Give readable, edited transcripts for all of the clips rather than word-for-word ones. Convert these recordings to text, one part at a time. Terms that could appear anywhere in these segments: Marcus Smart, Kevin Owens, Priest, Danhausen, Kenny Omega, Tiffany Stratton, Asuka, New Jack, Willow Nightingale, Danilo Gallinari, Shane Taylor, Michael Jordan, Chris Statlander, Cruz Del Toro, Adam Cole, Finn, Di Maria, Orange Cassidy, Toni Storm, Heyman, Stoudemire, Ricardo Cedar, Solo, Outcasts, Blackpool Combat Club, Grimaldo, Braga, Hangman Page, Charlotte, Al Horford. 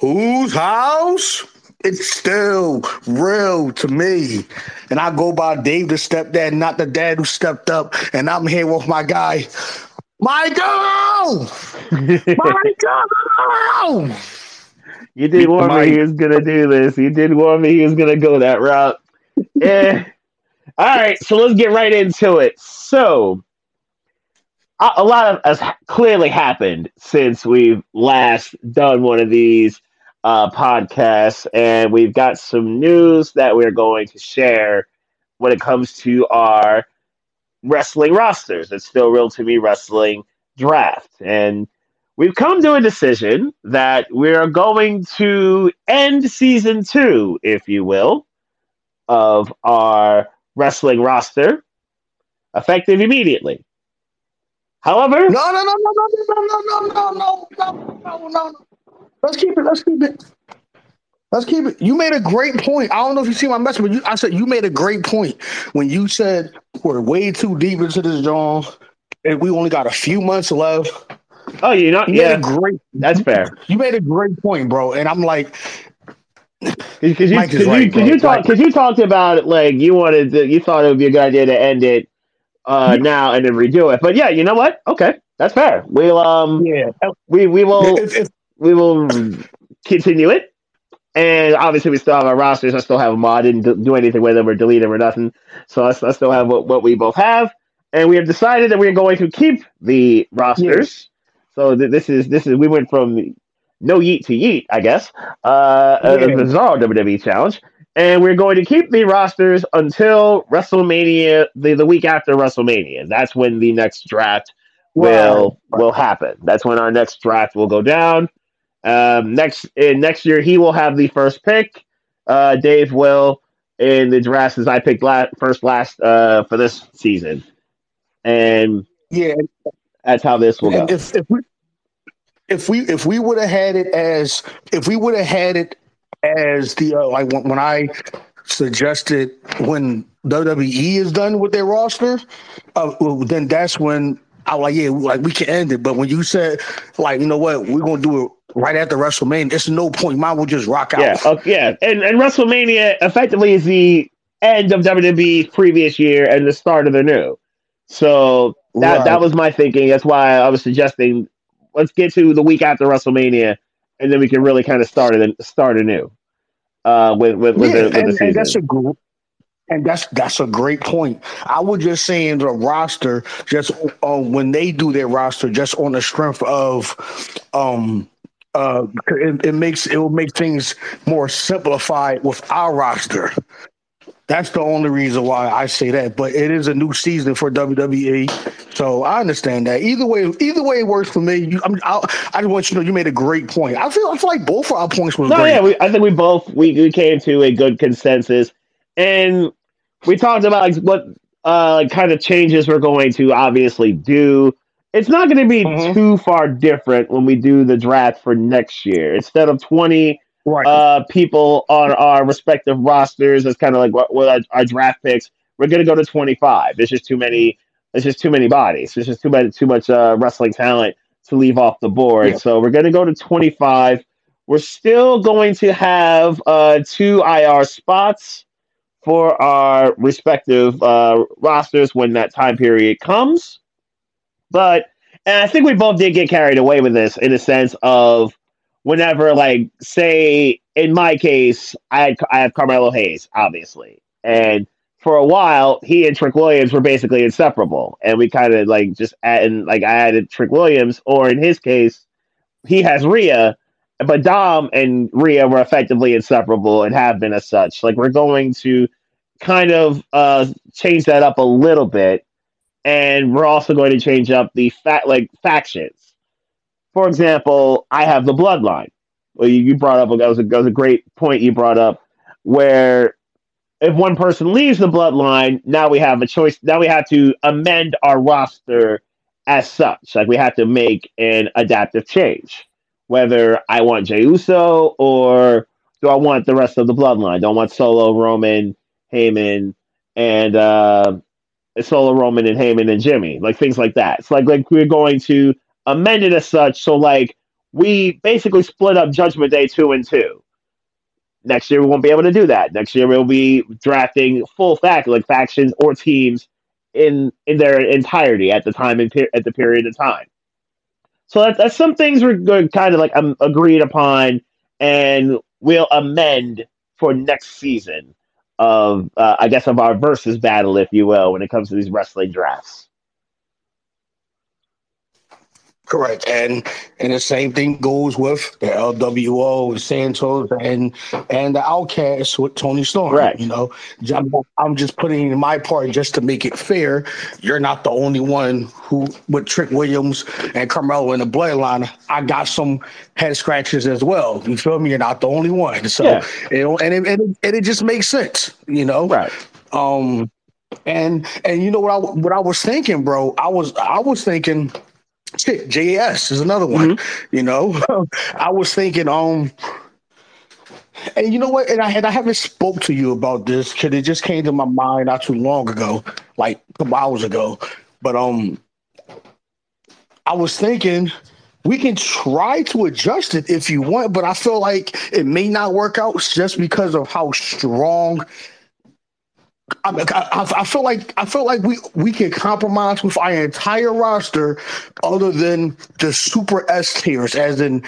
Whose house? It's still real to me. And I go by Dave the Stepdad, not the dad who stepped up. And I'm here with my guy, Michael! Michael! You did warn me he was going to do this. You did warn me he was going to go that route. Yeah. All right, so let's get right into it. So, a lot of us clearly happened since we've last done one of these podcasts, and we've got some news that we're going to share when it comes to our wrestling rosters. It's still real to me wrestling draft, and we've come to a decision that we're going to end season 2, if you will, of our wrestling roster effective immediately. However, no. Let's keep it. You made a great point. I don't know if you see my message, but I said you made a great point when you said we're way too deep into this job and we only got a few months left. Oh, you know, yeah, that's fair. You made a great point, bro. And I'm like, because you talked about it, like you thought it would be a good idea to end it now and then redo it. But yeah, you know what? Okay, that's fair. We'll we will continue it. And obviously, we still have our rosters. I still have them all. I didn't do anything with them or delete them or nothing. So I still have what we both have. And we have decided that we're going to keep the rosters. Yes. So this is we went from no yeet to yeet, I guess. A bizarre WWE challenge. And we're going to keep the rosters until WrestleMania, the week after WrestleMania. That's when the next draft will happen. That's when our next draft will go down. Next year, he will have the first pick. Dave will in the draft as I picked last for this season, and yeah, that's how this will go. If we would have had it as the like when I suggested when WWE is done with their roster, then that's when I was like, yeah, like we can end it. But when you said like, you know what, we're gonna do it right after WrestleMania, it's no point. Mine will just rock out. Yeah, and WrestleMania effectively is the end of WWE's previous year and the start of the new. So that was my thinking. That's why I was suggesting let's get to the week after WrestleMania, and then we can really kind of start anew with the season. And that's a great point. I was just saying the roster just when they do their roster just on the strength of it will make things more simplified with our roster. That's the only reason why I say that. But it is a new season for WWE, so I understand that. Either way, it works for me. I just want you to know you made a great point. I feel like both of our points were great. Yeah, I think we came to a good consensus, and we talked about like, what kind of changes we're going to obviously do. It's not going to be too far different when we do the draft for next year. Instead of 20 people on our respective rosters, that's kind of like what our draft picks. We're going to go to 25. It's just too many. It's just too many bodies. It's just too much wrestling talent to leave off the board. Yeah. So we're going to go to 25. We're still going to have 2 IR spots for our respective rosters when that time period comes. But, and I think we both did get carried away with this in the sense of whenever, like, say, in my case, I have Carmelo Hayes, obviously. And for a while, he and Trick Williams were basically inseparable. And we kind of, like, I added Trick Williams, or in his case, he has Rhea. But Dom and Rhea were effectively inseparable and have been as such. Like, we're going to kind of change that up a little bit. And we're also going to change up the factions. For example, I have the Bloodline. Well, you brought up that was a great point you brought up, where if one person leaves the Bloodline, now we have a choice. Now we have to amend our roster as such. Like we have to make an adaptive change. Whether I want Jey Uso or do I want the rest of the Bloodline? Do I want Solo, Roman, Heyman, and Solo, Roman, and Heyman, and Jimmy, like things like that. It's like we're going to amend it as such. So like we basically split up Judgment Day 2 and 2. Next year, we won't be able to do that. Next year, we'll be drafting full factions or teams in their entirety at the time and at the period of time. So that's some things we're going to kind of like agreed upon, and we'll amend for next season of I guess of our versus battle, if you will, when it comes to these wrestling drafts. Correct, and the same thing goes with the LWO and Santos and the Outcasts with Toni Storm. Right. You know, I'm just putting in my part just to make it fair. You're not the only one who with Trick Williams and Carmelo in the Bloodline. I got some head scratches as well. You feel me? You're not the only one. So yeah. You know, and it just makes sense. You know, right? And you know what I was thinking, bro. I was thinking. Shit, JAS is another one, mm-hmm. You know. I was thinking, and you know what? And I haven't spoke to you about this because it just came to my mind not too long ago, like a couple hours ago. But I was thinking we can try to adjust it if you want, but I feel like it may not work out just because of how strong. I feel like we can compromise with our entire roster, other than the super S tiers, as in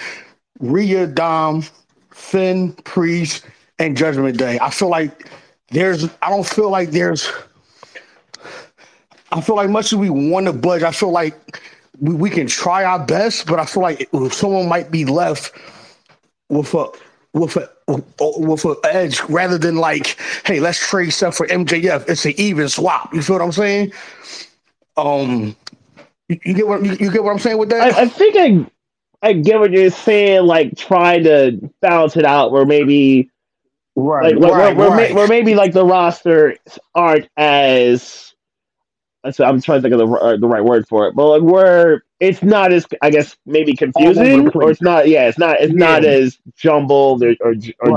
Rhea, Dom, Finn, Priest, and Judgment Day. I feel like much as we want to budge, I feel like we can try our best, but I feel like someone might be left with an edge rather than like, hey, let's trade stuff for MJF. It's an even swap. You feel what I'm saying? You get what I'm saying with that? I think I get what you're saying, like trying to balance it out where maybe where maybe like the roster aren't as, so I'm trying to think of the right word for it, but like where it's not as, I guess, maybe confusing, or it's not. Yeah, it's not as jumbled or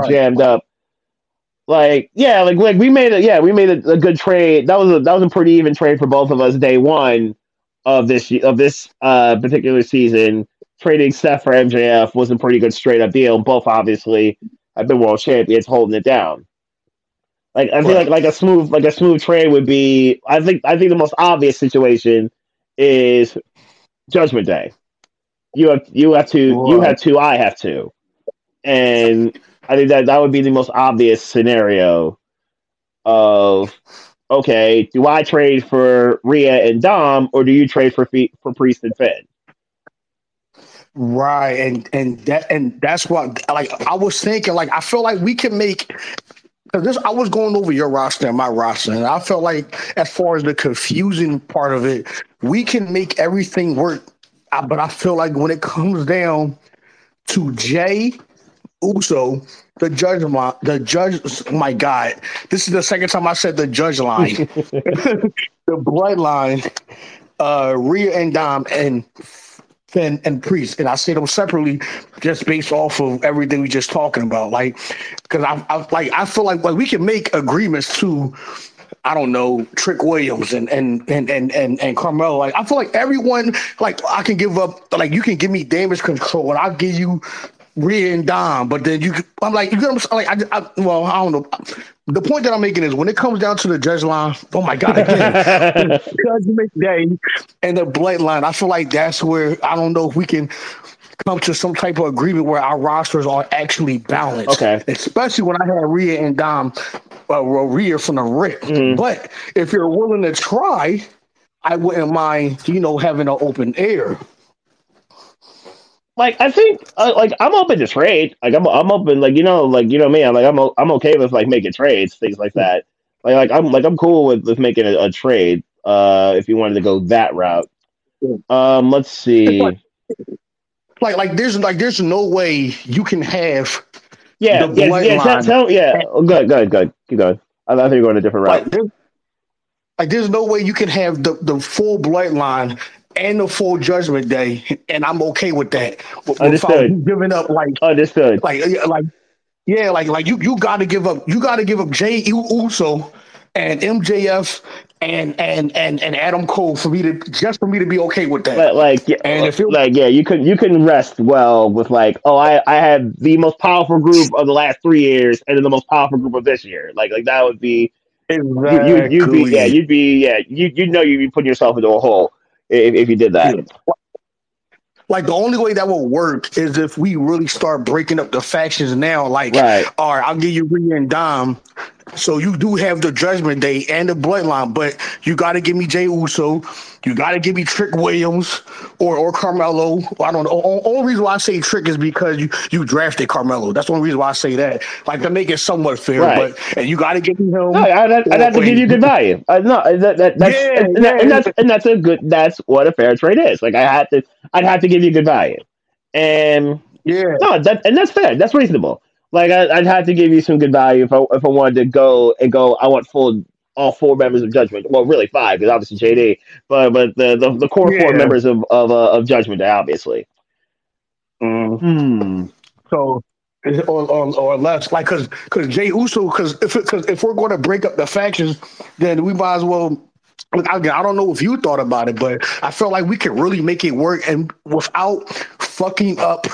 jammed up. Like we made a good trade. That was a pretty even trade for both of us day one of this particular season. Trading Seth for MJF was a pretty good straight up deal. Both obviously have been world champions, holding it down. Like I feel like a smooth trade would be. I think the most obvious situation is Judgment Day. You have to. I have to. And I think that would be the most obvious scenario of, okay, do I trade for Rhea and Dom, or do you trade for Priest and Finn? Right, and that's what I was thinking. Like I feel like we can make. I was going over your roster and my roster, and I felt like as far as the confusing part of it, we can make everything work. But I feel like when it comes down to Jey Uso, the judge, my God, this is the second time I said the judge line, the bloodline, Rhea and Dom and Finn and Priest, and I say them separately just based off of everything we just talking about. Like, because I feel like we can make agreements to, I don't know, Trick Williams and Carmelo. Like, I feel like everyone, like I can give up. Like, you can give me Damage Control, and I'll give you Rhea and Dom. But then I'm like, you get what I'm saying? Like, I don't know. The point that I'm making is when it comes down to the judge line, oh my God, again, Judgment Day and the bloodline, I feel like that's where I don't know if we can come to some type of agreement where our rosters are actually balanced. Okay. Especially when I had Rhea and Dom, Rhea from the rip. Mm-hmm. But if you're willing to try, I wouldn't mind, you know, having an open air. Like I think, like I'm open to trade. Like I'm open. Like you know me. I'm okay with like making trades, things like that. Like I'm cool with making a trade. If you wanted to go that route, let's see. There's no way you can have. Yeah. Tell. Good. Keep going. I think you're going a different route. There's no way you can have the full bloodline and the full Judgment Day, and I'm okay with that. Understood. Without giving up, like understood, like you gotta give up Jey Uso and MJF and Adam Cole for me to be okay with that. But like, yeah, and if it, like, yeah, you couldn't rest well with like, oh, I had the most powerful group of the last 3 years and then the most powerful group of this year. Like that would be exactly. You'd be putting yourself into a hole if you did that. Yeah. Like, the only way that will work is if we really start breaking up the factions now. Like, all right, I'll give you Rhea and Dom. So you do have the Judgment Day and the Bloodline, but you got to give me Jey Uso. You got to give me Trick Williams or Carmelo. I don't know. The only reason why I say Trick is because you drafted Carmelo. That's the only reason why I say that. Like, to make it somewhat fair, but you got to give me him. No, I'd have to give you good value. That's what a fair trade is. Like, I'd have to give you good value, and that's fair. That's reasonable. Like I'd have to give you some good value if I wanted to go. I want all four members of Judgment. Well, really five, because obviously JD, but the core four members of Judgment Day, obviously. Mm-hmm. So. Or less, like, because Jey Uso, because if we're going to break up the factions, then we might as well. Look, I don't know if you thought about it, but I felt like we could really make it work and without fucking up,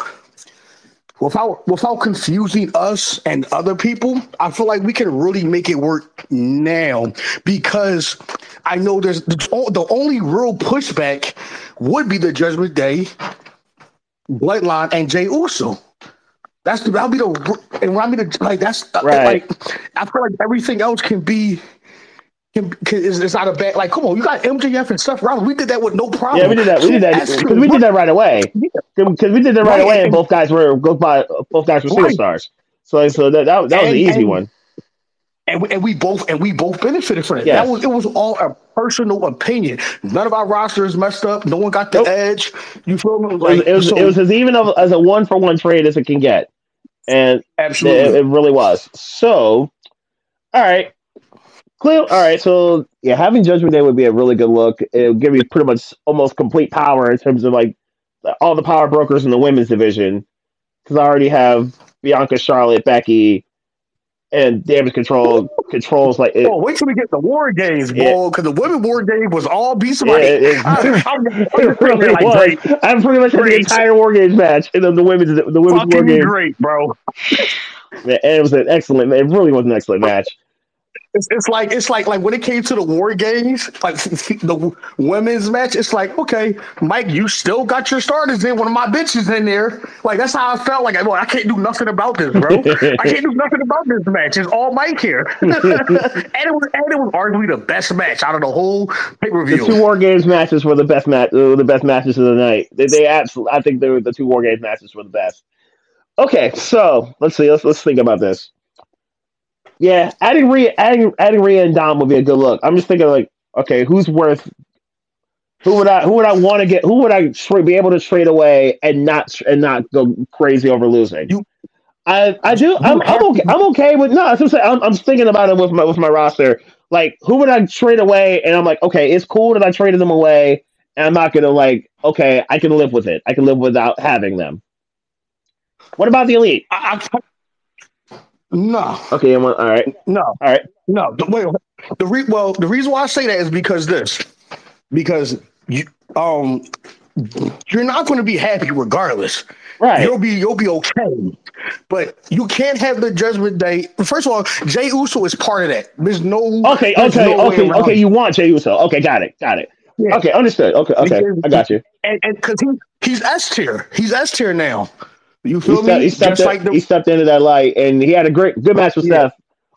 without confusing us and other people. I feel like we can really make it work now, because I know there's the only real pushback would be the Judgment Day, Bloodline, and Jey Uso. I feel like everything else can be. It's not a bad, like, come on, you got MJF and Seth Rollins. We did that with no problem. Yeah, we did that right away, and both guys were superstars. So that was an easy one. And we both benefited from it. Yes. It was all a personal opinion. None of our rosters messed up. No one got the edge. You feel me? Like, it was as even as a 1-for-1 trade as it can get, and absolutely, it really was. So, all right. All right, so yeah, having Judgment Day would be a really good look. It would give you pretty much almost complete power in terms of like all the power brokers in the women's division, because I already have Bianca, Charlotte, Becky, and Damage Control controls like. Oh, wait till we get the War Games, bro! Because the women War Game was all beat somebody. I'm pretty much had the entire War Games match, and then the women's fucking War Game. Great, bro! Man, and it was an excellent. It really was an excellent match. It's like when it came to the War Games, like the women's match, it's like, okay, Mike, you still got your starters in, one of my bitches in there. Like, that's how I felt. Like, well, I can't do nothing about this, bro. I can't do nothing about this match. It's all Mike here. and it was arguably the best match out of the whole pay-per-view. The two War Games matches were the best matches of the night. They absolutely, I think they were, the two War Games matches were the best. Okay, so let's see. Let's think about this. Yeah, adding Rhea and Dom would be a good look. I'm just thinking like, okay, who would I want to get? Who would I be able to trade away and not go crazy over losing? I'm okay with no. I'm thinking about it with my roster. Like, who would I trade away? And I'm like, okay, it's cool that I traded them away, and I'm not gonna like, okay, I can live with it. I can live without having them. What about the Elite? No. Okay. All right. No. All right. No. The reason why I say that is because you you're not going to be happy regardless. Right. You'll be okay, but you can't have the Judgment Day. First of all, Jey Uso is part of that. There's no. Okay. There's okay. No okay. Okay. You want Jey Uso? Okay. Got it. Yeah. Okay. Understood. Okay. Okay. Because I got you. And because he's S tier. He's S tier now. You feel me? He stepped into that light, and he had a good match with Steph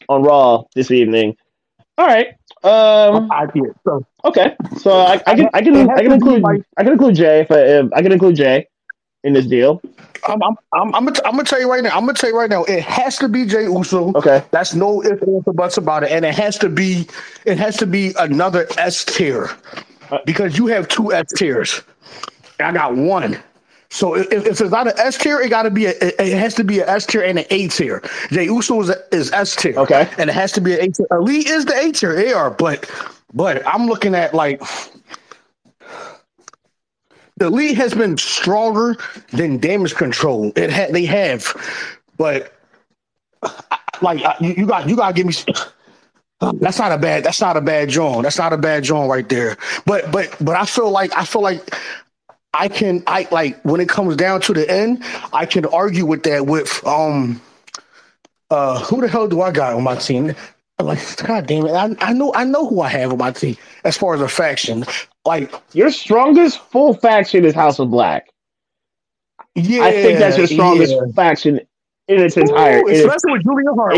on Raw this evening. All right. Okay. So I can include Jey if I can include Jey in this deal. I'm gonna tell you right now. It has to be Jey Uso. Okay. That's no ifs or buts about it, and it has to be another S tier, because you have two S tiers. I got one. So if it's not an S tier, it has to be an S tier and an A tier. Jey Uso is S tier, okay, and it has to be an A tier. Elite is the A tier. They are, but I'm looking at like the Elite has been stronger than Damage Control. They have, but like you got to give me. That's not a bad drawing. That's not a bad drawing right there. But I feel like when it comes down to the end, I can argue with that with who the hell do I got on my team? Like, God damn it, I know who I have on my team as far as a faction. Like, your strongest full faction is House of Black. Yeah, I think that's your strongest faction in its entirety. Especially with Julia Hart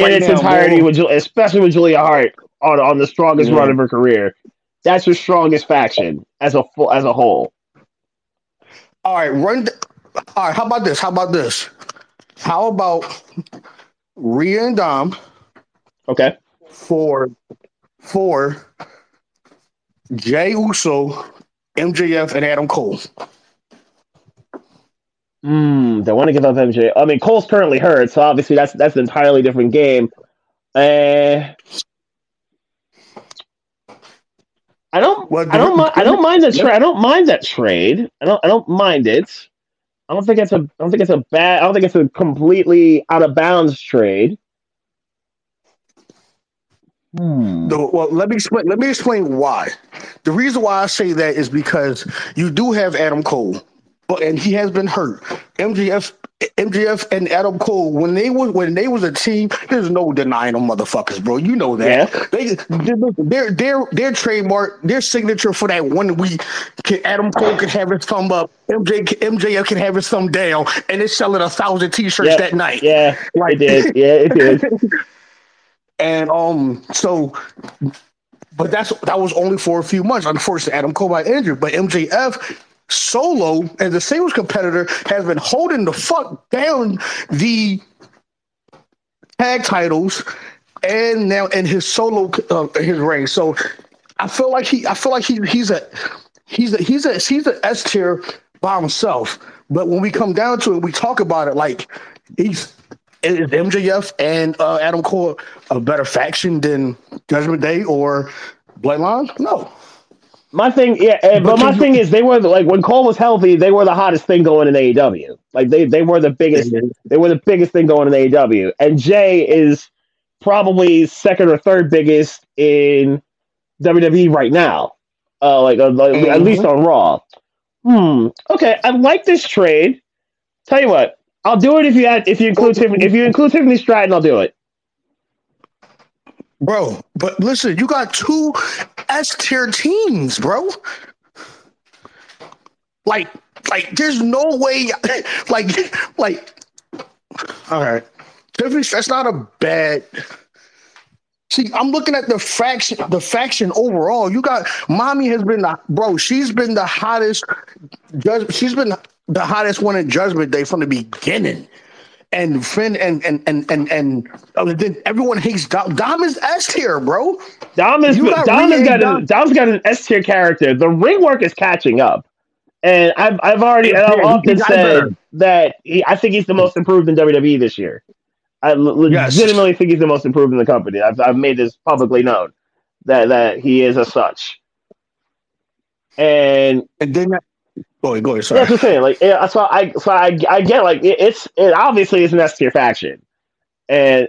especially with Julia Hart on the strongest run of her career. That's your strongest faction as a whole. All right, all right, how about this? How about Rhea and Dom? Okay. For Jey Uso, MJF, and Adam Cole. They want to give up MJF. I mean, Cole's currently hurt, so obviously that's an entirely different game. I don't mind that trade. I don't mind it. I don't think it's a completely out of bounds trade. Well, let me explain why. The reason why I say that is because you do have Adam Cole, and he has been hurt. MJF and Adam Cole, when they was a team, there's no denying them motherfuckers, bro. You know that. Yeah. Their trademark, their signature for that one week, Adam Cole can have his thumb up, MJF can have his thumb down, and they're selling 1,000 t-shirts that night. Yeah, like, it did. And but that was only for a few months. Unfortunately, Adam Cole got injured, but MJF solo as a singles competitor has been holding the fuck down the tag titles, and now in his solo his reign. So I feel like he's an S tier by himself. But when we come down to it, we talk about it like he's. Is MJF and Adam Cole a better faction than Judgment Day or Bloodline? No. My thing is they were like when Cole was healthy, they were the hottest thing going in AEW. Like they were the biggest. They were the biggest thing going in AEW, and Jey is probably second or third biggest in WWE right now. At least on Raw. Okay, I like this trade. Tell you what. I'll do it if you include Tiffany Stratton, I'll do it, bro. But listen, you got two S tier teams, bro. Like, there's no way. All right, Tiffany. That's not a bad. See, I'm looking at the faction overall. You got Mommy has been she's been the hottest. She's been the hottest one in Judgment Day from the beginning. And Finn and then everyone hates Dom. Dom is S tier, bro. Dom's got an S tier character. The ring work is catching up. And I've often said that I think he's the most improved in WWE this year. I legitimately think he's the most improved in the company. I've made this publicly known that he is as such. And then Go ahead. Sorry. That's what I'm saying. Like, yeah, so I get like it obviously is an S tier faction, and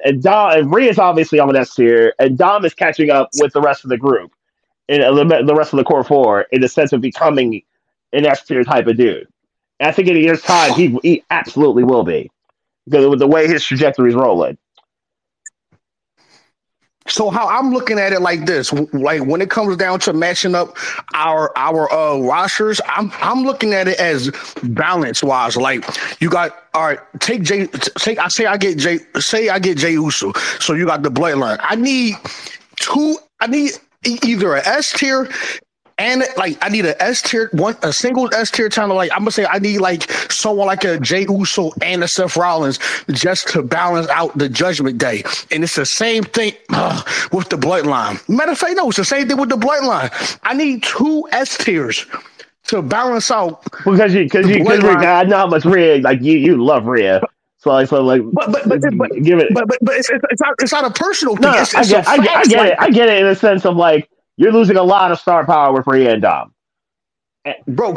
Rhea is obviously on an S tier, and Dom is catching up with the rest of the group, and the rest of the core four in the sense of becoming an S tier type of dude. And I think in a year's time he absolutely will be, because with the way his trajectory is rolling. So how I'm looking at it like this, like when it comes down to matching up our rosters, I'm looking at it as balance wise. Like you got I get Jey Uso. So you got the Bloodline. I need either an S tier and I need a single S tier channel. Like I'm gonna say I need like someone like a Jey Uso and a Seth Rollins just to balance out the Judgment Day. And it's the same thing with the Bloodline. Matter of fact, no, it's the same thing with the Bloodline. I need two S tiers to balance out because I know how much Rhea like you love Rhea. It's not a personal thing. No, I get it in a sense of like. You're losing a lot of star power with Rhea and Dom. Bro,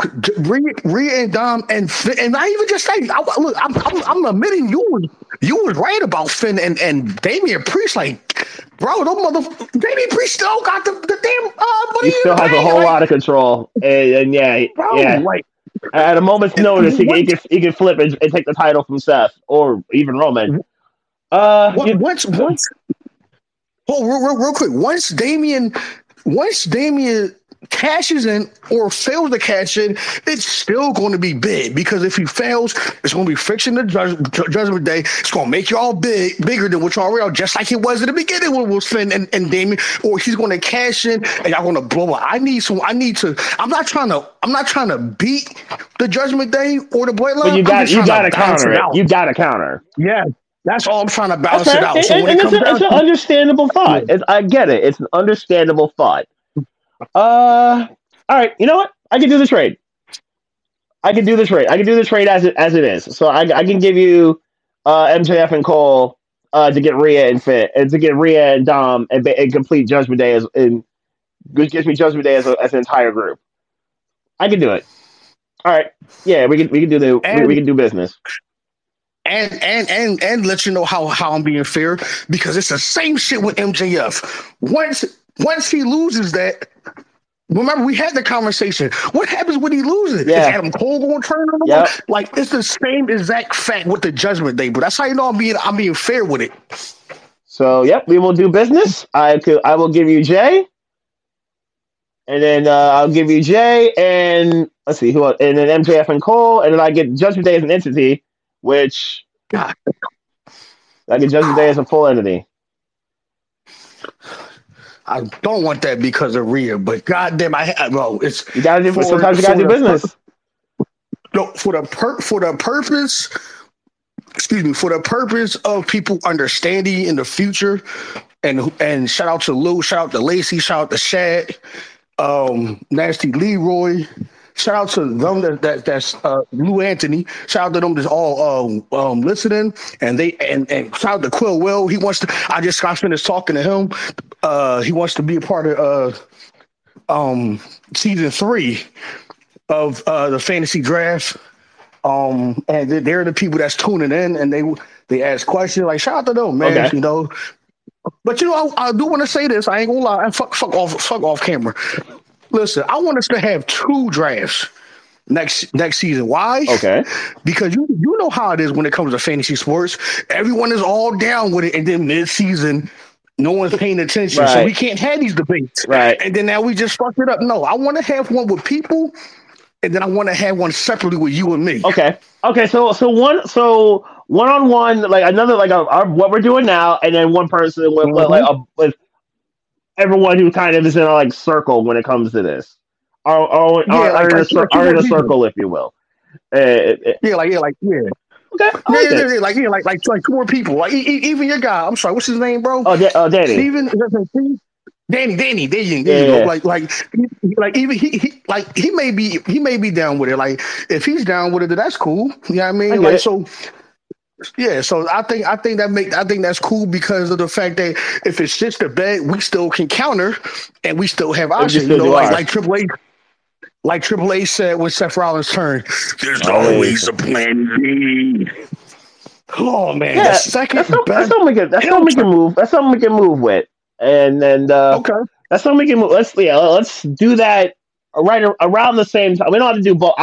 Rhea and Dom and I even just say, look, I'm admitting you you were right about Finn and Damian Priest. Like, bro, those motherfuckers, Damian Priest still got the damn money. He still has a whole lot of control. And yeah, bro, yeah. Like, at a moment's notice, he can flip and take the title from Seth or even Roman. Real quick. Once Damian cashes in or fails to cash in, it's still going to be big, because if he fails, it's going to be friction to Judgment Day. It's going to make y'all bigger than what y'all are, just like it was in the beginning when it was Finn and Damien, or he's going to cash in and y'all going to blow up. I'm not trying to beat the Judgment Day or the Bloodline. But you got to counter it. Yeah. That's all I'm trying to balance it out. So it's an understandable thought. I get it. It's an understandable thought. All right. You know what? I can do the trade. I can do the trade as it is. So I can give you MJF and Cole to get Rhea and Finn, and to get Rhea and Dom and complete Judgment Day which gives me Judgment Day as an entire group. I can do it. All right. Yeah, we can do business. And let you know how I'm being fair, because it's the same shit with MJF. Once he loses that, remember we had the conversation. What happens when he loses? Yeah. Is Adam Cole going to turn on him? Yep. Like, it's the same exact fact with the Judgment Day, but that's how you know I'm being fair with it. So yep, we will do business. I will give you Jey, and then I'll give you Jey, and let's see who else, and then MJF and Cole, and then I get Judgment Day as an entity. Which, God, I can judge today as a full entity. I don't want that because of Rhea, but goddamn, you gotta do. Sometimes you gotta do business. For the purpose of people understanding in the future, and shout out to Lou, shout out to Lacey, shout out to Shad, Nasty Leroy. Shout out to them that's Lou Anthony. Shout out to them that's all listening, and they and shout out to Quill Will. He wants to. I just got finished talking to him. He wants to be a part of season 3 of the fantasy draft. And they're the people that's tuning in, and they ask questions. Like, shout out to them, man. Okay. You know. But you know, I do want to say this. I ain't gonna lie. Fuck off camera. Listen, I want us to have 2 drafts next season. Why? Okay. Because you know how it is when it comes to fantasy sports. Everyone is all down with it, and then mid-season, no one's paying attention. Right. So we can't have these debates. Right. And then now we just fucked it up. No, I want to have one with people, and then I want to have one separately with you and me. Okay. Okay. So one-on-one, like another, like what we're doing now, and then one person with everyone who kind of is in a circle when it comes to this, are in a circle, if you will. Yeah. Okay. Like 2 more people. Like even your guy. I'm sorry, what's his name, bro? Danny. Steven, Danny. There you go. Like even he may be down with it. Like if he's down with it, then that's cool. You know what I mean? So. Yeah, so I think that's cool because of the fact that if it shits the bed, we still can counter and we still have options. You know, like Triple H said when Seth Rollins turned, there's always a plan B. Oh man, yeah, that's something we can move. That's something we can move with, and that's something we can move. Let's do that right around the same time. We don't have to do both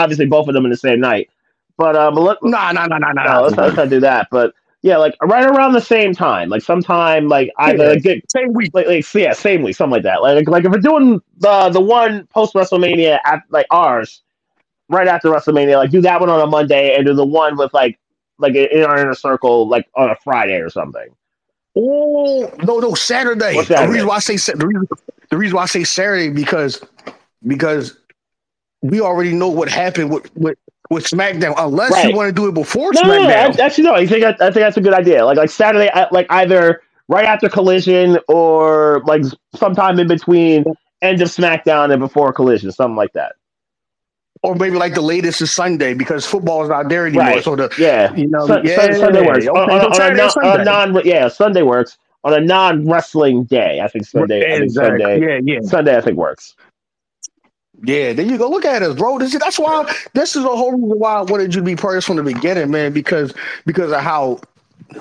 of them in the same night. But let's not do that. But yeah, like right around the same time, like sometime, like either same week, same week, something like that. Like if we're doing the one post WrestleMania, like ours, right after WrestleMania, like do that one on a Monday, and do the one with like in our inner circle, like on a Friday or something. Oh no, Saturday. The reason why I say Saturday because we already know what happened with SmackDown, unless you want to do it before SmackDown. I think that's a good idea. Like Saturday, like either right after Collision or like sometime in between end of SmackDown and before Collision, something like that. Or maybe like the latest is Sunday because football is not there anymore. Right. So Sunday works. Sunday works on a non-wrestling day. I think Sunday. Exactly. Sunday I think works. Yeah, there you go. Look at us, bro. This is the whole reason why I wanted you to be part of this from the beginning, man, because of how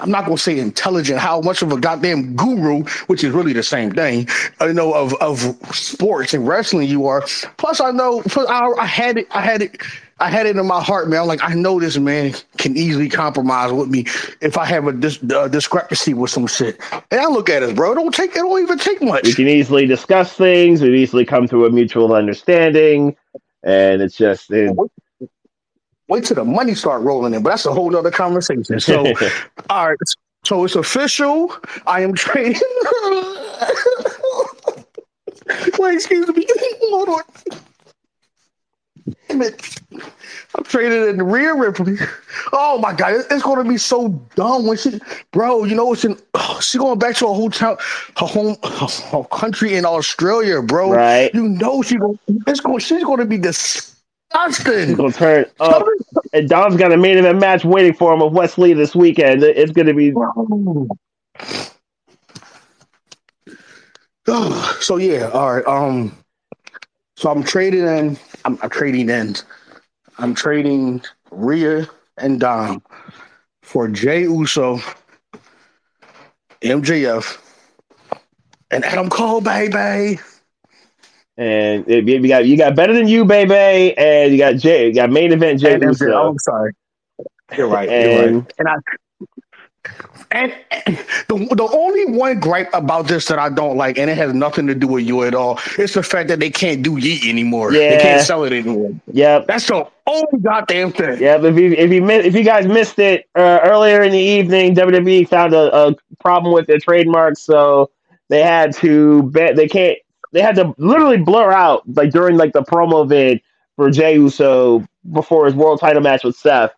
I'm not going to say intelligent, how much of a goddamn guru, which is really the same thing, you know, of sports and wrestling you are. Plus, I know, I had it in my heart, man. I'm like, I know this man can easily compromise with me if I have a discrepancy with some shit. And I look at us, bro. It don't even take much. We can easily discuss things. We easily come to a mutual understanding. And it's just... Wait till the money start rolling in, but that's a whole other conversation. So, all right. So it's official. I am trading. Wait, excuse me. Hold on. Damn it. I'm trading in Rhea Ripley. Oh my God, it's going to be so dumb when she, bro. You know, she going back to her country in Australia, bro. Right. You know she's going to be disgusting. Austin. He's gonna turn up. And Dom's got a main event match waiting for him with Wesley this weekend. It's gonna be. So yeah, all right. So I'm trading Rhea and Dom for Jey Uso, MJF, and Adam Cole, baby. And you got better than you, baby, and you got main event Jey Uso. Oh, I'm sorry, you're right. And the only one gripe about this that I don't like, and it has nothing to do with you at all, is the fact that they can't do Yeet anymore. Yeah. They can't sell it anymore. Yep, that's the only goddamn thing. Yeah, but if you guys missed it earlier in the evening, WWE found a problem with their trademark, so they had to They had to literally blur out during the promo vid for Jey Uso before his world title match with Seth.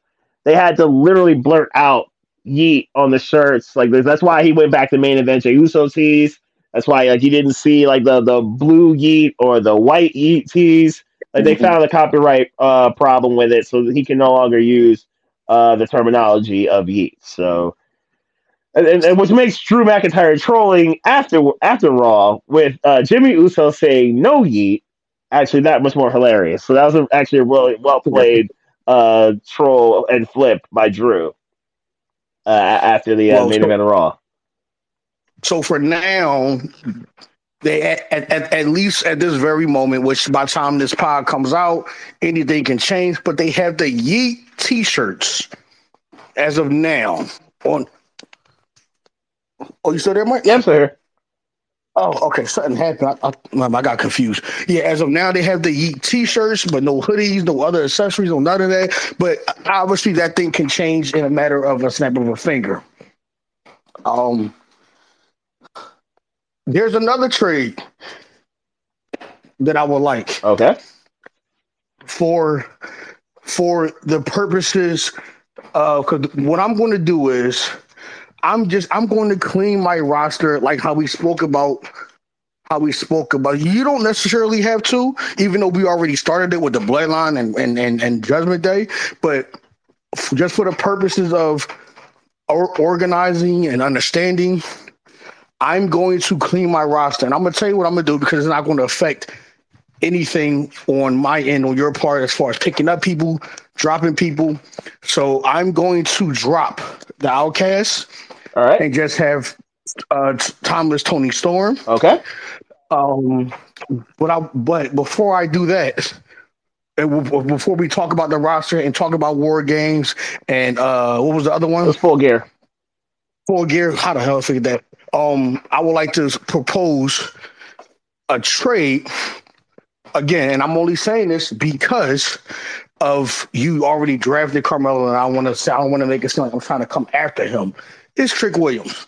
They had to literally blurt out Yeet on the shirts. That's why he went back to main event Jey Uso tees. That's why you didn't see the blue Yeet or the white Yeet tees. They found a copyright problem with it, so that he can no longer use the terminology of Yeet. So. And which makes Drew McIntyre trolling after Raw with Jimmy Uso saying no Yeet actually that much more hilarious. So that was actually a really well played troll and flip by Drew after the main event of Raw. So for now, they at least at this very moment, which by the time this pod comes out, anything can change. But they have the Yeet T-shirts as of now on. Oh, you still there, Mike? Yeah, I'm still here. Oh, okay. Something happened. I got confused. Yeah, as of now, they have the Yeet T-shirts, but no hoodies, no other accessories, no none of that. But obviously, that thing can change in a matter of a snap of a finger. There's another trade that I would like. Okay. For the purposes of, because what I'm going to do is. I'm going to clean my roster like how we spoke about. You don't necessarily have to, even though we already started it with the Bloodline and Judgment Day. But just for the purposes of organizing and understanding, I'm going to clean my roster. And I'm going to tell you what I'm going to do because it's not going to affect anything on my end, on your part, as far as picking up people, dropping people. So I'm going to drop the Outcasts. All right. And just have Timeless Toni Storm. Okay. But before I do that, before we talk about the roster and talk about War Games and what was the other one? It was Full Gear. Full Gear. How the hell I figured that? I would like to propose a trade. Again, and I'm only saying this because of you already drafted Carmelo, and I don't want to make it seem like I'm trying to come after him. It's Trick Williams.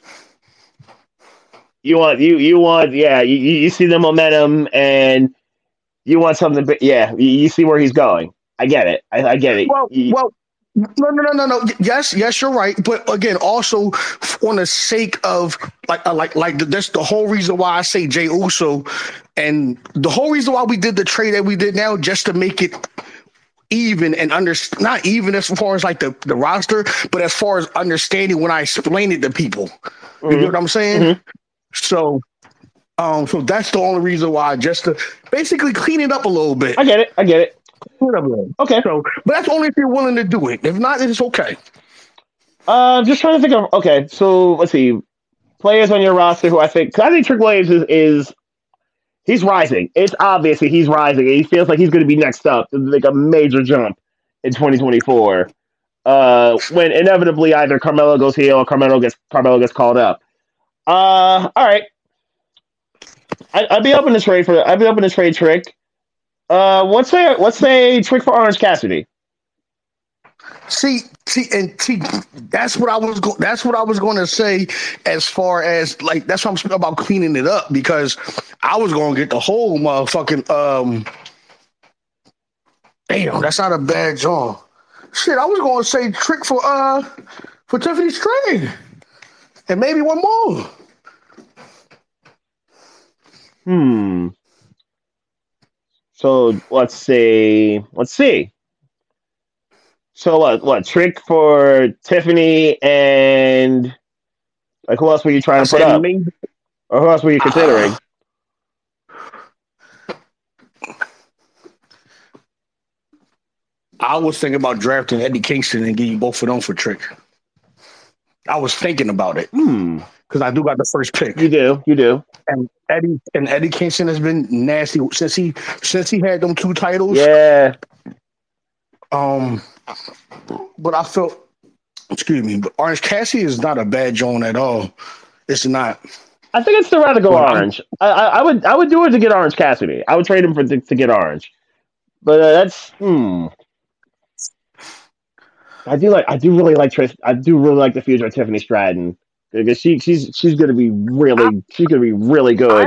You see the momentum, and you want something, but yeah, you see where he's going. I get it. I get it. Well, no. Yes, you're right. But again, also on the sake of that's the whole reason why I say Jey Uso, and the whole reason why we did the trade that we did now, just to make it even and not even as far as the roster, but as far as understanding when I explain it to people. You know what I'm saying? Mm-hmm. So that's the only reason why, just to basically clean it up a little bit. I get it. Okay. So, but that's only if you're willing to do it. If not, it's okay. Just trying to think of, okay, so let's see. Players on your roster who I think, because I think Trick Williams is he's rising. It's obvious that he's rising. He feels like he's going to be next up, like a major jump in 2024. When inevitably either Carmelo goes heel or Carmelo gets called up. All right. I'd be open to trade for. I'd be open to trade Trick. What's a Trick for Orange Cassidy? See, that's what I was going to say. As far as like, that's what I'm speaking about cleaning it up, because I was going to get the whole motherfucking. Damn, that's not a bad John. Shit, I was going to say Trick for Tiffany Stratton, and maybe one more. So let's see. So what? Trick for Tiffany and like who else were you trying to put up? Me? Or who else were you considering? I was thinking about drafting Eddie Kingston and getting both of them for Trick. I was thinking about it. Because I do got the first pick. You do. And Eddie Kingston has been nasty since he had them two titles. Yeah. But I felt, but Orange Cassidy is not a bad Joan at all. It's not. I think it's the route to go Orange. I would do it to get Orange Cassidy. I would trade him to get Orange. But that's I do really like the future of Tiffany Stratton. Because she's gonna be really good.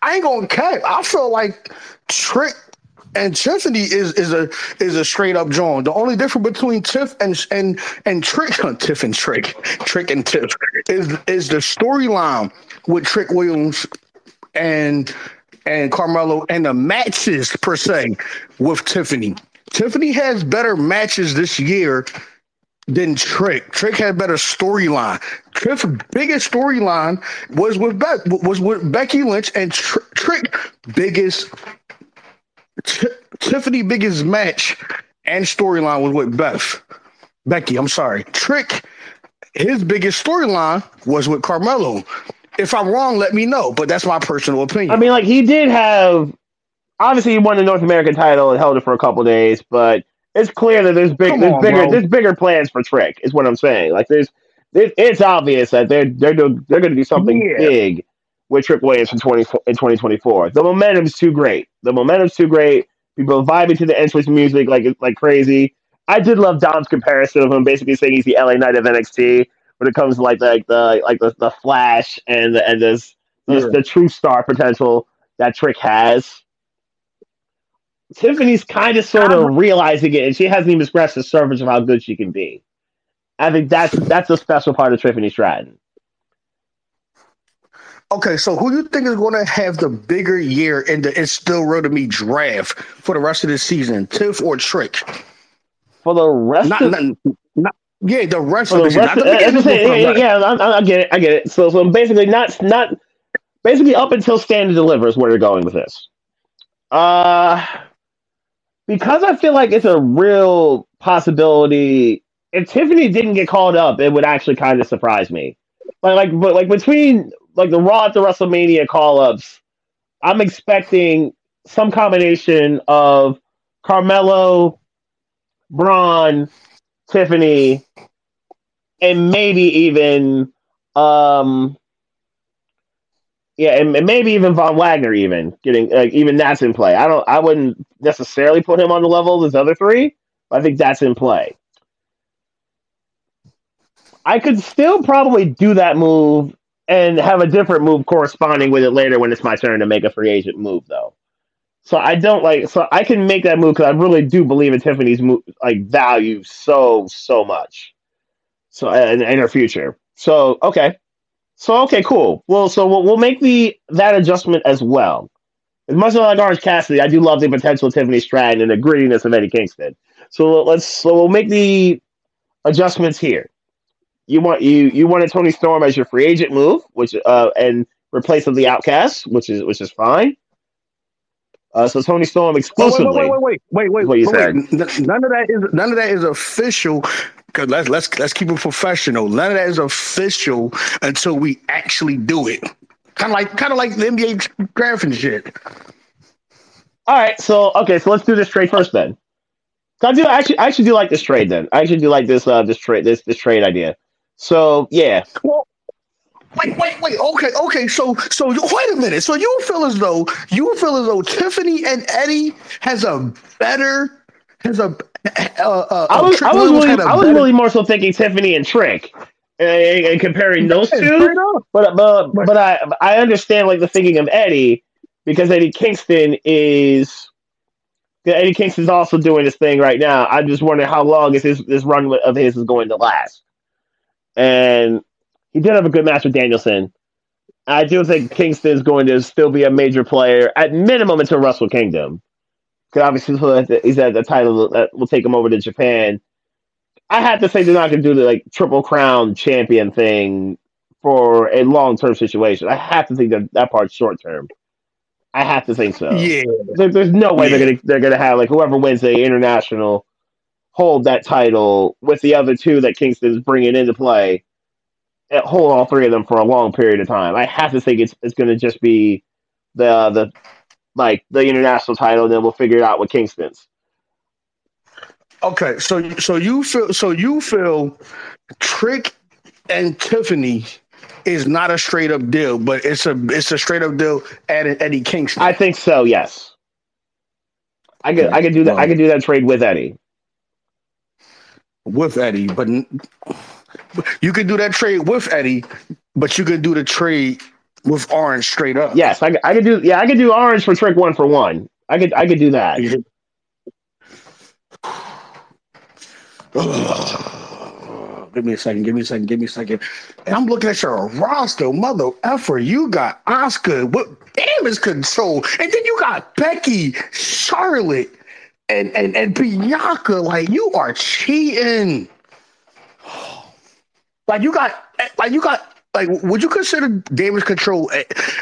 I ain't gonna cap. I feel like Trick and Tiffany is a straight up joint. The only difference between Tiff and Trick on Tiff and Trick and Tiff is the storyline with Trick Williams and Carmelo and the matches per se with Tiffany. Tiffany has better matches this year than Trick. Trick had better storyline. Trick's biggest storyline was with Becky Lynch, and Trick biggest Tiffany biggest match and storyline was with Becky. I'm sorry. Trick, his biggest storyline was with Carmelo. If I'm wrong, let me know. But that's my personal opinion. I mean, like he did have. Obviously, he won the North American title and held it for a couple days, but. It's clear that there's bigger plans for Trick, is what I'm saying. Like it's obvious that they're going to do something big with Trick Williams in 2024. The momentum's too great. People are vibing to the entrance music like crazy. I did love Dom's comparison of him basically saying he's the LA Knight of NXT when it comes to like the flash and the true star potential that Trick has. Tiffany's kind of sort of realizing it, and she hasn't even scratched the surface of how good she can be. I think that's a special part of Tiffany Stratton. Okay, so who do you think is going to have the bigger year in the It's Still Real to Me draft for the rest of the season, Tiff or Trick? For the rest the rest of the season. Yeah, I get it. So basically, basically up until Stand and Deliver is where you're going with this. Because I feel like it's a real possibility. If Tiffany didn't get called up, it would actually kind of surprise me. But between like the Raw at the WrestleMania call-ups, I'm expecting some combination of Carmelo, Braun, Tiffany, and maybe even Von Wagner even getting like even that's in play. I wouldn't necessarily put him on the level of his other three, but I think that's in play. I could still probably do that move and have a different move corresponding with it later when it's my turn to make a free agent move though. So I can make that move because I really do believe in Tiffany's move, like value so much. So and her future. So okay, cool. Well, so we'll make that adjustment as well. As much as I like Orange Cassidy, I do love the potential of Tiffany Stratton and the grittiness of Eddie Kingston. So we'll make the adjustments here. You wanted Toni Storm as your free agent move, which and replace with the Outcasts, which is fine. So Toni Storm exclusively. Wait. None of that is official. let's keep it professional. None of that is official until we actually do it. Kind of like the NBA draft and shit. All right, so let's do this trade first then. So I actually do like this trade then. I actually do like this this trade idea. So yeah. Well, Wait. Okay. So wait a minute. So you feel as though Tiffany and Eddie I was really more so thinking Tiffany and Trick and comparing those two. But I understand like the thinking of Eddie because Eddie Kingston's also doing his thing right now. I just wonder how long is this run of his is going to last. And he did have a good match with Danielson. I do think Kingston's going to still be a major player at minimum until Wrestle Kingdom. Because obviously he's at the title that will take him over to Japan. I have to say they're not going to do the Triple Crown champion thing for a long-term situation. I have to think that part's short-term. I have to think so. Yeah. There's no way they're gonna have whoever wins the international hold that title with the other two that Kingston's bringing into play. Hold all three of them for a long period of time. I have to think it's going to just be the international title, and then we'll figure it out with Kingston's. Okay, so you feel Trick and Tiffany is not a straight up deal, but it's a straight up deal at Eddie Kingston. I think so. Yes, I could do that. I could do that trade with Eddie. You could do that trade with Eddie, but you could do the trade with Orange straight up. Yes, I could do Orange for Trick 1-for-1. I could do that. Give me a second. And I'm looking at your roster, mother effer. You got Oscar with Damage Control, and then you got Becky, Charlotte, and Bianca. You are cheating. You got would you consider Damage Control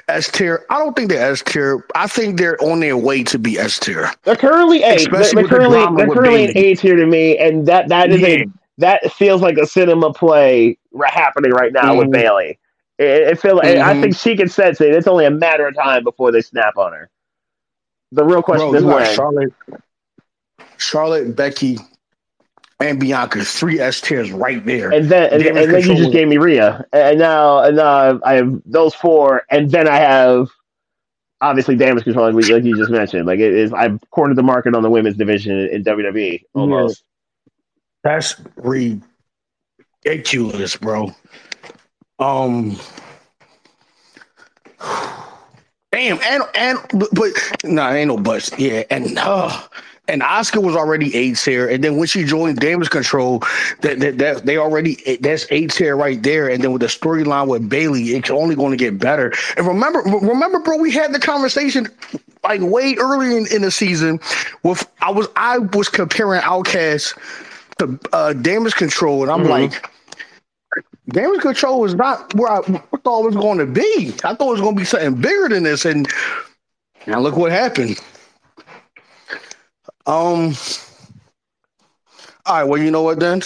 S tier? I don't think they're S tier. I think they're on their way to be S tier. They're currently A. They're currently an A tier to me, and that feels like a cinema play happening right now with Bayley. It feels, and I think she can sense it. It's only a matter of time before they snap on her. The real question is when. Charlotte, Becky, and Bianca, 3 S tiers right there. And then you just gave me Rhea. And now I have those 4. And then I have obviously Damage Control, like you just mentioned. I've cornered the market on the women's division in WWE almost. Yeah. That's ridiculous, bro. Damn, but ain't no buts. Yeah, and Oscar was already A tier, and then when she joined Damage Control, that's A tier right there. And then with the storyline with Bayley, it's only going to get better. And remember, bro, we had the conversation way early in the season. With I was comparing Outcasts to Damage Control, and I'm like, Damage Control is not where I thought it was going to be. I thought it was going to be something bigger than this, and now look what happened. All right. Well, you know what? Then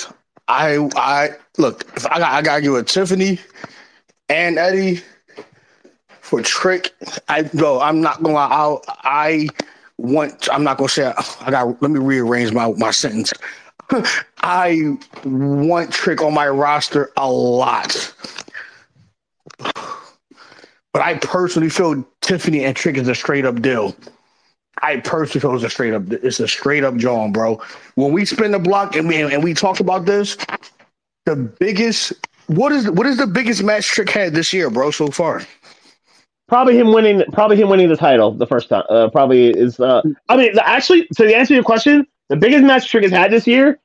I look. I gotta give it Tiffany and Eddie for Trick. I'm not gonna. I'm not gonna say. Let me rearrange my sentence. I want Trick on my roster a lot, but I personally feel Tiffany and Trick is a straight up deal. I personally feel it's a straight up John, bro. When we spin the block and we talk about this, what is the biggest match Trick had this year, bro, so far? Probably him winning the title the first time. To answer your question, the biggest match Trick has had this year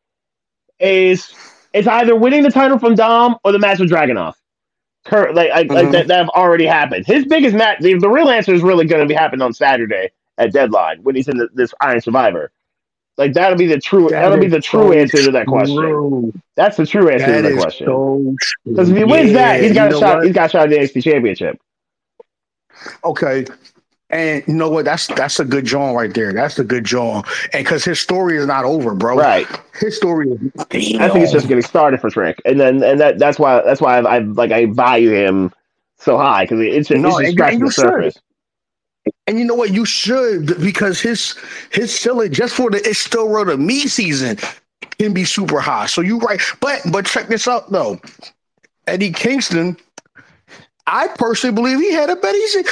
is it's either winning the title from Dom or the match with Dragunov. That have already happened. His biggest match, the real answer is really going to be happening on Saturday at Deadline when he's in this Iron Survivor. That'll be the true answer to that question. That's the true answer to that question. Because if he wins that, he's got a shot at the NXT Championship. Okay. And you know what? That's a good John right there. That's a good John. And because his story is not over, bro. Right. His story is I think it's just getting started for Trick. And then that's why I like I value him so high because it's just scratching the surface. And you know what? You should, because his ceiling just for the It's Still Real to Me season can be super high. So you're right. But check this out though. Eddie Kingston, I personally believe he had a better year.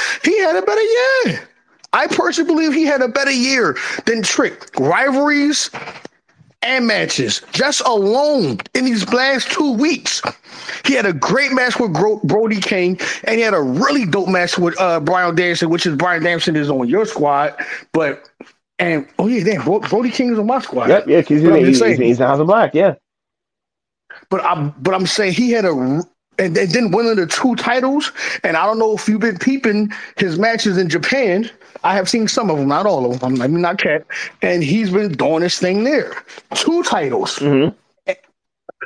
I personally believe he had a better year than Trick. Rivalries and matches, just alone in these last 2 weeks. He had a great match with Brody King, and he had a really dope match with Bryan Danielson, Bryan Danielson is on your squad. Brody King is on my squad. Yep, yeah, he's the House of Black, yeah. But I'm saying he had and then winning the 2 titles, and I don't know if you've been peeping his matches in Japan. I have seen some of them, not all of them. I mean, not Cat. And he's been doing his thing there. 2 titles. Mm-hmm.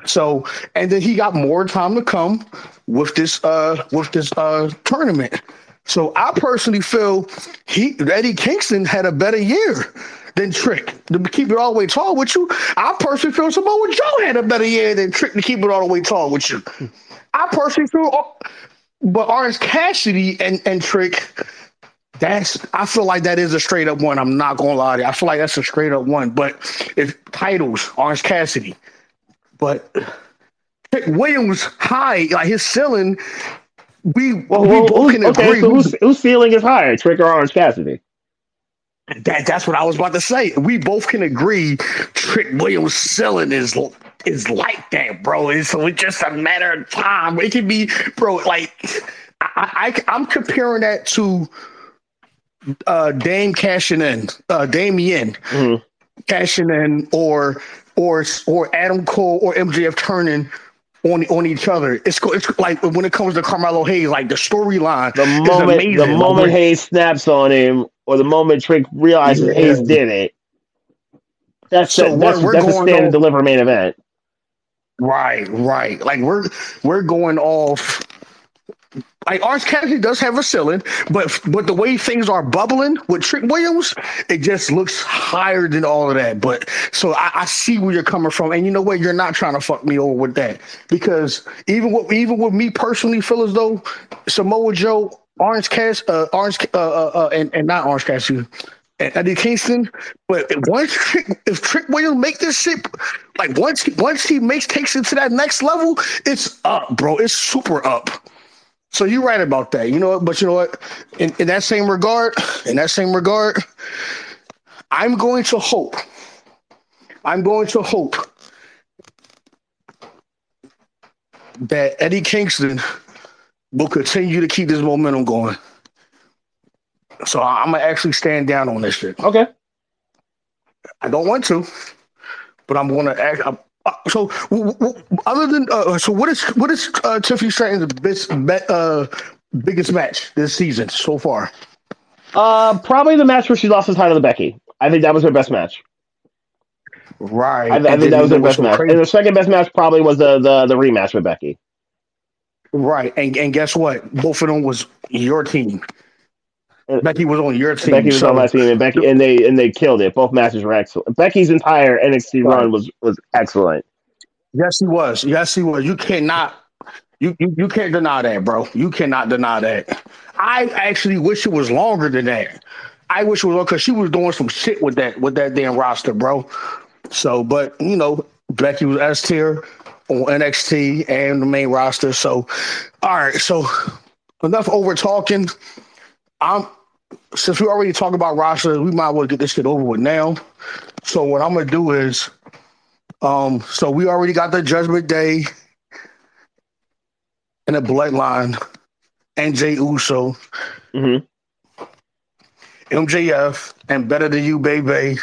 So, and then he got more time to come with this tournament. So I personally feel Eddie Kingston had a better year than Trick. To keep it all the way tall with you, I personally feel Samoa Joe had a better year than Trick to keep it all the way tall with you. I personally feel, but Orange Cassidy and Trick, I feel like that is a straight up one. I'm not gonna lie to you. I feel like that's a straight up one. But if titles, Orange Cassidy, but Trick Williams high, like his ceiling. We both can agree. So whose ceiling is higher, Trick or Orange Cassidy? That's what I was about to say. We both can agree Trick Williams' ceiling is like that, bro. And so it's just a matter of time. It can be, bro, like I'm comparing that to Dame cashing in, Damien cashing in, or Adam Cole or MJF turning on each other. It's like when it comes to Carmelo Hayes, like the storyline. The moment Hayes snaps on him, or the moment Trick realizes Hayes did it. That's a stand and deliver main event. Right. Like we're going off. Like Orange Cassidy does have a ceiling, but the way things are bubbling with Trick Williams, it just looks higher than all of that. But so I see where you're coming from, and you know what? You're not trying to fuck me over with that, because even with me personally, feel as though Samoa Joe, not Orange Cassidy, and Eddie Kingston. But if Trick Williams make this shit, like once he takes it to that next level, it's up, bro. It's super up. So you're right about that, you know. But you know what? In that same regard, I'm going to hope that Eddie Kingston will continue to keep this momentum going. So I'm gonna actually stand down on this shit. Okay. I don't want to, but I'm gonna act. What is Tiffany Stratton's biggest match this season so far? Probably the match where she lost the title to Becky. I think that was her best match. Right. I think that was her best match. Crazy. And her second best match probably was the rematch with Becky. Right. And guess what? Both of them was your team. Becky was on your team. Becky was on my team, and Becky and they killed it. Both matches were excellent. Becky's entire NXT run was excellent. Yes, he was. You can't deny that, bro. You cannot deny that. I actually wish it was longer than that. I wish it was longer because she was doing some shit with that damn roster, bro. So, but you know, Becky was S tier on NXT and the main roster. So, all right. So, enough over talking. Since we already talked about roster, we might as well get this shit over with now. So what I'm gonna do is, so we already got the Judgment Day and the Bloodline and Jey Uso, MJF, and Better Than You, Baby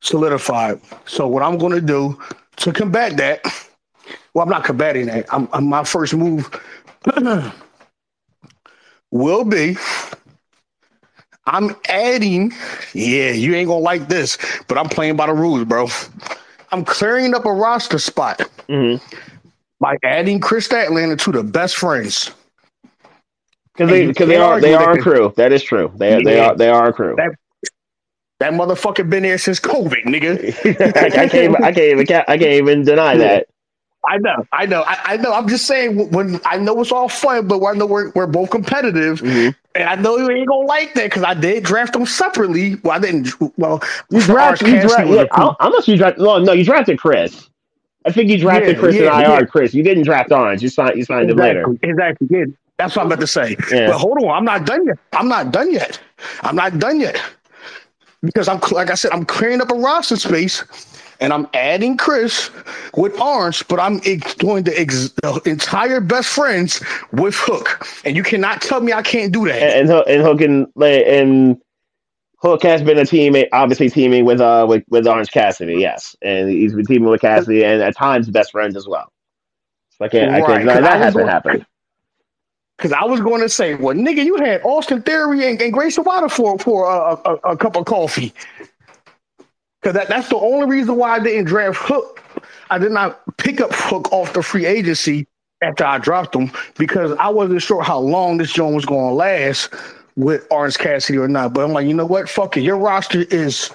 solidified. So what I'm gonna do to combat that? Well, I'm not combating that. I'm my first move. Will be, I'm adding, yeah, you ain't gonna like this, but I'm playing by the rules, bro. I'm clearing up a roster spot by adding Chris Statlander to the Best Friends. Because they are a crew. That is true. They are a crew. That motherfucker been there since COVID, nigga. I can't even deny that. I know. I'm just saying, when I know it's all fun, but I know we're both competitive, mm-hmm. and I know you ain't gonna like that because I did draft them separately. Well, I didn't. Well, you drafted. Look, unless you draft. No, you drafted Chris. I think you drafted Chris and IR Chris. You didn't draft Orange. You signed him later. Exactly. Yeah. That's what I'm about to say. Yeah. But hold on, I'm not done yet. Because I'm clearing up a roster space. And I'm adding Chris with Orange, but I'm doing the entire Best Friends with Hook. And you cannot tell me I can't do that. And Hook has been a teammate, obviously teaming with Orange Cassidy, yes. And he's been teaming with Cassidy and at times Best Friends as well. So I can't, that hasn't happened. Because I was going to say, well, nigga, you had Austin Theory and Grace Water for a cup of coffee. Because that's the only reason why I didn't draft Hook. I did not pick up Hook off the free agency after I dropped him because I wasn't sure how long this joint was going to last with Orange Cassidy or not. But I'm like, you know what? Fuck it. Your roster is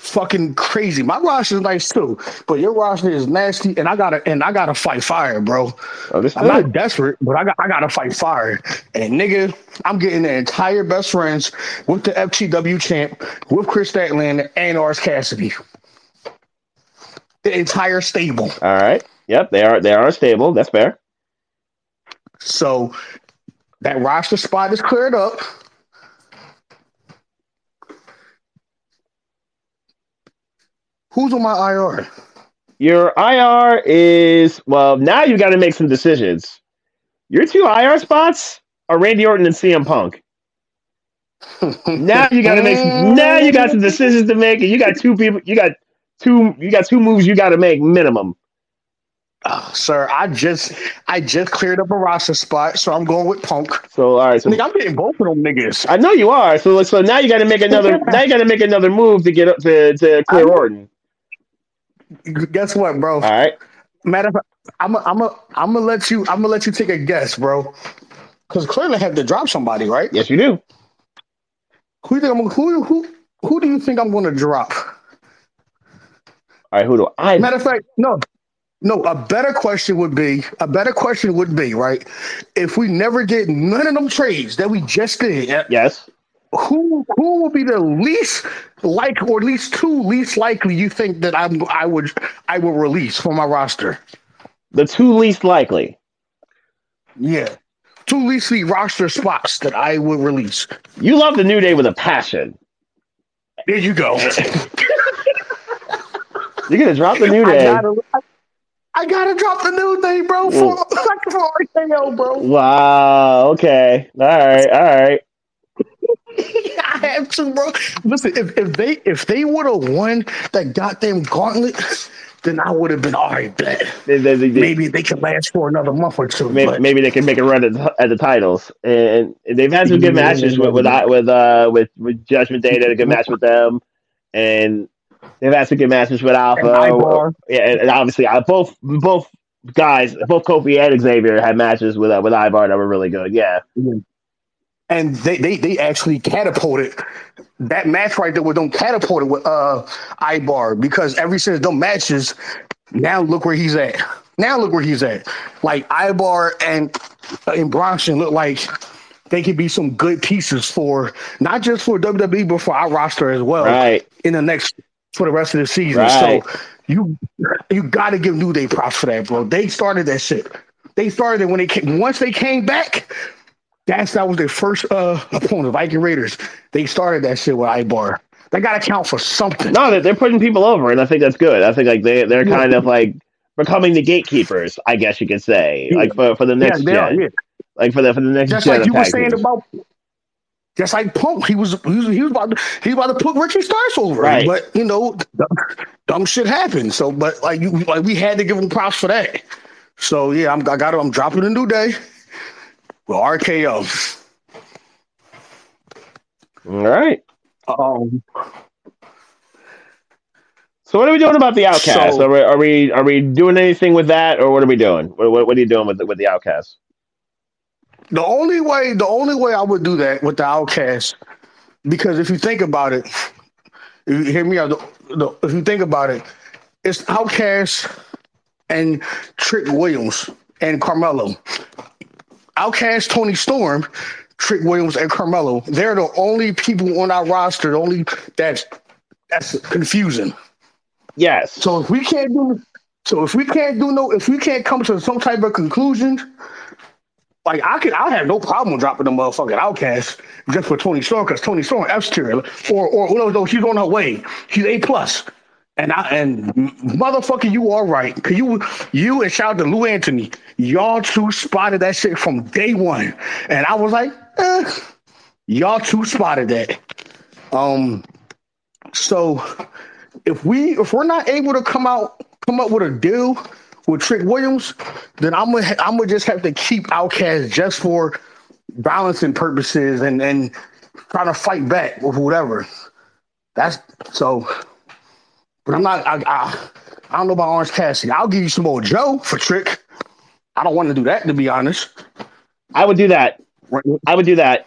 fucking crazy. My roster is nice too, but your roster is nasty, and I gotta fight fire, bro. Oh, I'm not desperate, but I gotta fight fire. And nigga, I'm getting the entire Best Friends with the FTW champ, with Chris Statlander and Orange Cassidy. The entire stable. All right. Yep, they are stable. That's fair. So that roster spot is cleared up. Who's on my IR? Your IR is, well, now you got to make some decisions. Your two IR spots are Randy Orton and CM Punk. Now you got some decisions to make, and you got two people. You got two moves you got to make minimum. Sir, I just cleared up a roster spot, so I'm going with Punk. So all right, so nigga, I'm getting both of them niggas. I know you are. So now you got to make another. Now you got to make another move to get up to clear Orton. Guess what, bro? All right. Matter of fact, I'm gonna let you take a guess, bro. Because clearly I have to drop somebody, right? Yes, you do. Who do you think I'm gonna drop? All right, who do I? Matter of fact, no. No, a better question would be, right? If we never did none of them trades that we just did, yes. Who will be the least like, or at least two least likely you think that I would release from my roster? The two least likely. Yeah. Two least roster spots that I would release. You love the New Day with a passion. There you go. You're gonna drop the New Day. I gotta drop the New Day, bro, for RKO, bro. Wow, okay. All right. I have to, bro. Listen, if they would have won that goddamn gauntlet, then I would have been all right, bet. Maybe they could last for another month or two. Maybe they can make a run at the titles. And they've had some good matches with Judgment Day, that a good match with them. And they've had some good matches with Alpha. Yeah, and obviously, both Kofi and Xavier had matches with Ivar that were really good. Yeah, and they actually catapulted that match right there with them, catapulted with Ivar, because ever since them matches, now look where he's at. Like Ivar and Bronson look like they could be some good pieces for not just for WWE but for our roster as well. Right in the next. For the rest of the season, right. So you got to give New Day props for that, bro. They started that shit. They started it when they came. Once they came back, that was their first opponent, Viking Raiders. They started that shit with Ibar. They got to count for something. No, they're putting people over, and I think that's good. I think like they're kind of like becoming the gatekeepers, I guess you could say, like for the next gen. Yeah. Like for the next gen. Just like you were saying about. Just like Punk, he was about to put Ricky Starks over, right. But you know, dumb shit happened. So, but we had to give him props for that. So yeah, I'm dropping a New Day with RKO. All right. So what are we doing about the Outcasts? So, are we doing anything with that, or what are we doing? What are you doing with the Outcasts? The only way I would do that with the Outcasts, because if you think about it, if you hear me out, if you think about it, it's Outcasts and Trick Williams and Carmelo. Outcasts, Toni Storm, Trick Williams, and Carmelo. They're the only people on our roster, the only that's confusing. Yes. So if we can't do, if we can't come to some type of conclusion, like I have no problem dropping the motherfucking Outcast just for Toni Storm, because Toni Storm F's tier, or who knows, though, she's on her way. She's A plus. And motherfucker, you are right. Cause you and shout out to Lou Anthony, y'all two spotted that shit from day one. And I was like, y'all two spotted that. So if we're not able to come up with a deal with Trick Williams, then I'm gonna just have to keep Outcast just for balancing purposes and trying to fight back or whatever. That's so. But I'm not. I don't know about Orange Cassidy. I'll give you some more Joe for Trick. I don't want to do that, to be honest. I would do that. I would do that.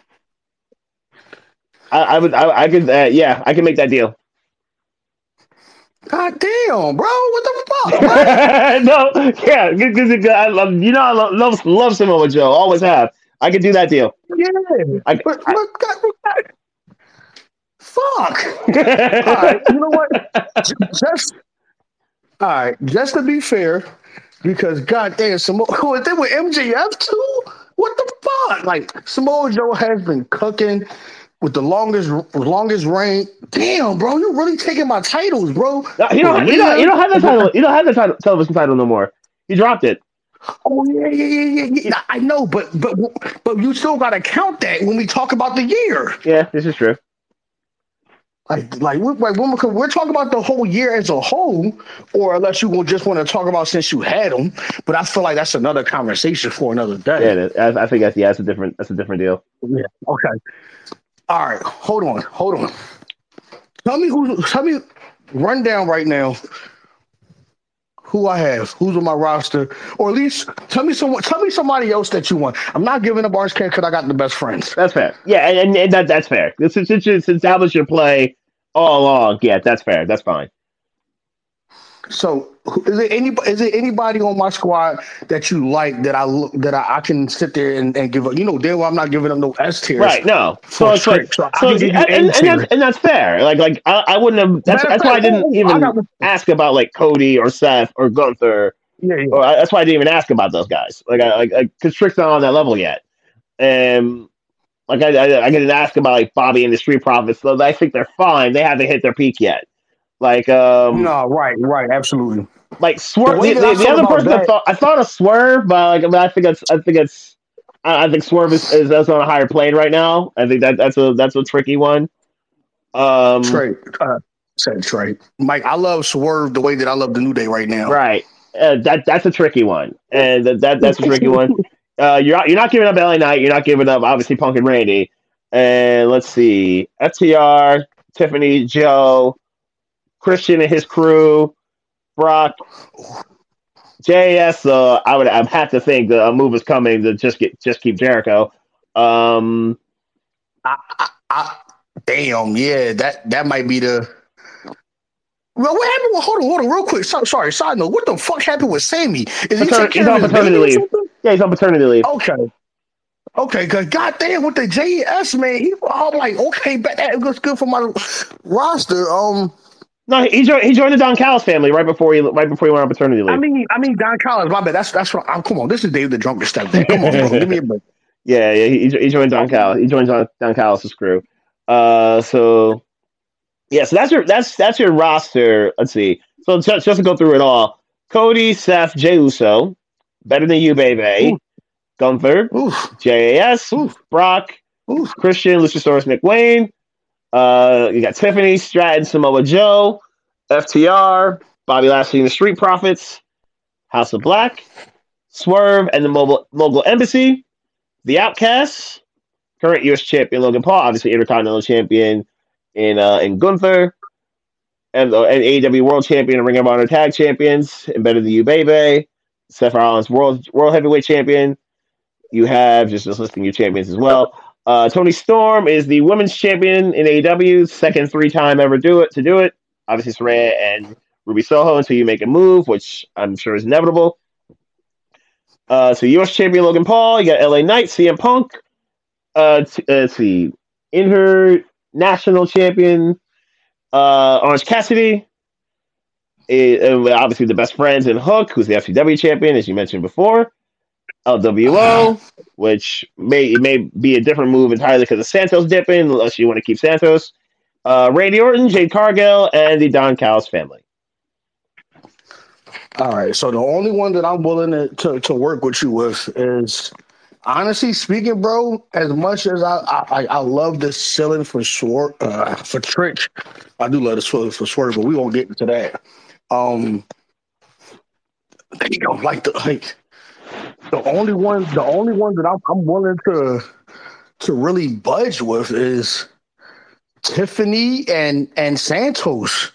I could. Yeah, I can make that deal. God damn, bro! What the fuck? No, yeah, because I love, you know, I love Samoa Joe. Always have. I could do that deal. Yeah. But fuck. All right, you know what? Just to be fair, because goddamn, if they were MJF too, what the fuck? Like Samoa Joe has been cooking with the longest reign. Damn, bro, you're really taking my titles, bro. You don't have that title. You don't have the title, television title no more. You dropped it. Oh yeah. I know, but you still gotta count that when we talk about the year. Yeah, this is true. Like, we're talking about the whole year as a whole, or unless you just want to talk about since you had them. But I feel like that's another conversation for another day. Yeah, I think that's a different deal. Yeah. Okay. All right. Hold on. Tell me. Run down right now. Who I have? Who's on my roster? Or at least tell me somebody else that you want. I'm not giving up Orange Cassidy because I got the best friends. That's fair. Yeah, and that's fair. Since that was your play all along, yeah, that's fair. That's fine. So, is there anybody on my squad that you like that I can sit there and give up? You know, damn well I'm not giving them no S tiers. Right? No. So that's fair. Like I wouldn't have. That's why I didn't even ask about like Cody or Seth or Gunther. Yeah. Or that's why I didn't even ask about those guys. Like because Trick's not on that level yet. I didn't ask about like Bobby and the Street Profits. So I think they're fine. They haven't hit their peak yet. Like no, right, absolutely. Like Swerve, the other person that I thought of Swerve, but like I think Swerve is on a higher plane right now. I think that's a tricky one. Trey, Mike, I love Swerve the way that I love the New Day right now. Right, that's a tricky one, and that's a tricky one. You're not giving up LA Knight. You're not giving up obviously Punk and Randy, and let's see, FTR, Tiffany, Joe, Christian and his crew, Brock, JS. I have to think the move is coming to just keep Jericho. Damn, yeah, that might be the. Well, what happened? Well, hold on, real quick. Sorry, side note. What the fuck happened with Sammy? He's on paternity leave. Yeah, he's on paternity leave. Okay, because goddamn with the JS man, I'm like, okay, but that looks good for my roster. No, he joined the Don Callis family right before he went on paternity leave. I mean Don Callis. My bad. That's what I'm. Come on, this is Dave the Drunken Step. Come on, bro, give me a break. Yeah. He joined Don Callis. He joined Don Callis' crew. So that's your roster. Let's see. So just to go through it all: Cody, Seth, Jey Uso, better than you, baby. Gunther, JAS, Brock, Christian, Luchasaurus McWayne. You got Tiffany Stratton, Samoa Joe, FTR, Bobby Lashley and the Street Profits, House of Black, Swerve and the Mogul Embassy, the Outcasts, current U.S. champion Logan Paul, obviously Intercontinental champion in Gunther, and AEW World Champion and Ring of Honor Tag Champions, and Better Than You Baby, Seth Rollins World Heavyweight Champion, you have just listing your champions as well. Toni Storm is the women's champion in AEW, second three-time ever to do it. Obviously, it's Rhea and Ruby Soho until you make a move, which I'm sure is inevitable. So U.S. champion Logan Paul, you got LA Knight, CM Punk. Let's see, international champion Orange Cassidy. Obviously, the Best Friends and Hook, who's the FCW champion, as you mentioned before. LWO, which may be a different move entirely because of Santos dipping, unless you want to keep Santos. Randy Orton, Jade Cargill, and the Don Callis family. All right, so the only one that I'm willing to work with you with is, honestly speaking, bro, as much as I love the ceiling for Trick, I do love the ceiling for Swerve, but we won't get into that. They don't like the like. The only one that I'm willing to really budge with is Tiffany and Santos.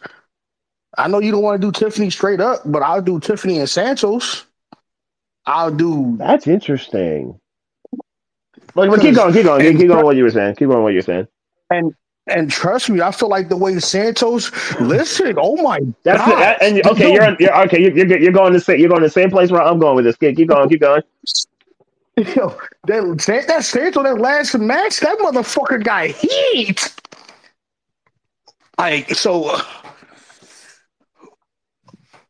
I know you don't want to do Tiffany straight up, but I'll do Tiffany and Santos. I'll do. That's interesting. But keep going. What you were saying. And trust me, I feel like the way Santos listened. Oh my God! You're going the same place where I'm going with this. Keep going. Yo, that Santos, that last match, that motherfucker got heat.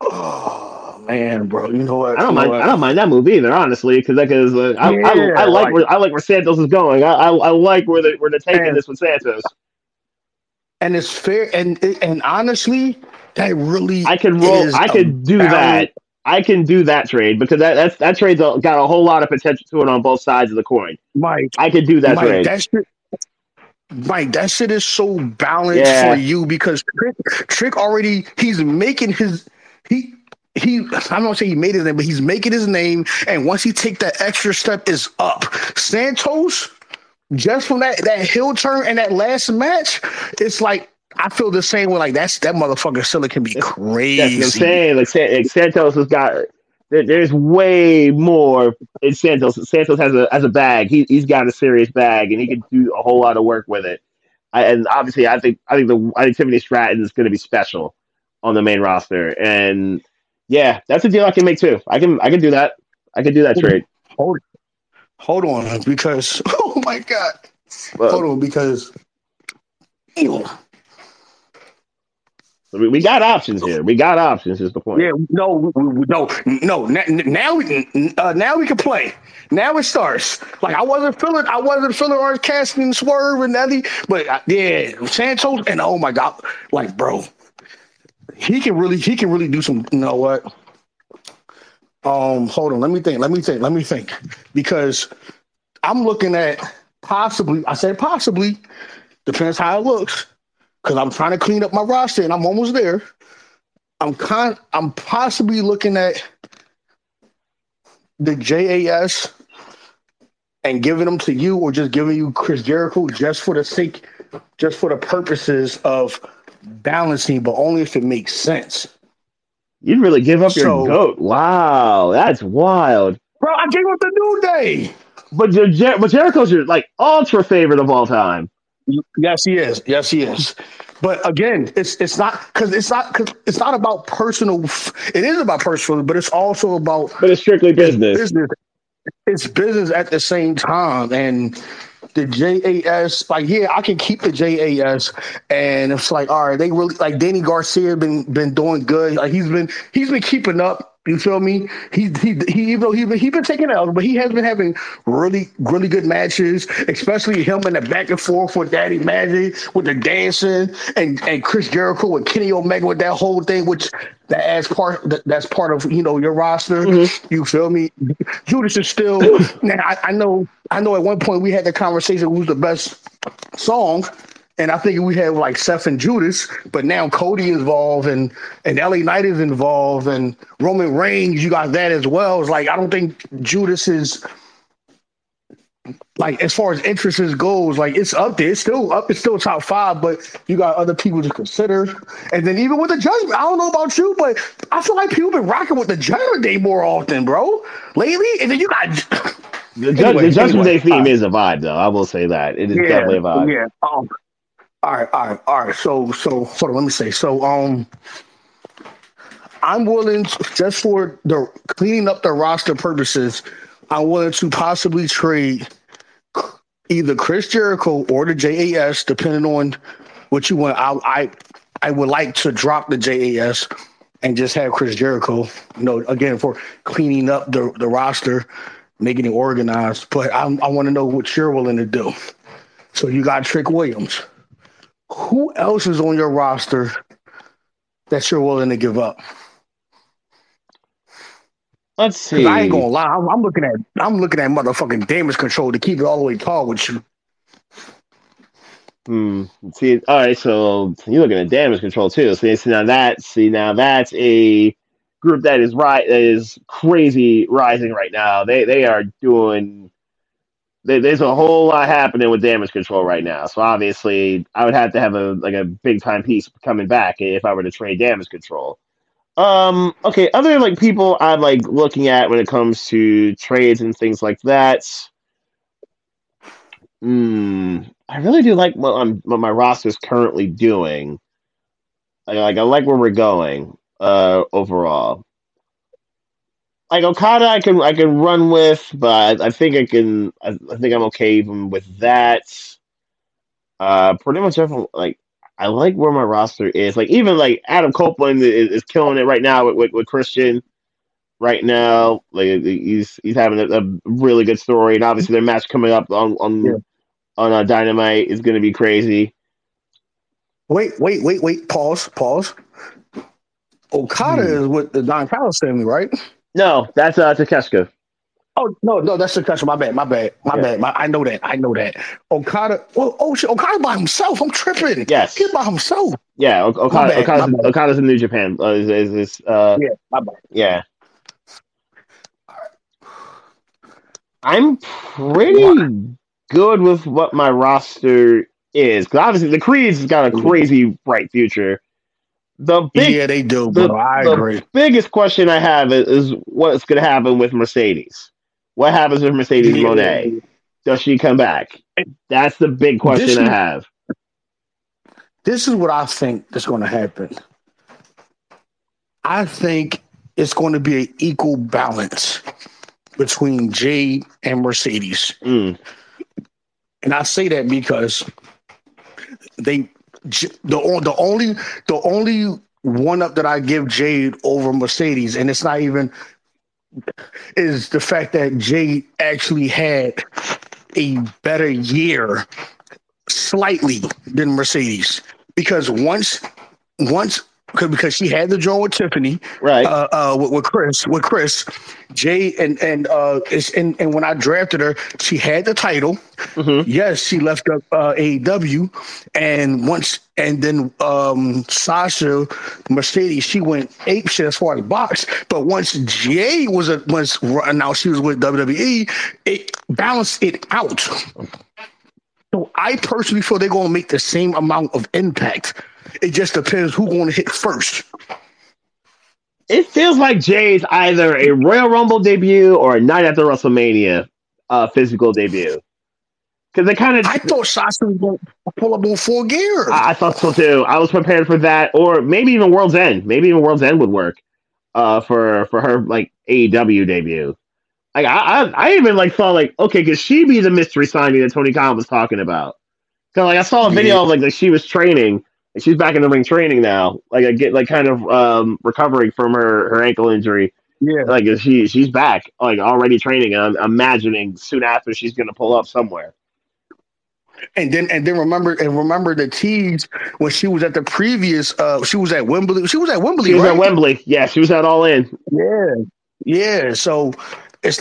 Oh man, bro, you know what? I don't mind that move either, honestly, because I like where Santos is going. I like where they're taking this with Santos. And it's fair, and honestly, that really I can do that trade because that trade's got a whole lot of potential to it on both sides of the coin. Mike, I could do that trade. That shit is so balanced for you because Trick already I'm not saying he made his name, but he's making his name, and once he take that extra step, it's up. Santos. Just from that heel turn and that last match, it's like I feel the same way. Like that motherfucker Silla can be crazy. That's what I'm saying. Like Santos has got. There's way more in Santos. Santos has a bag. He's got a serious bag, and he can do a whole lot of work with it. And obviously, I think Tiffany Stratton is going to be special on the main roster. And yeah, that's a deal I can make too. I can do that. I can do that trade. Hold on, because oh my God! Well, hold on, because ew. We got options here. We got options. Is the point? Yeah. No. Now we can play. Now it starts. Like I wasn't feeling Orange Cassidy and Swerve and Nelly, but Santos and oh my God, like bro, he can really do some. You know what? Hold on. Let me think. Because I'm looking at possibly, depends how it looks. Because I'm trying to clean up my roster and I'm almost there. I'm possibly looking at the JAS and giving them to you, or just giving you Chris Jericho just for the purposes of balancing, but only if it makes sense. You'd really give up your goat. Wow, that's wild. Bro, I gave up the New Day. But Jericho's your, like, ultra favorite of all time. Yes, he is. But again, it is about personal, but it's also about... But it's strictly business. It's business at the same time. And the JAS, like, yeah, I can keep the JAS, and it's like, all right, they really like Danny Garcia been doing good. Like he's been keeping up. You feel me? He's been taking out, but he has been having really, really good matches, especially him in the back and forth with Daddy Magic, with the dancing, and Chris Jericho and Kenny Omega with that whole thing, which that's part of your roster. Mm-hmm. You feel me? Judas is still. Now I know. At one point we had the conversation who's the best song. And I think we had like Seth and Judas, but now Cody is involved and LA Knight is involved and Roman Reigns, you got that as well. It's like I don't think Judas is like as far as interests goes, like it's up there. It's still top five, but you got other people to consider. And then even with the Judgment, I don't know about you, but I feel like people been rocking with the Judgment Day more often, bro. Lately, and then you got The Judgment Day theme is a vibe, though. I will say that. It is definitely a vibe. Yeah. All right. So hold on. Let me say. So I'm willing to, just for the cleaning up the roster purposes, I'm willing to possibly trade either Chris Jericho or the JAS, depending on what you want. I would like to drop the JAS and just have Chris Jericho, you know, again, for cleaning up the roster, making it organized. But I want to know what you're willing to do. So you got Trick Williams. Who else is on your roster that you're willing to give up? Let's see. I ain't gonna lie. I'm looking at motherfucking Damage Control to keep it all the way tall with you. See, all right. So you're looking at Damage Control too. So now that's a group that is crazy rising right now. They are doing. There's a whole lot happening with Damage Control right now. So obviously, I would have to have a big time piece coming back if I were to trade Damage Control. Okay, other people I'm looking at when it comes to trades and things like that. I really do like what my roster's currently doing. I like where we're going overall. Like Okada, I can run with, but I think I'm okay even with that. Pretty much everyone, I like where my roster is. Even Adam Copeland is killing it right now with Christian. Right now, he's having a really good story, and obviously their match coming up on Dynamite is going to be crazy. Wait! Pause. Okada is with the Don Callis family, right? No, that's Takeshka. Oh no, that's Takeshka. My bad. I know that. Okada. Okada's by himself. I'm tripping. Yes, he's by himself. Yeah, Okada's in New Japan. My bad. Yeah. I'm pretty good with what my roster is, because obviously the Creed's got a crazy bright future. They do. I agree. The biggest question I have is what's going to happen with Mercedes. What happens with Mercedes Moné? Does she come back? That's the big question I have. This is what I think is going to happen. I think it's going to be an equal balance between Jade and Mercedes. And I say that because the only one up that I give Jade over Mercedes, and it's not even, is the fact that Jade actually had a better year slightly than Mercedes, because because she had the joint with Tiffany, right? With Chris, Jay, and when I drafted her, she had the title. Mm-hmm. Yes, she left up AEW, and then Sasha Mercedes, she went ape shit as far as box. But once Jay she was with WWE, it balanced it out. So I personally feel they're gonna make the same amount of impact. It just depends who's going to hit first. It feels like Jay's either a Royal Rumble debut or a Night After WrestleMania physical debut. Because I thought Sasha was going to pull up on full gear. I thought so too. I was prepared for that, or maybe even World's End. Maybe even World's End would work for her AEW debut. I even thought, could she be the mystery signing that Tony Khan was talking about? Because I saw a video of that she was training. She's back in the ring training now. Recovering from her ankle injury. Yeah. She's back. Already training. And I'm imagining soon after she's gonna pull up somewhere. And then remember the tease when she was at the previous. She was at Wembley. At Wembley. Yeah. She was at All In. Yeah. Yeah. So it's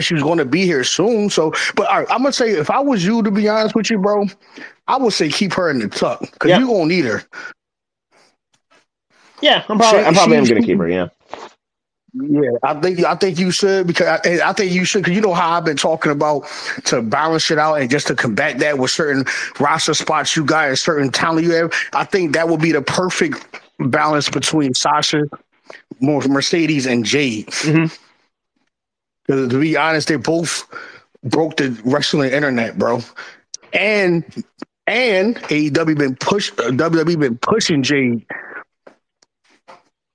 she was going to be here soon. So, but all right, I'm gonna say, if I was you, to be honest with you, bro, I would say keep her in the tuck, because you gonna need her. Yeah, I'm probably gonna keep her. Yeah. Yeah, I think you should, because I think you should, because you know how I've been talking about to balance it out and just to combat that with certain roster spots you got and certain talent you have. I think that would be the perfect balance between Sasha, Mercedes, and Jade. Mm-hmm. Because to be honest, they both broke the wrestling internet, bro. And AEW been push WWE been pushing Jade.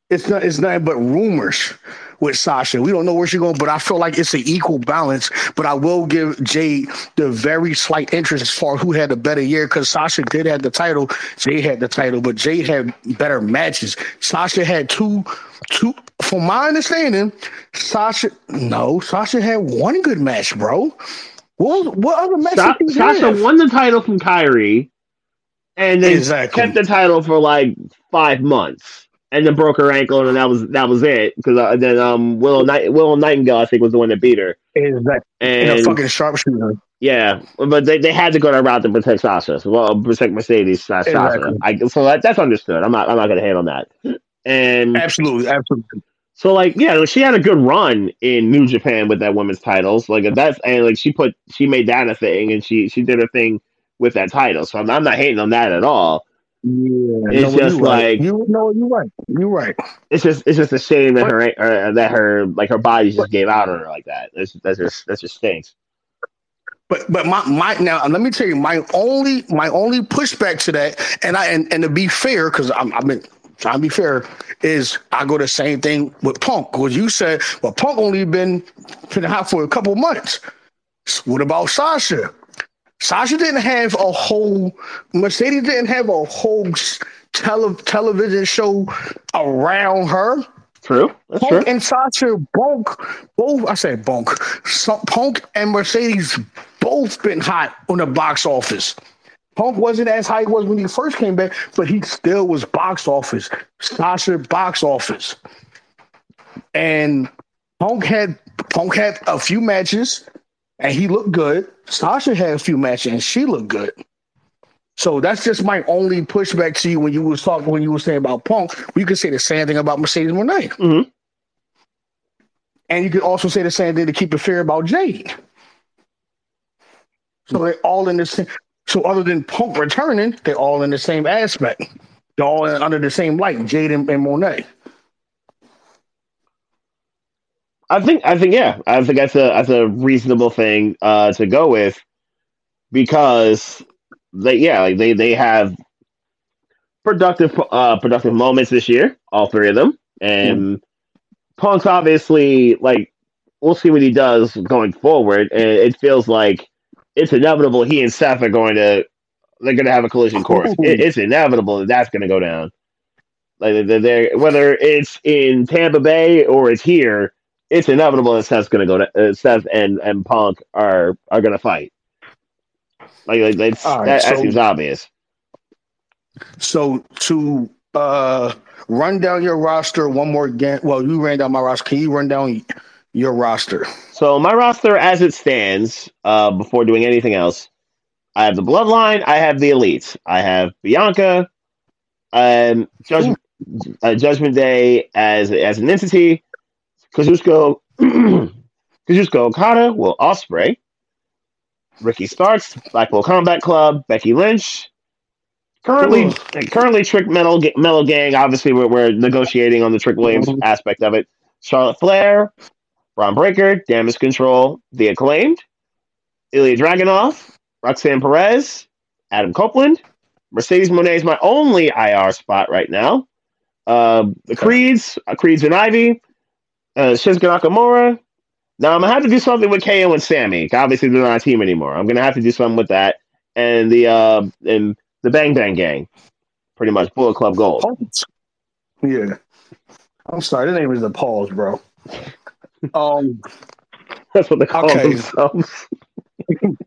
It's nothing but rumors with Sasha. We don't know where she's going, but I feel like it's an equal balance. But I will give Jade the very slight interest as far as who had a better year, because Sasha did have the title. Jade had the title, but Jade had better matches. Sasha had two. From my understanding, Sasha had one good match, bro. What other match did Sasha won the title from Kyrie, and then kept the title for like 5 months. And then broke her ankle, and that was it. Because then Willow Nightingale, I think, was the one that beat her. Exactly. And a fucking sharpshooter. Yeah, but they had to go that route to protect Sasha. Well, protect Mercedes. Exactly. Sasha. So that's understood. I'm not gonna hate on that. And absolutely. So like, yeah, she had a good run in New Japan with that women's titles. She made that a thing, and she did her thing with that title. So I'm not hating on that at all. Yeah, it's just like you're right. It's just a shame that her body just gave out on her like that. That's just stinks. But my now let me tell you my only pushback to that, and to be fair, because I've been trying to be fair, is I go the same thing with Punk, because you said, well, Punk only been in the house for a couple months. So what about Sasha? Sasha didn't have a whole... Mercedes didn't have a whole television show around her. True. That's true. And Sasha Punk and Mercedes both been hot on the box office. Punk wasn't as high as he was when he first came back, but he still was box office. Sasha box office. And Punk had a few matches, and he looked good. Sasha had a few matches, and she looked good. So that's just my only pushback to you when you were saying about Punk. We could say the same thing about Mercedes Moné. Mm-hmm. And you could also say the same thing to keep it fair about Jade. So they're all in the same... So other than Punk returning, they're all in the same aspect. They're all under the same light, Jade and Moné. I think that's a reasonable thing to go with, because they have productive moments this year, all three of them, and Punk's obviously like we'll see what he does going forward, and it feels like it's inevitable he and Seth are going to have a collision course. It's inevitable that's going to go down, like whether it's in Tampa Bay or it's here. It's inevitable that Seth's going to Seth and Punk are going to fight. That seems obvious. So to run down your roster one more game. Well, you ran down my roster. Can you run down your roster? So my roster as it stands, before doing anything else, I have the Bloodline. I have the Elites. I have Bianca. Judgment Day as an entity. Kazuchika Okada, Will Ospreay, Ricky Starks, Blackpool Combat Club, Becky Lynch. Currently, Trick Mello Gang. Obviously, we're negotiating on the Trick Williams aspect of it. Charlotte Flair, Braun Breaker, Damage Control, The Acclaimed, Ilya Dragunov, Roxanne Perez, Adam Copeland. Mercedes Moné is my only IR spot right now. The Creeds and Ivy. Shinsuke Nakamura. Now I'm gonna have to do something with KO and Sammy. Obviously, they're not a team anymore. I'm gonna have to do something with that and the Bang Bang Gang, pretty much Bullet Club Gold. Yeah, I'm sorry, their name is the Pauls, bro. That's what they call themselves. Come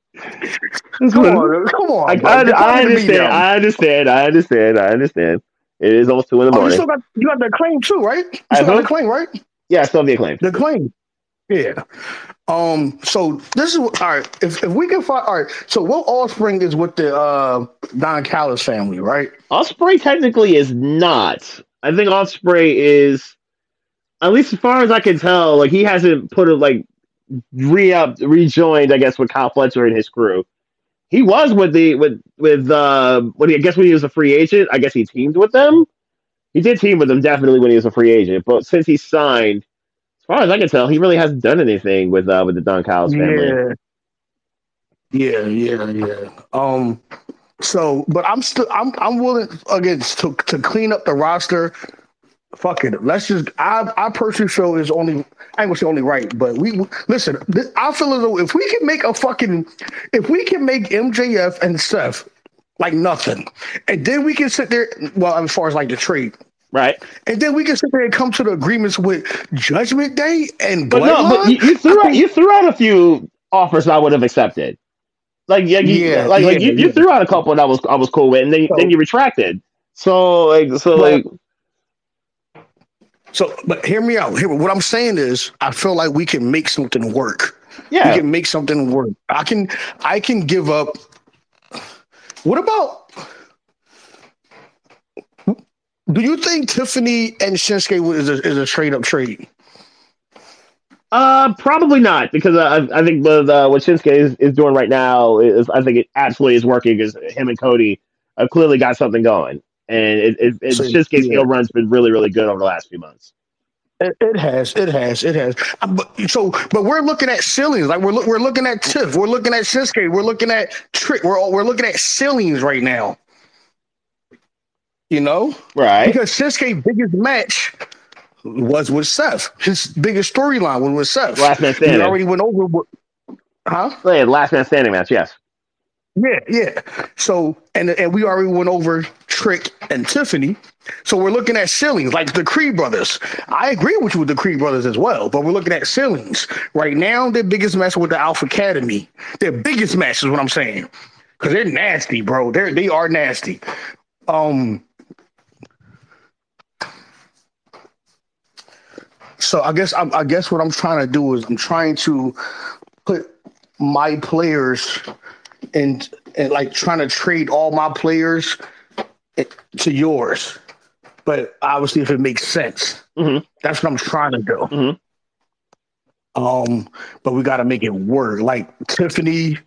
on! I understand. It is almost 2 in the morning. You got the Acclaim too, right? Yeah, I still have the Acclaim. Yeah. So this is all right. If we can find all right. So Will Ospreay is with the Don Callis family, right? Ospreay technically is not. I think Ospreay is, at least as far as I can tell, like he hasn't put it like rejoined. I guess with Kyle Fletcher and his crew. He was when he was a free agent. I guess he teamed with them. He did team with them definitely when he was a free agent, but since he signed far as I can tell, he really hasn't done anything with the Don Callis family. Yeah. So, but I'm willing again to clean up the roster. Fuck it. Let's just. I personally feel is only. I ain't gonna say only right, but we listen. I feel as though if we can make if we can make MJF and Seth like nothing, and then we can sit there. Well, as far as like the trade, right? And then we can sit there and come to the agreements with Judgment Day and Bloodline. But you threw out a few offers I would have accepted. You threw out a couple that I was cool with, and then you retracted. But hear me out. What I'm saying is, I feel like we can make something work. Yeah, we can make something work. I can give up. What about? Do you think Tiffany and Shinsuke is a straight up trade? Probably not, because I think what Shinsuke is doing right now is, I think it absolutely is working, because him and Cody have clearly got something going, and Shinsuke's heel run's been really, really good over the last few months. It has. But we're looking at ceilings. Like we're looking at Tiff, we're looking at Shinsuke, we're looking at Trick. We're looking at ceilings right now. You know, right? Because Shinsuke's biggest match was with Seth. His biggest storyline was with Seth. Last man standing. He already went over. Last man standing match. Yes. Yeah. So and we already went over Trick and Tiffany. So we're looking at ceilings, like the Creed brothers. I agree with you with the Creed brothers as well, but we're looking at ceilings right now. Their biggest match with the Alpha Academy. Their biggest match is what I'm saying, because they're nasty, bro. They are nasty. So I guess what I'm trying to do is I'm trying to put my players and like trying to trade all my players to yours, but obviously if it makes sense, that's what I'm trying to do. Mm-hmm. But we got to make it work. Like Tiffany,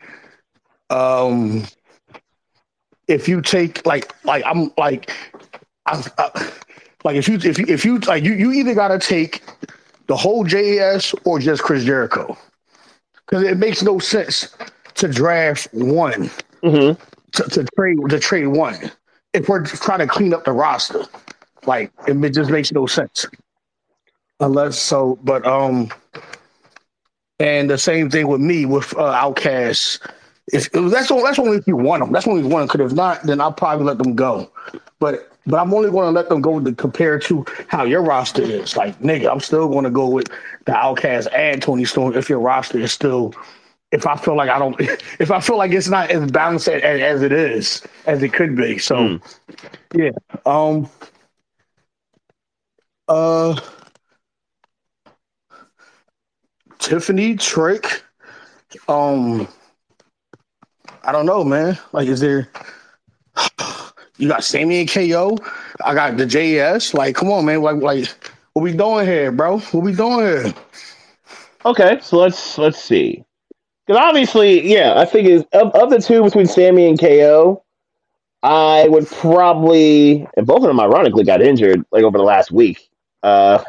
if you take like I'm like I like if you like you either gotta take the whole JAS or just Chris Jericho, because it makes no sense to draft one to trade one if we're trying to clean up the roster. Like it just makes no sense unless so. But and the same thing with me with Outcasts. That's only if you want them. That's only one. Because if not, then I'll probably let them go. But I'm only going to let them go to compare to how your roster is. Like, nigga, I'm still going to go with the Outcast and Toni Storm if your roster is still. If I feel like it's not as balanced as it is as it could be. So, yeah. Tiffany, Trick. I don't know, man. Like, is there? You got Sammy and KO. I got the JS. Like, come on, man. Like, what we doing here, bro? What we doing here? Okay, so let's see. Because obviously, yeah, I think is of the two between Sammy and KO, I would probably, and both of them ironically got injured like over the last week. So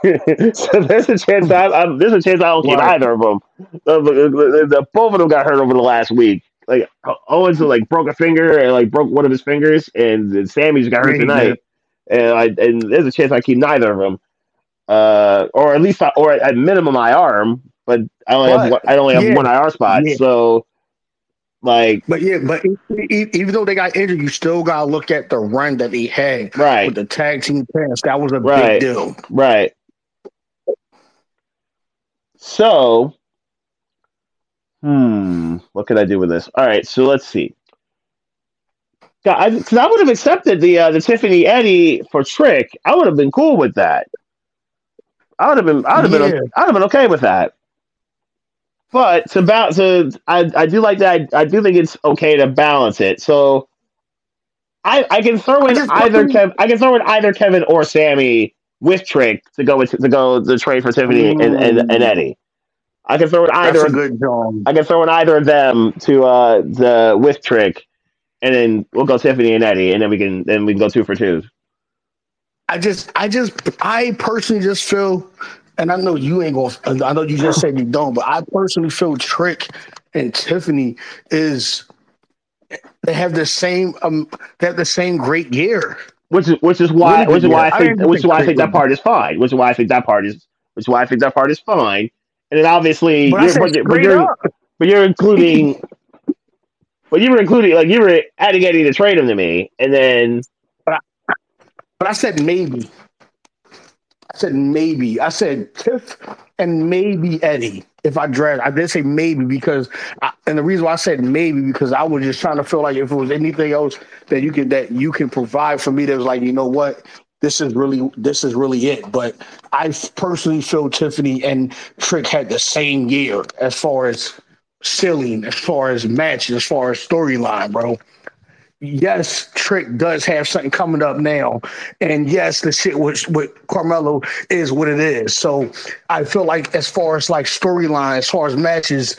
there's a chance I don't get either of them. Both of them got hurt over the last week. Like Owens like broke a finger and like broke one of his fingers, and Sammy's got hurt tonight. And there's a chance I keep neither of them, or at least or at minimum my arm. But I only have one IR spot, so like. But even though they got injured, you still gotta look at the run that they had with the tag team pass. That was a big deal, right? So. What could I do with this? All right, so let's see. Because I would have accepted the Tiffany Eddie for Trick. I would have been cool with that. I would have been okay with that. But I do like that. I do think it's okay to balance it. So I can throw in either Kevin or Sammy with Trick to trade for Tiffany and Eddie. I can throw in either of them to the with Trick, and then we'll go Tiffany and Eddie, and then we can go 2 for 2. I personally just feel and I know you ain't gonna, I know you just said you don't, but I personally feel Trick and Tiffany is, they have the same great gear. Which is why I think that part is fine. And then obviously, you were advocating to trade him to me, and then. But I said maybe. I said Tiff and maybe Eddie. If I draft, I did say maybe because the reason why I said maybe because I was just trying to feel like if it was anything else that you can provide for me, that was like, you know what, this is really it. But I personally feel Tiffany and Trick had the same gear as far as selling, as far as matches, as far as storyline, bro. Yes, Trick does have something coming up now. And yes, the shit with Carmelo is what it is. So I feel like as far as like storyline, as far as matches,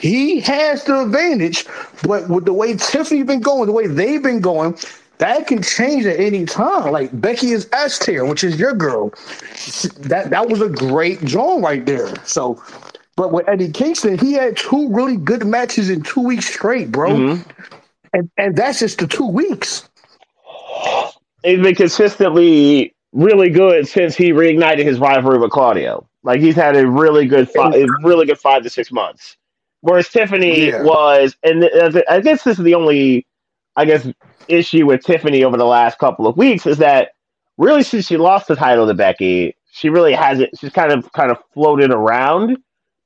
he has the advantage. But with the way Tiffany's been going, the way they've been going, that can change at any time. Like Becky is S tier, which is your girl. That was a great draw right there. So, but with Eddie Kingston, he had two really good matches in 2 weeks straight, bro. Mm-hmm. And that's just the 2 weeks. He's been consistently really good since he reignited his rivalry with Claudio. Like he's had a really good five to 6 months. Whereas Tiffany was, and I guess this is the only, issue with Tiffany over the last couple of weeks is that really since she lost the title to Becky, she really hasn't. She's kind of floated around,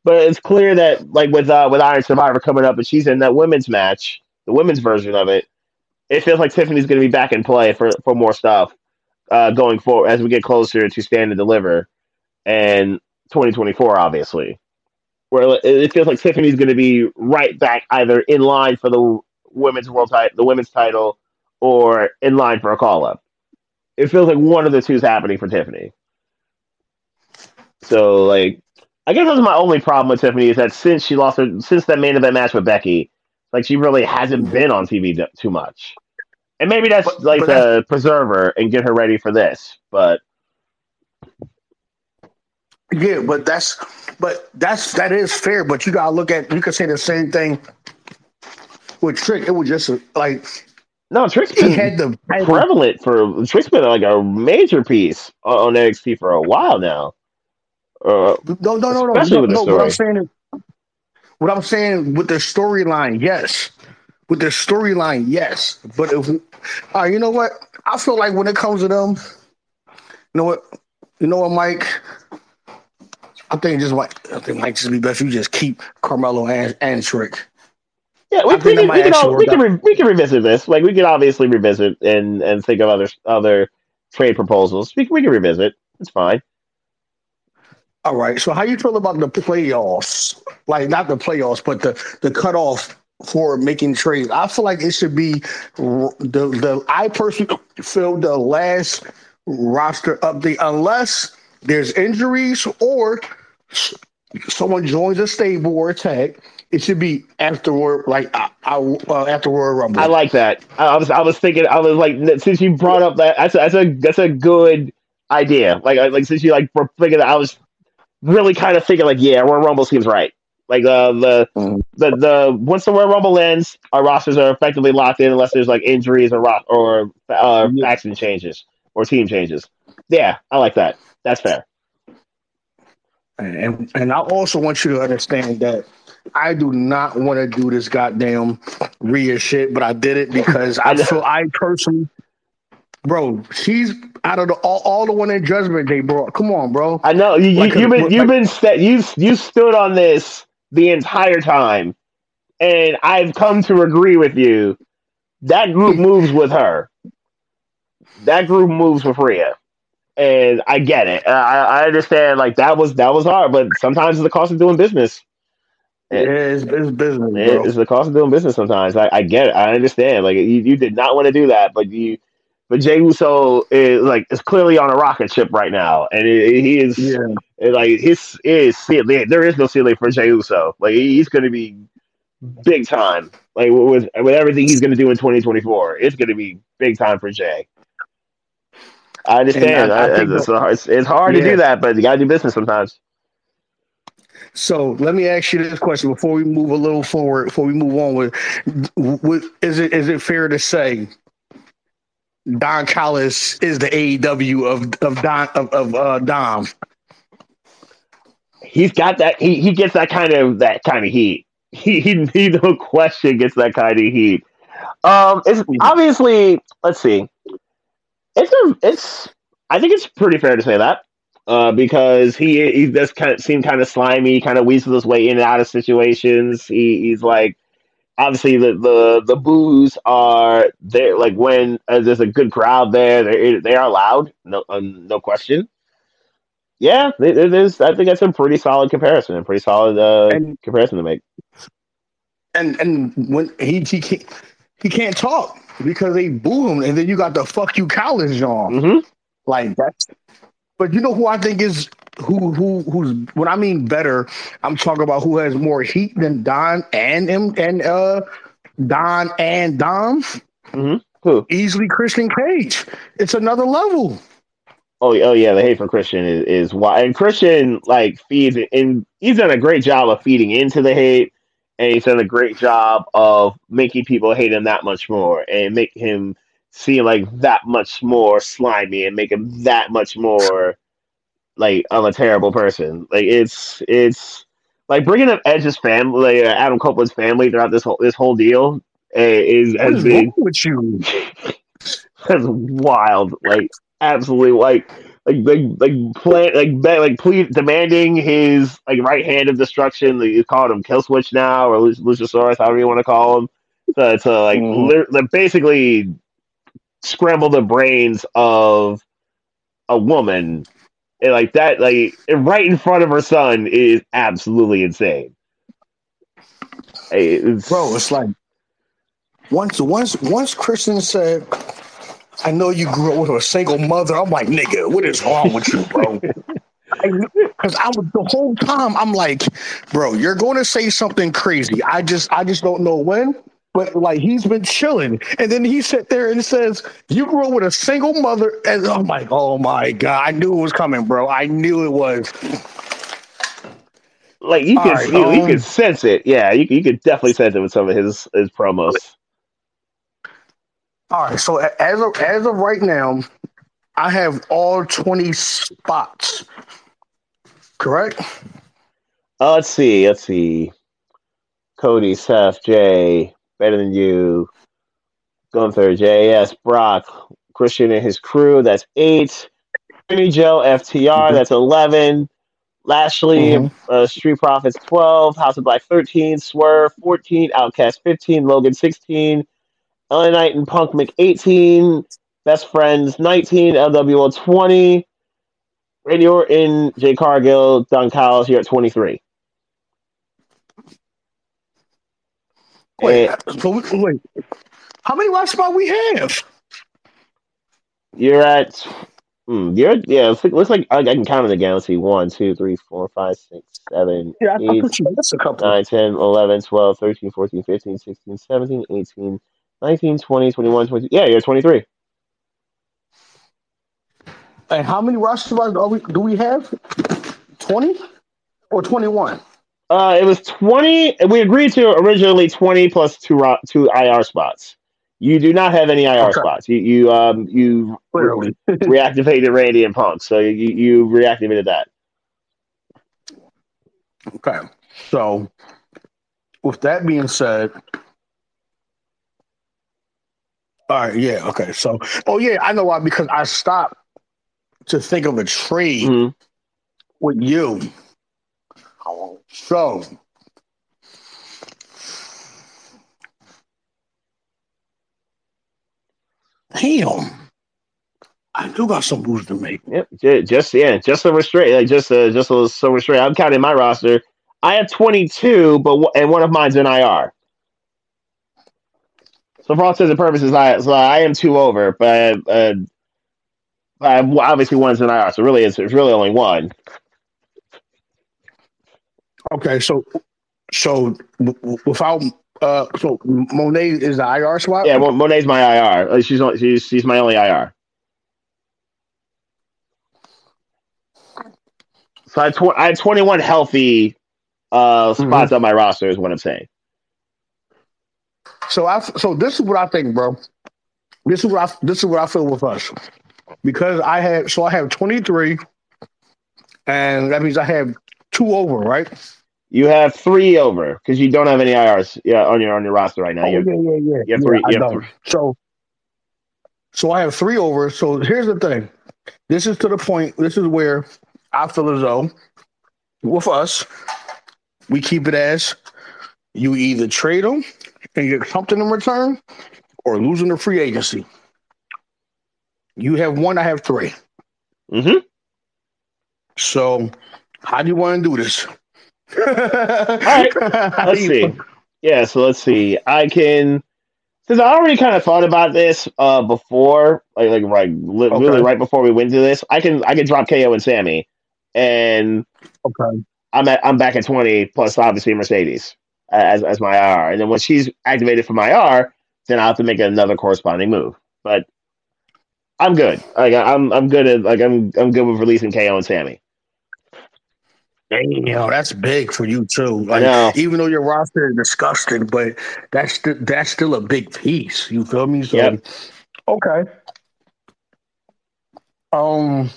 but it's clear that like with Iron Survivor coming up, and she's in that women's match. The women's version of it, it feels like Tiffany's going to be back in play for more stuff going forward as we get closer to Stand and Deliver and 2024, obviously. Where it feels like Tiffany's going to be right back either in line for the women's title, or in line for a call up. It feels like one of the two is happening for Tiffany. So, like, I guess that's my only problem with Tiffany is that since that main event match with Becky. Like, she really hasn't been on TV too much. And maybe that's, the preserver and get her ready for this, but... Yeah, but that is fair, but you gotta look at... You could say the same thing with Trick. It was just, like... No, Trick's been Trick's been, like, a major piece on NXT for a while now. No, what I'm saying is... What I'm saying with the storyline, yes. But you know what? I feel like when it comes to them, you know what, Mike? I think Mike just be best if you just keep Carmelo and Trick. Yeah, we can revisit this. Like we can obviously revisit and think of other trade proposals. We can revisit. It's fine. All right. So how you feel about the playoffs? Like not the playoffs, but the cutoff for making trades. I feel like it should be I personally feel the last roster update, unless there's injuries or someone joins a stable or tag. It should be afterward, like after Royal Rumble. I like that. I was thinking, since you brought up that, that's a good idea. Like since you like were thinking that, I was really kind of thinking like, yeah, Royal Rumble seems right. Like the once the Royal Rumble ends, our rosters are effectively locked in unless there's like injuries or accident changes or team changes. Yeah, I like that. That's fair. And I also want you to understand that I do not want to do this goddamn Rhea shit, but I did it because I personally, she's out of all the one in Judgment Day, bro. Come on, bro. I know you've stood on this the entire time, and I've come to agree with you. That group moves with her. That group moves with Rhea, and I get it. I understand. Like that was hard, but sometimes it's the cost of doing business. It's business. Bro. It's the cost of doing business. Sometimes I get it. I understand. Like you did not want to do that, but you. But Jey Uso is clearly on a rocket ship right now, and there is no ceiling for Jey Uso. Like he's going to be big time. Like with everything he's going to do in 2024, it's going to be big time for Jey. I understand. It's hard to do that, but you got to do business sometimes. So let me ask you this question before we move a little forward, before we move on. Is it fair to say Don Callis is the AEW of Dom? He's got that. He gets that kind of heat. He no question gets that kind of heat. It's obviously. Let's see. I think it's pretty fair to say that. Because he does kind of seem kind of slimy, kind of weasels his way in and out of situations. He's like, obviously the boos are there. Like when there's a good crowd there, they are loud, no question. Yeah, there's. I think that's a pretty solid comparison, comparison to make. And when he can't talk because they boo him, and then you got the fuck you college on, like that's. But you know who I think is who's when I mean better, I'm talking about who has more heat than Don and Dom. Mm-hmm. Who? Easily Christian Cage. It's another level. Oh yeah, the hate for Christian is why, and Christian feeds it, and he's done a great job of feeding into the hate, and he's done a great job of making people hate him that much more and make him seem that much more slimy and make him that much more I'm a terrible person. It's bringing up Edge's family, Adam Copeland's family throughout this whole deal is as big with you. That's wild, absolutely, please demanding his right hand of destruction. You call him Kill Switch now, or Luchasaurus, however you want to call him. Basically scramble the brains of a woman and right in front of her son is absolutely insane. It's once Christian said, "I know you grew up with a single mother," I'm like, "Nigga, what is wrong with you, bro?" Because I was the whole time I'm like, "Bro, you're going to say something crazy. I just don't know when." But he's been chilling, and then he sat there and says, "You grew up with a single mother," and I'm like, "Oh my god, I knew it was coming, bro. I knew it was." You can sense it, yeah. You could definitely sense it with some of his promos. All right, so as of right now, I have all 20 spots. Correct. Let's see. Cody, Seth, Jay. Better Than You, Gunther, JS, Brock, Christian and his crew, that's 8. Jimmy Joe, FTR, that's 11. Lashley, Street Profits, 12. House of Black, 13. Swerve, 14. Outcast, 15. Logan, 16. LA Knight and Punk make 18. Best Friends, 19. LWO, 20. Randy Orton, Jade Cargill, Don Callis here at 23. Wait, how many roster spots we have? You're at, it looks like I can count it again. Let's see, 1, 2, 3, 4, 5, 6, 7, 8, 9, 10, 11, 12, 13, 14, 15, 16, 17, 18, 19, 20, 21, 22. Yeah, you're at 23. And how many roster spots do we have? 20 or 21? It was 20. We agreed to originally 20 plus two IR spots. You do not have any IR spots. You clearly reactivated Randy and Punk, so you reactivated that. Okay. So, with that being said, all right. Yeah. Okay. So, I know why, because I stopped to think of a trade with you. So, damn, I do got some moves to make. Yep, just so we're straight. So we're straight. I'm counting my roster. I have 22, and one of mine's in IR. So for all intents and purposes, I am 2 over, but obviously one's in IR. So really, it's only one. Okay, so without so Moné is the IR spot. Yeah, well, Moné's my IR. She's my only IR. So I had 21 healthy spots on my roster, is what I'm saying. So this is what I think, bro. This is what I feel with us, because I have 23, and that means I have 2 over, right? You have 3 over because you don't have any IRs on your roster right now. You have 3. You have 3. So I have 3 over. So here's the thing. This is to the point. This is where I feel as though with us, we keep it as you either trade them and get something in return, or losing the free agency. You have 1. I have 3. Mm-hmm. So how do you want to do this? All right. Let's see. Yeah. So let's see. I can. Since I already kind of thought about this before, really right before we went to this, I can drop KO and Sammy, and I'm back at 20 plus obviously Mercedes as my IR, and then when she's activated for my IR, then I'll have to make another corresponding move. But I'm good. I'm good with releasing KO and Sammy. Damn, that's big for you too. Even though your roster is disgusting, but that's still a big piece. You feel me? So, yep. Okay. Damn.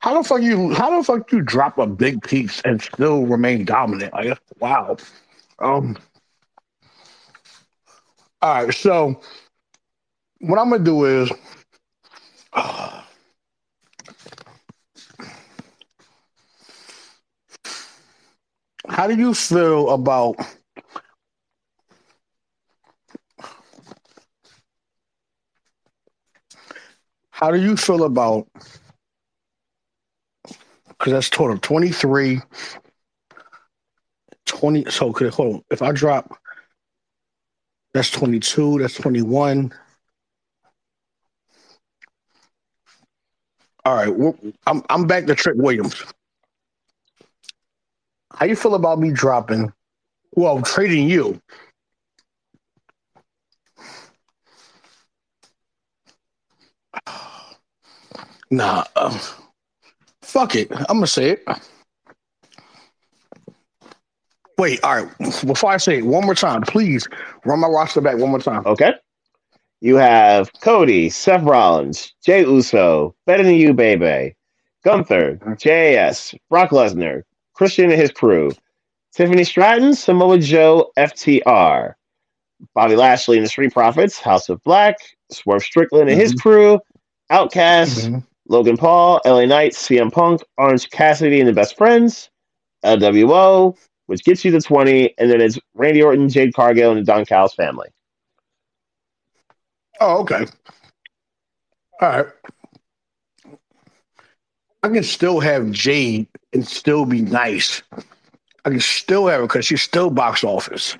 How the fuck you drop a big piece and still remain dominant? Like, wow. All right. So, what I'm gonna do is. How do you feel about because that's total 23 20 so could hold on if I drop that's 22 that's 21 all right well, I'm back to Trick Williams. How you feel about me trading you? Nah. Fuck it. I'm going to say it. Wait, all right. Before I say it, one more time, please run my roster back one more time. Okay. You have Cody, Seth Rollins, Jey Uso, Better Than You, Baby, Gunther, JS, Brock Lesnar, Christian and his crew, Tiffany Stratton, Samoa Joe, FTR, Bobby Lashley and the Street Profits, House of Black, Swerve Strickland and his crew, Outcasts, Logan Paul, LA Knight, CM Punk, Orange Cassidy and the Best Friends, LWO, which gets you to 20, and then it's Randy Orton, Jade Cargill, and the Don Callis family. Oh, okay. All right. I can still have Jade and still be nice. I can still have her because she's still box office,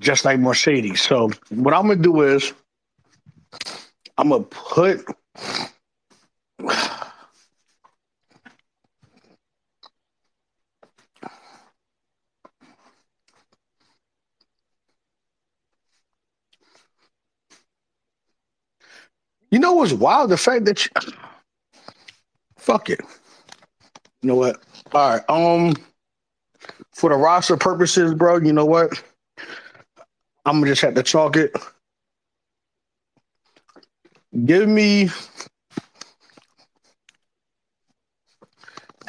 just like Mercedes. So what I'm going to do is I'm going to put you know what's wild? The fact that fuck it. You know what? All right. For the roster purposes, bro, you know what? I'm going to just have to chalk it. Give me.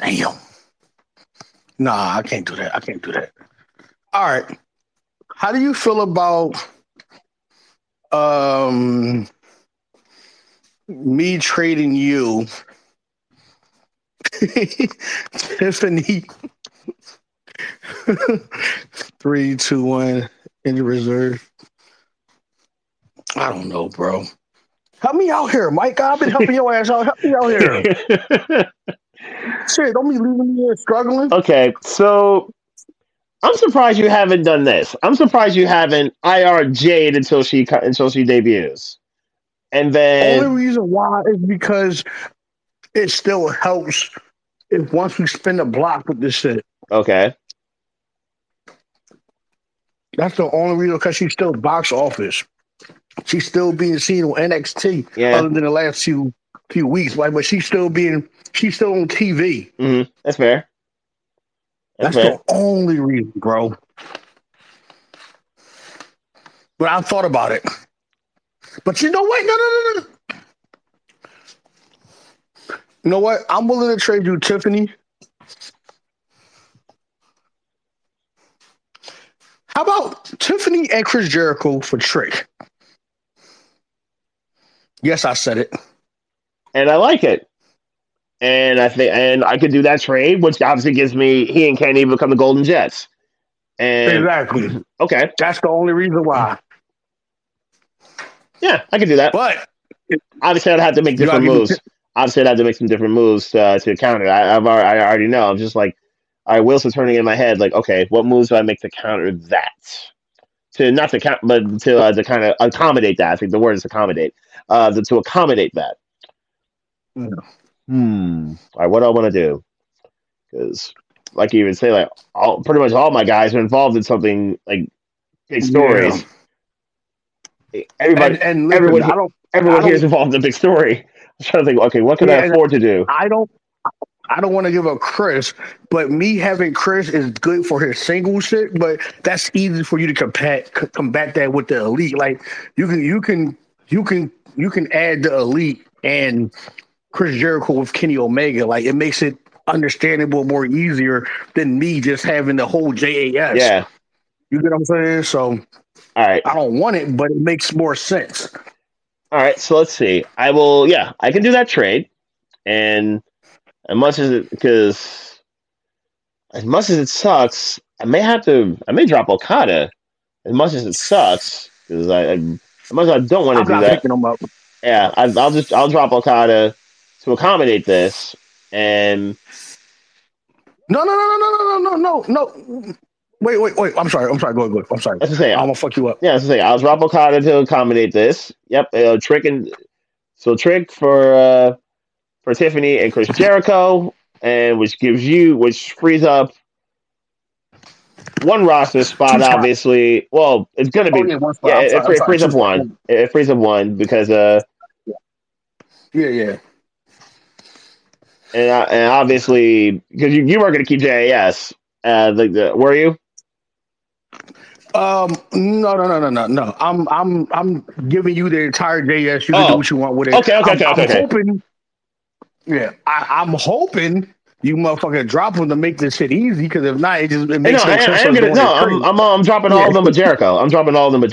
Damn. Nah, I can't do that. All right. How do you feel about me trading you? Tiffany 3, 2, 1 in the reserve. I don't know, bro. Help me out here, Mike. I've been helping your ass out. Help me out here. Shit, don't be leaving me here struggling. Okay, so I'm surprised you haven't done this. I'm surprised you haven't IR Jade until she debuts. And then the only reason why is because it still helps if once we spin a block with this shit. Okay. That's the only reason, because she's still box office. She's still being seen on NXT other than the last few few weeks. Like, but she's still on TV. Mm-hmm. That's fair. That's fair. The only reason, bro. But I thought about it. But you know what? No. You know what? I'm willing to trade you Tiffany. How about Tiffany and Chris Jericho for Trick? Yes, I said it. And I like it. And I think, and I could do that trade, which obviously gives me he and Kenny become the Golden Jets. And exactly. Okay. That's the only reason why. Yeah, I could do that. But obviously, I'd have to make different moves. To counter. I already know. I'm just like, all right, Wilson's turning in my head. Like, okay, what moves do I make to counter that? To kind of accommodate that. I think the word is accommodate. To accommodate that. All right, what do I want to do? Because, like you even say, like pretty much all my guys are involved in something like big stories. Yeah. Everybody and everyone, everyone here is involved in a big story. I'm trying to think. Okay, what can I afford to do? I don't want to give up Chris, but me having Chris is good for his single shit. But that's easy for you to combat that with the elite. Like you can add the elite and Chris Jericho with Kenny Omega. Like it makes it understandable, more easier than me just having the whole JAS. Yeah, you get what I'm saying. So, all right, I don't want it, but it makes more sense. All right, so let's see. I will. Yeah, I can do that trade, and. As much as it sucks, I may drop Okada. As much as it sucks, because I don't want to do that. Picking them up. Yeah, I'll drop Okada to accommodate this. And no. Wait. I'm sorry. Go. I'm sorry. I'm gonna fuck you up. Yeah, that's the thing. I'll drop Okada to accommodate this. Yep. Trick for. For Tiffany and Chris Jericho, and which frees up one roster spot, obviously. Well, it's going to be one spot. Yeah, it frees up one. It frees up one because yeah. And obviously because you weren't going to keep JAS. Were you? No. I'm giving you the entire JAS. You can do what you want with it. Okay. Hoping. Yeah, I'm hoping you motherfucking drop them to make this shit easy. Because if not, it makes no sense. I'm dropping all of them with Jericho. Yeah, I'm dropping all of them with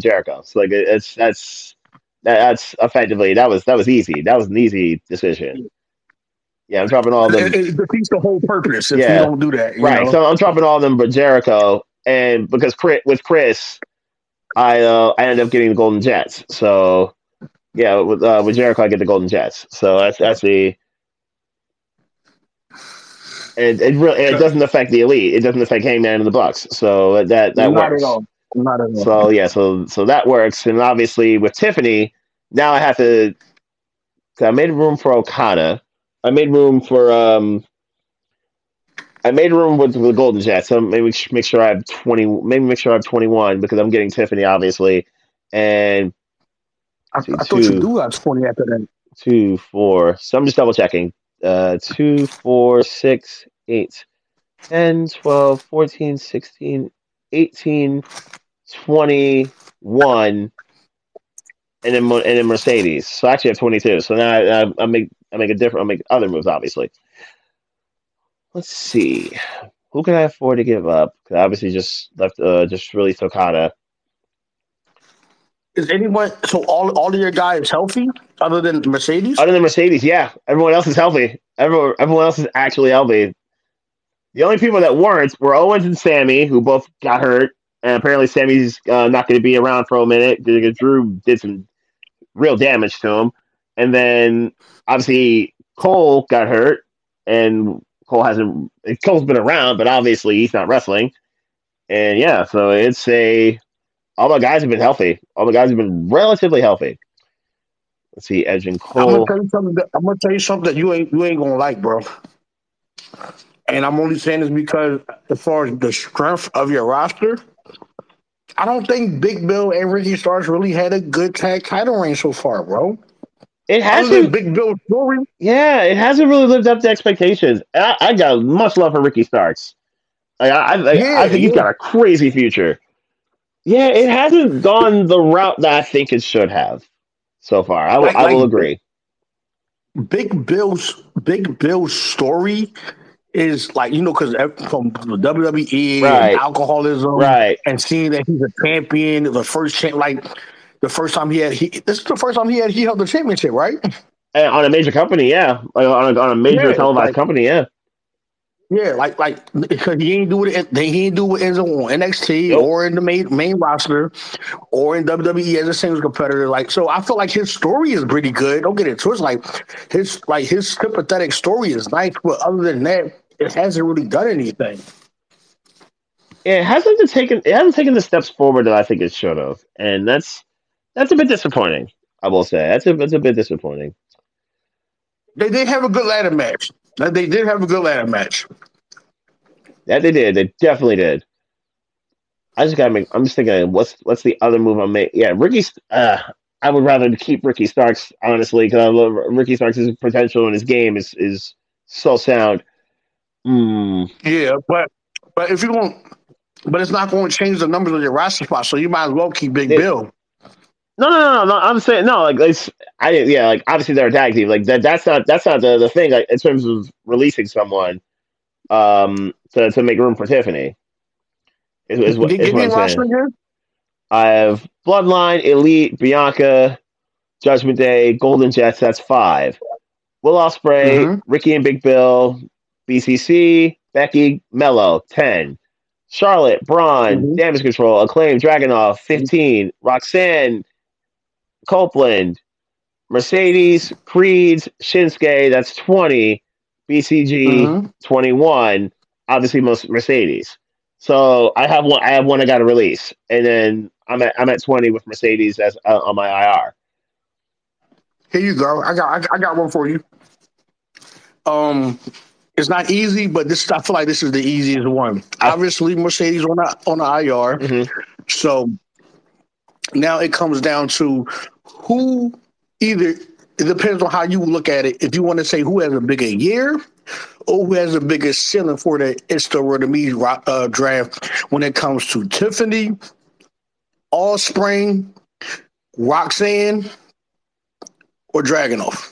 Jericho. So like that's effectively that was easy. That was an easy decision. Yeah, I'm dropping all of them. It defeats the whole purpose if you don't do that, right? So I'm dropping all of them with Jericho, and because with Chris, I ended up getting the Golden Jets. So. Yeah, with Jericho, I get the Golden Jets. So that's the. It doesn't affect the elite. It doesn't affect Hangman and the Bucks. So that works. Not at all. So yeah, so that works. And obviously with Tiffany, now I have to. I made room for Okada. I made room with the Golden Jets. So maybe make sure I have 20. Maybe make sure I have 21 because I'm getting Tiffany obviously, and. I thought you do have 20 after that. 2, 4. So I'm just double checking. 2, 4, 6, 8, 10, 12, 14, 16, 18, 21, and then Mercedes. So I actually have 22. So now I make a different. I make other moves, obviously. Let's see. Who can I afford to give up? Because I obviously just left. Just released Okada. Is anyone so all of your guys healthy other than Mercedes? Other than Mercedes, yeah. Everyone else is healthy. Everyone else is actually healthy. The only people that weren't were Owens and Sammy, who both got hurt, and apparently Sammy's not going to be around for a minute because Drew did some real damage to him. And then obviously Cole got hurt, and Cole's been around, but obviously he's not wrestling. And yeah, so it's a. All my guys have been healthy. All my guys have been relatively healthy. Let's see, Edge and Cole. I'm gonna tell you something that you ain't gonna like, bro. And I'm only saying this because as far as the strength of your roster, I don't think Big Bill and Ricky Starks really had a good tag title reign so far, bro. It hasn't. Big Bill story. Yeah, it hasn't really lived up to expectations. I got much love for Ricky Starks. I think he's got a crazy future. Yeah, it hasn't gone the route that I think it should have so far. I will agree. Big Bill's story is like, you know, because from the WWE and alcoholism, and seeing that he's a champion, the first time he held the championship, right? And on a major company, yeah, like on a major televised company, yeah. Yeah, like because he ain't do what ends up on NXT or in the main roster or in WWE as a singles competitor. Like, so I feel like his story is pretty good. Don't get it twisted. Like his sympathetic story is nice, but other than that, it hasn't really done anything. Yeah, it hasn't taken the steps forward that I think it should have, and that's a bit disappointing. I will say that's a bit disappointing. They have a good ladder match. They did have a good ladder match. Yeah, they did. They definitely did. I'm just thinking, what's the other move I'm making? Yeah, Ricky's. I would rather keep Ricky Starks, honestly, because I love Ricky Starks' potential and his game is so sound. Yeah, but if you want, but it's not going to change the numbers on your roster spot, so you might as well keep Big Bill. No. I'm saying no. Like obviously they're a tag team. Like that's not the thing. Like in terms of releasing someone, to make room for Tiffany. Is what, did you give me roster again? I have Bloodline, Elite, Bianca, Judgment Day, Golden Jets. That's 5. Will Ospreay, Ricky and Big Bill, BCC, Becky, Mello, 10. Charlotte, Braun, Damage Control, Acclaim, Dragunov, 15. Roxanne, Copeland, Mercedes, Creeds, Shinsuke, that's 20, BCG, 21, obviously most Mercedes. So I have one I got to release, and then I'm at 20 with Mercedes as on my IR. Here you go. I got one for you. It's not easy, but I feel like this is the easiest one. Obviously, Mercedes on the IR. So now it comes down to who it depends on how you look at it. If you want to say who has a bigger year or who has the biggest ceiling for the Insta or the Me draft when it comes to Tiffany, Allspring, Roxanne, or Dragunov.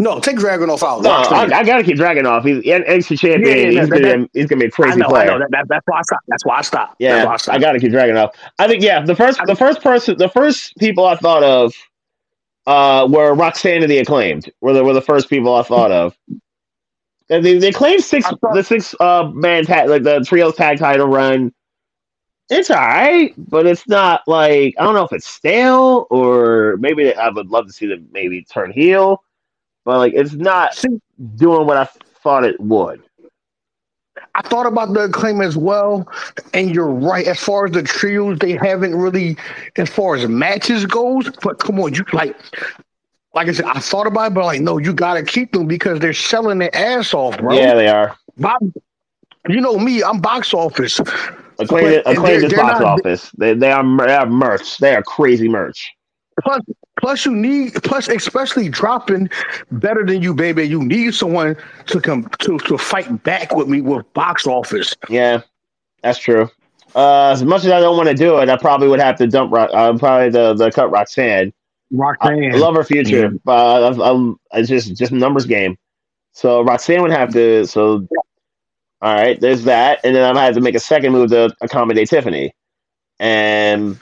No, take Dragunov out. No, I got to keep Dragunov. He's an NXT champion. He's going to be a crazy player. I know. That's why I stopped. Yeah, I got to keep Dragunov. I think, yeah, the first people I thought of were Roxanne and the Acclaimed. Were the first people I thought of. And they claimed the trios tag title run. It's all right, but it's not like, I don't know if it's stale or maybe I would love to see them maybe turn heel. But like, it's not doing what I thought it would. I thought about the Acclaim as well, and you're right. As far as the trios, they haven't really, as far as matches goes. But come on, you like I said, I thought about it, but like, no, you gotta keep them because they're selling their ass off, bro. Yeah, they are. You know me, I'm box office. Acclaim is box office. They are merch. They are crazy merch. Plus, especially dropping Better Than You, Baby. You need someone to come to fight back with me with box office. Yeah, that's true. As much as I don't want to do it, I probably would have to dump. Cut Roxanne. Roxanne, I love her future, but it's just numbers game. So Roxanne would have to. So all right, there's that, and then I'm gonna have to make a second move to accommodate Tiffany, and.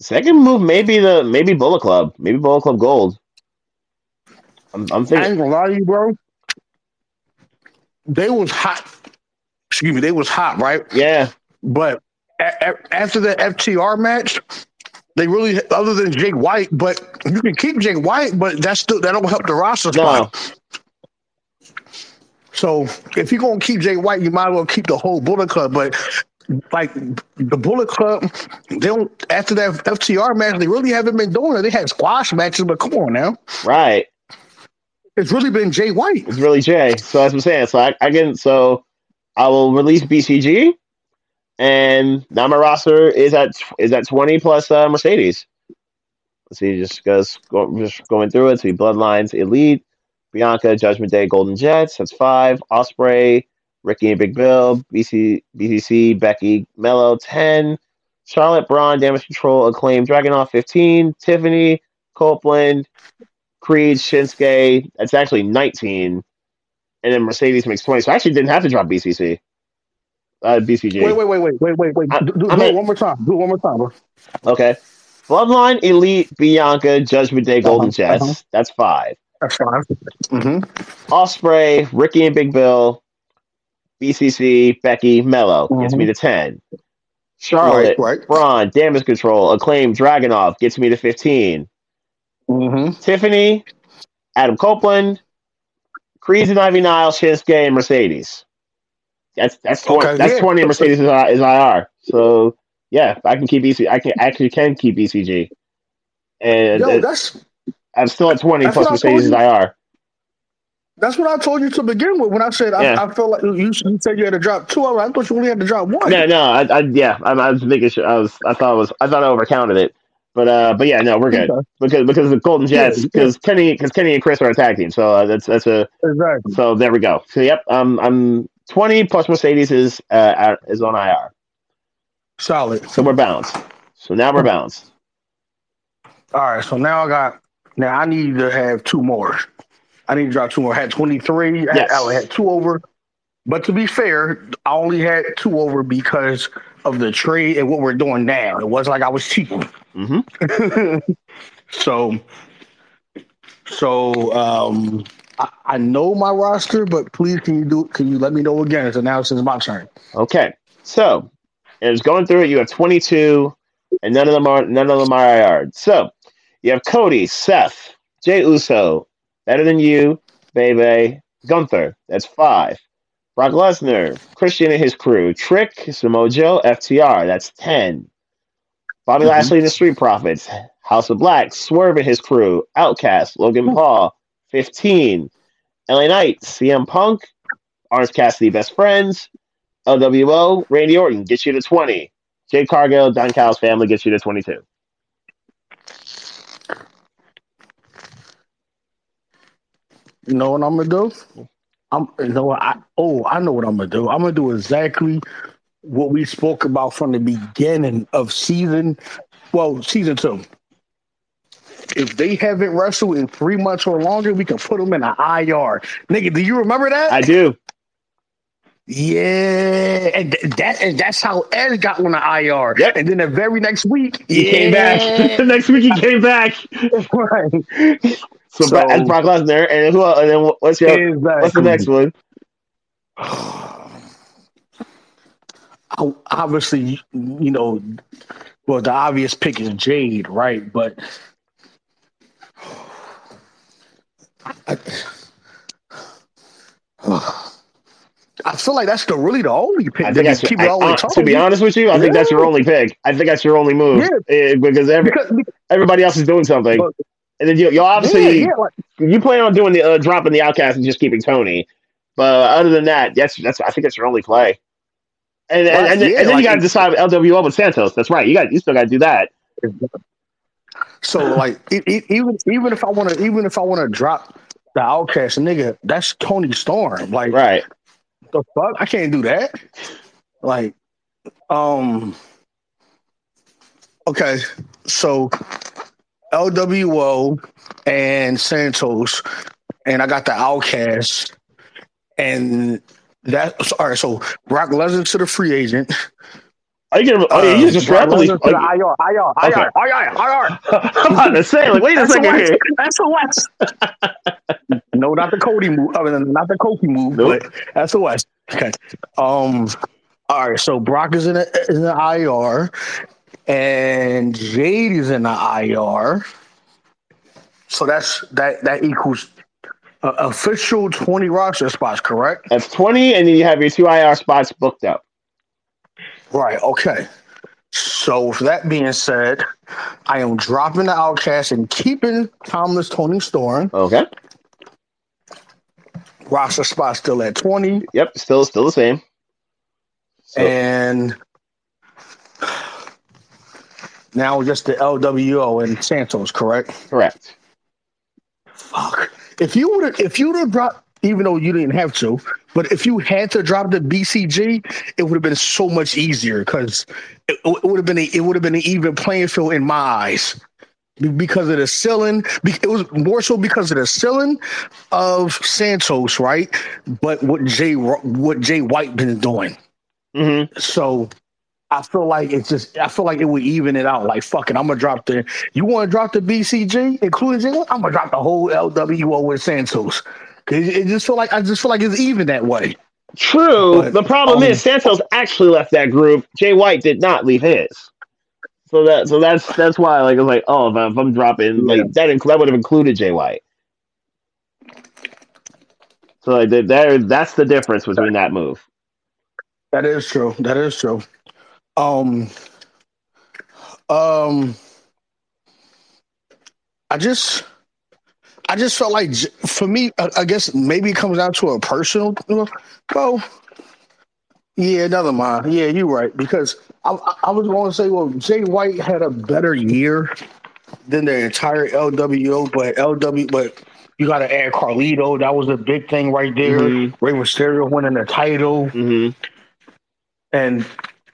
Second move, maybe Bullet Club, Gold. I'm thinking. I ain't gonna lie to you, bro. They was hot. Excuse me, right? Yeah. But after the FTR match, they really, other than Jake White, but you can keep Jake White, but that don't help the roster spot. No. So if you're gonna keep Jake White, you might as well keep the whole Bullet Club, but. Like the Bullet Club, they don't. After that FTR match, they really haven't been doing it. They had squash matches, but come on now, right? It's really been Jay White. It's really Jay. So that's what I'm saying. So I can. So I will release BCG, and now my roster is at 20 plus Mercedes. So you just goes just going through it. So you Bloodlines, Elite, Bianca, Judgment Day, Golden Jets. That's 5. Osprey, Ricky and Big Bill, BCC, Becky, Mello, 10. Charlotte, Braun, Damage Control, Acclaim, Dragonoff, 15. Tiffany, Copeland, Creed, Shinsuke. That's actually 19. And then Mercedes makes 20. So I actually didn't have to drop BCC. BCG. Wait. Do it one more time. Do it one more time, bro. Okay. Bloodline, Elite, Bianca, Judgment Day, Golden Jets. That's 5. That's 5. Mm-hmm. Osprey, Ricky and Big Bill, BCC, Becky, Mello. Gets me to 10. Charlotte, Braun, Damage Control, Acclaim, Dragunov. Gets me to 15. Mm-hmm. Tiffany, Adam Copeland, Creeds and Ivy Nile, Shinsuke, and Mercedes. That's 20. Okay, that's 20 and Mercedes is IR. So yeah, I can keep BCG. I can keep BCG. And I'm still at 20 plus Mercedes is IR. That's what I told you to begin with when I said I felt like you said you had to drop 2. I thought you only had to drop 1. I was making sure. I thought I overcounted it. But yeah, no, we're good because the Golden Jets because Kenny and Chris are a tag team, so that's so there we go. So yep, I'm 20 plus Mercedes is on IR. Solid. So we're balanced. So now we're balanced. All right. So now I need to have 2 more. I need to drop 2 more. I had 23. I only had 2 over. But to be fair, I only had 2 over because of the trade and what we're doing now. It was like I was cheating. Mm-hmm. So I know my roster, but please can you let me know again? So now it's my turn. Okay. So it's going through it. You have 22 and none of them are IR'd. So you have Cody, Seth, Jey Uso, Better Than You, Bebe, Gunther. That's 5. Brock Lesnar, Christian and his crew, Trick, Samoa Joe, FTR. That's 10. Bobby Lashley and the Street Profits, House of Black, Swerve and his crew, Outcasts, Logan Paul, 15. LA Knight, CM Punk, Orange Cassidy, Best Friends, LWO, Randy Orton gets you to 20. Jade Cargill, Don Kyle's family gets you to 22. You know what I'm gonna do? I know what I'm going to do. I'm going to do exactly what we spoke about from the beginning of season 2. If they haven't wrestled in 3 months or longer, we can put them in an IR. Nigga, do you remember that? I do. Yeah. And that's how Ed got on the IR. Yep. And then the very next week, he came back. The next week, he came back. Right. So that's Brock Lesnar, and who else? And then what's the next one? Obviously, you know, well, the obvious pick is Jade, right? But I feel like that's the only pick. To be honest with you, I think that's your only pick. I think that's your only move because everybody else is doing something. But, and then you obviously you plan on doing the dropping the Outcast and just keeping Tony, but other than that, I think that's your only play. And then you got to decide LWO with Santos. That's right. You still got to do that. So even if I want to drop the Outcast, nigga, that's Toni Storm. Like right, the fuck, I can't do that. Like okay, so. LWO and Santos, and I got the Outcasts, and that's all right. So Brock Lesnar to the free agent. You just rapidly to the IR. I'm about to say, like, wait a second here. That's a West. No, not the Cody move. I mean, not the Kofi move. Nope. But that's a West. Okay. All right. So Brock is in the IR. And Jade is in the IR, so that's that equals official 20 roster spots, correct? That's 20, and then you have your 2 IR spots booked up. Right. Okay. So with that being said, I am dropping the Outcast and keeping Timeless Toni Storm. Okay. Roster spot still at 20. Yep. Still the same. So. And now we're just the LWO and Santos, correct? Correct. Fuck. If you would have brought, even though you didn't have to, but if you had to drop the BCG, it would have been so much easier because it would have been an even playing field in my eyes. Because of the ceiling, it was more so because of the ceiling of Santos, right? But what Jay White been doing, so I feel like it would even it out. Like fucking, I'm gonna drop the. You want to drop the BCG, including Jay White? I'm gonna drop the whole LWO with Santos. I just feel like it's even that way. True. But the problem is Santos actually left that group. Jay White did not leave his. So that's why like I was like, oh, if I'm dropping like that would have included Jay White. So like that's the difference between that move. That is true. I just felt like for me, I guess maybe it comes down to a personal. Well, yeah, never mind. Yeah, you're right because. I was going to say, well, Jay White had a better year than the entire LWO, but you got to add Carlito. That was a big thing right there. Mm-hmm. Rey Mysterio winning the title. Mm-hmm. And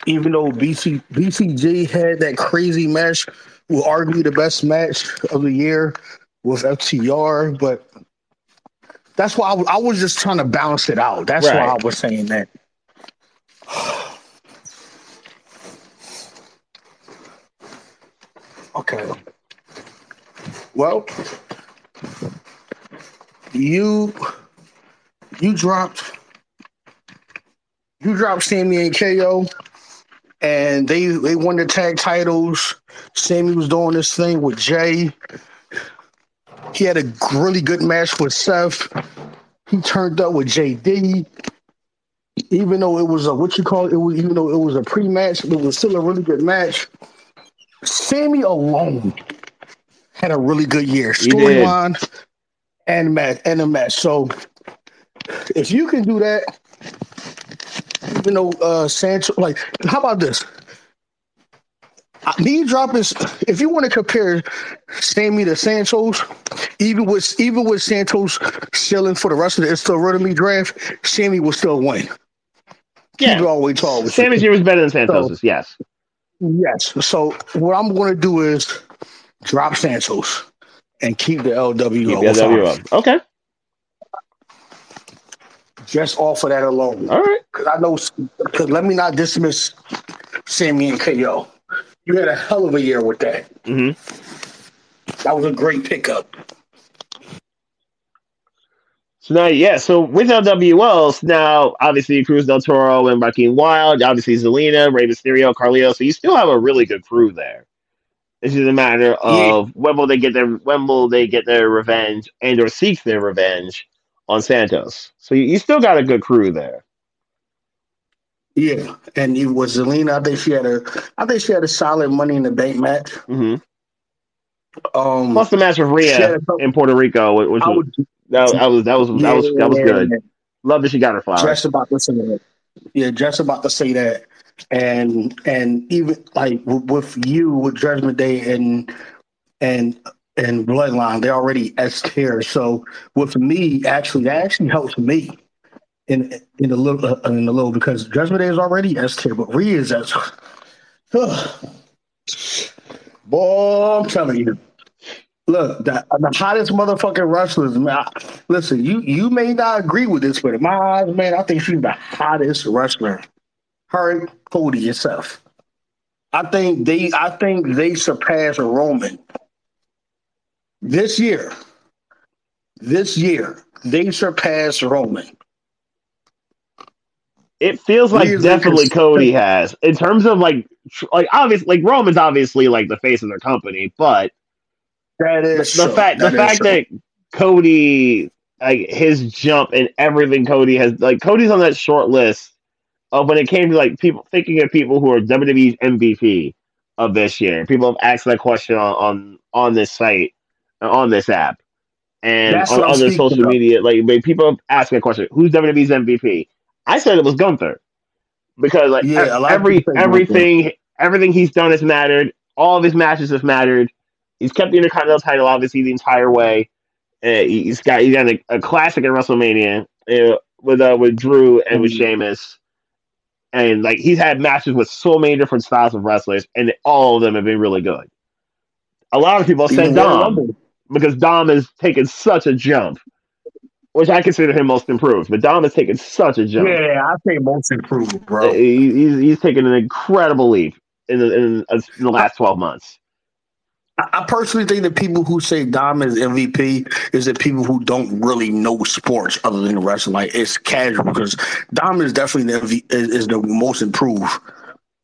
even though BCG had that crazy match, will arguably the best match of the year with FTR, but that's why I was just trying to balance it out. That's right. Why I was saying that. Okay. Well, you dropped Sammy and KO, and they won the tag titles. Sammy was doing this thing with Jay. He had a really good match with Seth. He turned up with JD. Even though it was a even though it was a pre-match, it was still a really good match. Sammy alone had a really good year, storyline and a match. So if you can do that, even though Santos, like, how about this? Me dropping, if you want to compare Sammy to Santos, even with Santos chilling for the rest of the It's Still Real to Me draft, Sammy will still win. Yeah, he's always tall. Sammy's year was better than Santos's. So, yes. Yes. So what I'm going to do is drop Santos and keep the LWO. Okay. Just off of that alone. All right. Because let me not dismiss Sammy and KO. You had a hell of a year with that. Mm-hmm. That was a great pickup. So now, yeah, so with LWOs, now, obviously, Cruz Del Toro and Joaquin Wilde, obviously, Zelina, Rey Mysterio, Carlito, so you still have a really good crew there. It's just a matter of when will they get their revenge and or seek their revenge on Santos. So you still got a good crew there. Yeah, and it was Zelina. I think she had a solid Money in the Bank match. Mm-hmm. Plus the match with Rhea in Puerto Rico, which That was good. Yeah. Love that she got her flowers. Just about to say that. And even like with you with Judgment Day and Bloodline, they already etched here. So with me, that helps me in a little because Judgment Day is already etched here, but Rhea is etched. Boy, I'm telling you. Look, the hottest motherfucking wrestlers, man. Listen, you may not agree with this, but in my eyes, man, I think she's the hottest wrestler. Her, Cody, yourself. I think they surpassed Roman. This year, they surpassed Roman. It feels like definitely Cody has. In terms of like obviously, like Roman's obviously like the face of their company, but that is the fact that Cody, like his jump and everything Cody has, like Cody's on that short list of when it came to like people thinking of people who are WWE's MVP of this year. People have asked that question on this site, on this app, and on other social media. Like people have asked that question, who's WWE's MVP? I said it was Gunther because like everything he's done has mattered. All of his matches have mattered. He's kept the Intercontinental title obviously the entire way. He's got a classic at WrestleMania with Drew and with Sheamus, and like he's had matches with so many different styles of wrestlers, and all of them have been really good. A lot of people say Dom because Dom has taken such a jump, which I consider him most improved. But Dom has taken such a jump. Yeah, I think most improved, bro. He's taken an incredible leap in the last 12 months. I personally think that people who say Dom is MVP is that people who don't really know sports other than wrestling. Like it's casual because Dom is definitely the most improved.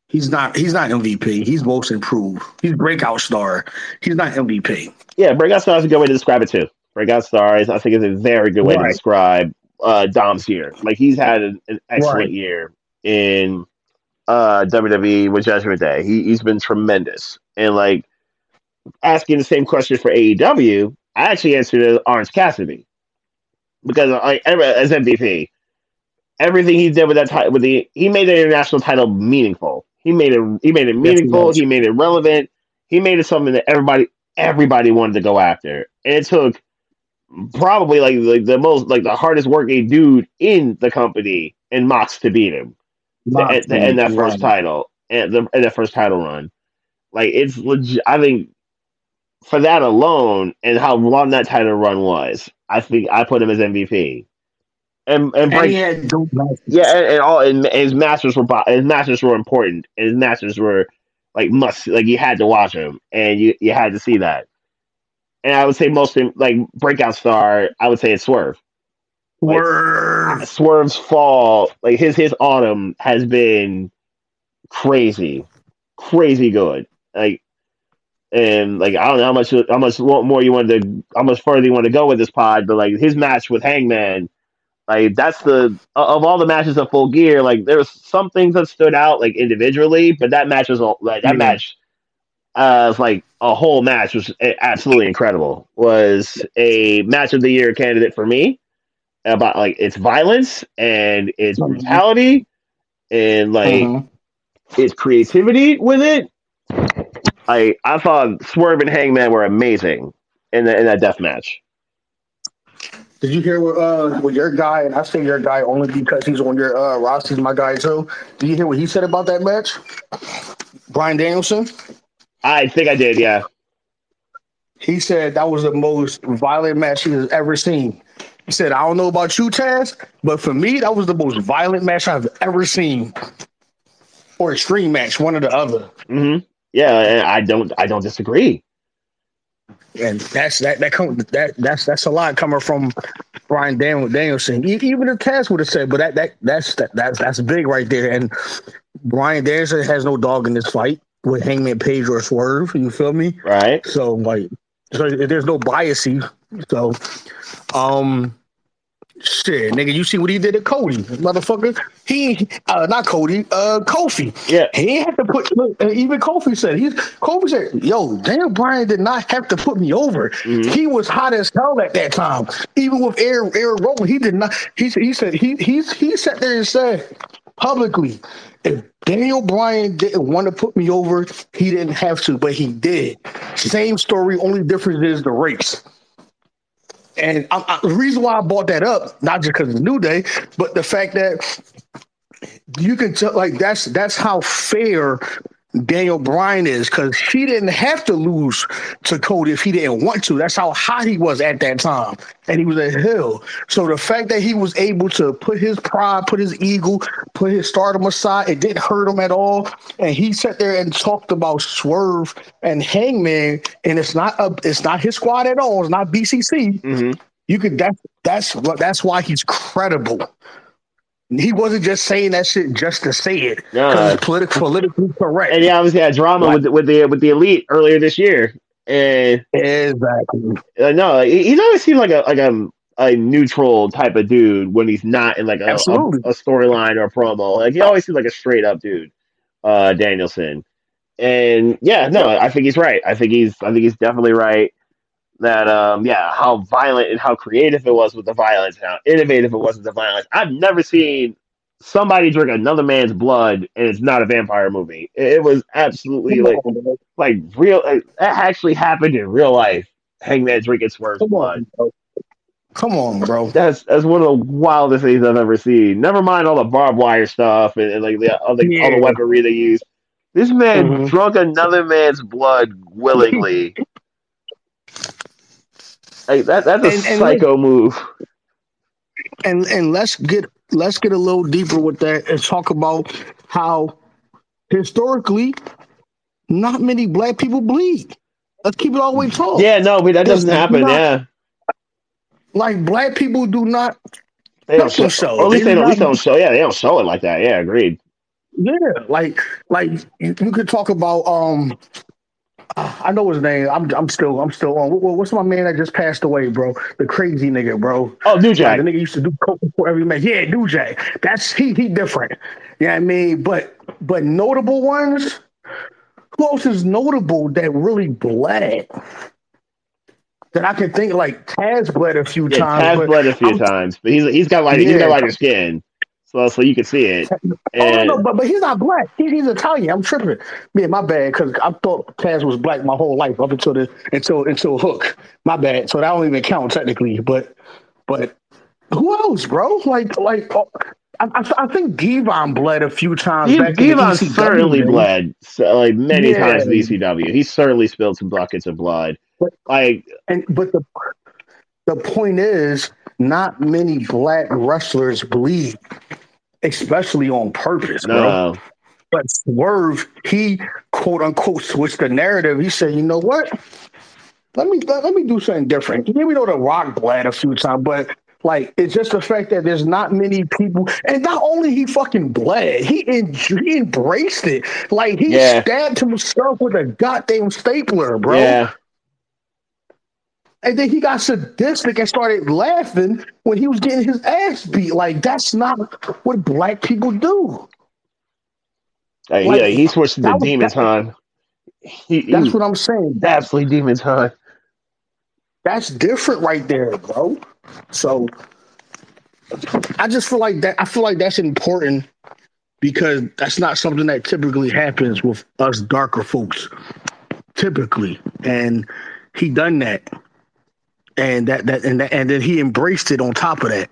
He's not MVP. He's most improved. He's breakout star. He's not MVP. Yeah, breakout star is a good way to describe it too. Breakout star is, I think, is a very good way to describe Dom's year. Like he's had an excellent year in WWE with Judgment Day. He's been tremendous. And like asking the same question for AEW, I actually answered Orange Cassidy because as MVP, everything he did with that title, he made the international title meaningful. He made it meaningful. He made it relevant. He made it something that everybody wanted to go after. And it took probably the hardest working dude in the company and Mox to beat him in that first title and that first title run. Like it's legit. I think for that alone and how long that title run was, I think I put him as MVP. And his masters were important. And his masters were like must, like you had to watch him and you had to see that. And I would say most like breakout star, I would say it's Swerve. Swerve's fall, like his autumn has been crazy good. Like and like I don't know how much further you want to go with this pod, but like his match with Hangman. Like that's of all the matches of Full Gear, like there was some things that stood out like individually, but that match was a whole match was absolutely incredible. Was a match of the year candidate for me about like its violence and its brutality and like its creativity with it. I thought Swerve and Hangman were amazing in that death match. Did you hear what your guy, and I say your guy only because he's on your roster, he's my guy too. Did you hear what he said about that match? Bryan Danielson? I think I did, yeah. He said that was the most violent match he has ever seen. He said, I don't know about you, Taz, but for me, that was the most violent match I've ever seen. Or extreme match, one or the other. Mm-hmm. Yeah, and I don't disagree. And that's a lot coming from Bryan Danielson. Even the Taz would have said, but that's big right there. And Bryan Danielson has no dog in this fight with Hangman Page or Swerve. You feel me? Right. So there's no bias. So, shit, nigga, you see what he did to Cody, motherfucker. He not Cody, Kofi. Yeah, he had to put. Even Kofi said Kofi said, "Yo, damn, Bryan did not have to put me over. Mm-hmm. He was hot as hell at that time. Even with Aaron Rowan, he did not. He sat there and said publicly, if Daniel Bryan didn't want to put me over, he didn't have to, but he did. Same story, only difference is the race." And the reason why I brought that up, not just because it's New Day, but the fact that you can tell, like, that's how fair Daniel Bryan is, because he didn't have to lose to Cody if he didn't want to. That's how hot he was at that time, and he was a heel. So the fact that he was able to put his pride, put his ego, put his stardom aside, it didn't hurt him at all. And he sat there and talked about Swerve and Hangman, and it's not his squad at all. It's not BCC. Mm-hmm. That's why he's credible. He wasn't just saying that shit just to say it. No. Politically correct. And he obviously had drama with the elite earlier this year. And exactly. No, he always seems like a neutral type of dude when he's not in like a storyline or a promo. Like he always seems like a straight up dude, Danielson. And yeah, no, I think he's right. I think he's definitely right. That how violent and how creative it was with the violence, and how innovative it was with the violence. I've never seen somebody drink another man's blood, and it's not a vampire movie. It was absolutely like real. It actually happened in real life. Hangman drinking Swerve's blood. Come on, bro. That's one of the wildest things I've ever seen. Never mind all the barbed wire stuff and like all the weaponry they use. This man drunk another man's blood willingly. Like that's a psycho move. And let's get a little deeper with that and talk about how historically not many black people bleed. Let's keep it all the way tall. Yeah, no, but that doesn't happen. Like black people do not. They don't show. Or at least they don't show. Yeah, they don't show it like that. Yeah, agreed. Yeah, like you could talk about. I know his name. I'm still on. What's my man that just passed away, bro? The crazy nigga, bro. Oh, New Jack. The nigga used to do coke before every match. Yeah, New Jack. That's he different. Yeah, you know what I mean, but notable ones. Who else is notable that really bled? That I can think like Taz bled a few times. Taz bled a few times, but he's got lighter. Yeah. He's got lighter skin. So you can see it. And oh, no, but he's not black. He's Italian. I'm tripping. Yeah, my bad, because I thought Taz was black my whole life up until Hook. My bad. So that don't even count technically. But who else, bro? I think Devon bled a few times. Devon certainly bled many times in ECW. He certainly spilled some buckets of blood. But the point is, not many black wrestlers bleed, especially on purpose, bro. But Swerve, he quote unquote switched the narrative. He said, "You know what? Let me do something different." Yeah, we know The Rock bled a few times, but it's just the fact that there's not many people, and not only he fucking bled, he embraced it. Like he stabbed himself with a goddamn stapler, bro. Yeah. And then he got sadistic and started laughing when he was getting his ass beat. Like, that's not what black people do. Hey, he switched to the demon time. That's what I'm saying. Absolutely demon time. That's different right there, bro. So I just feel like that. I feel like that's important because that's not something that typically happens with us darker folks, typically. And he done that. And then he embraced it on top of that.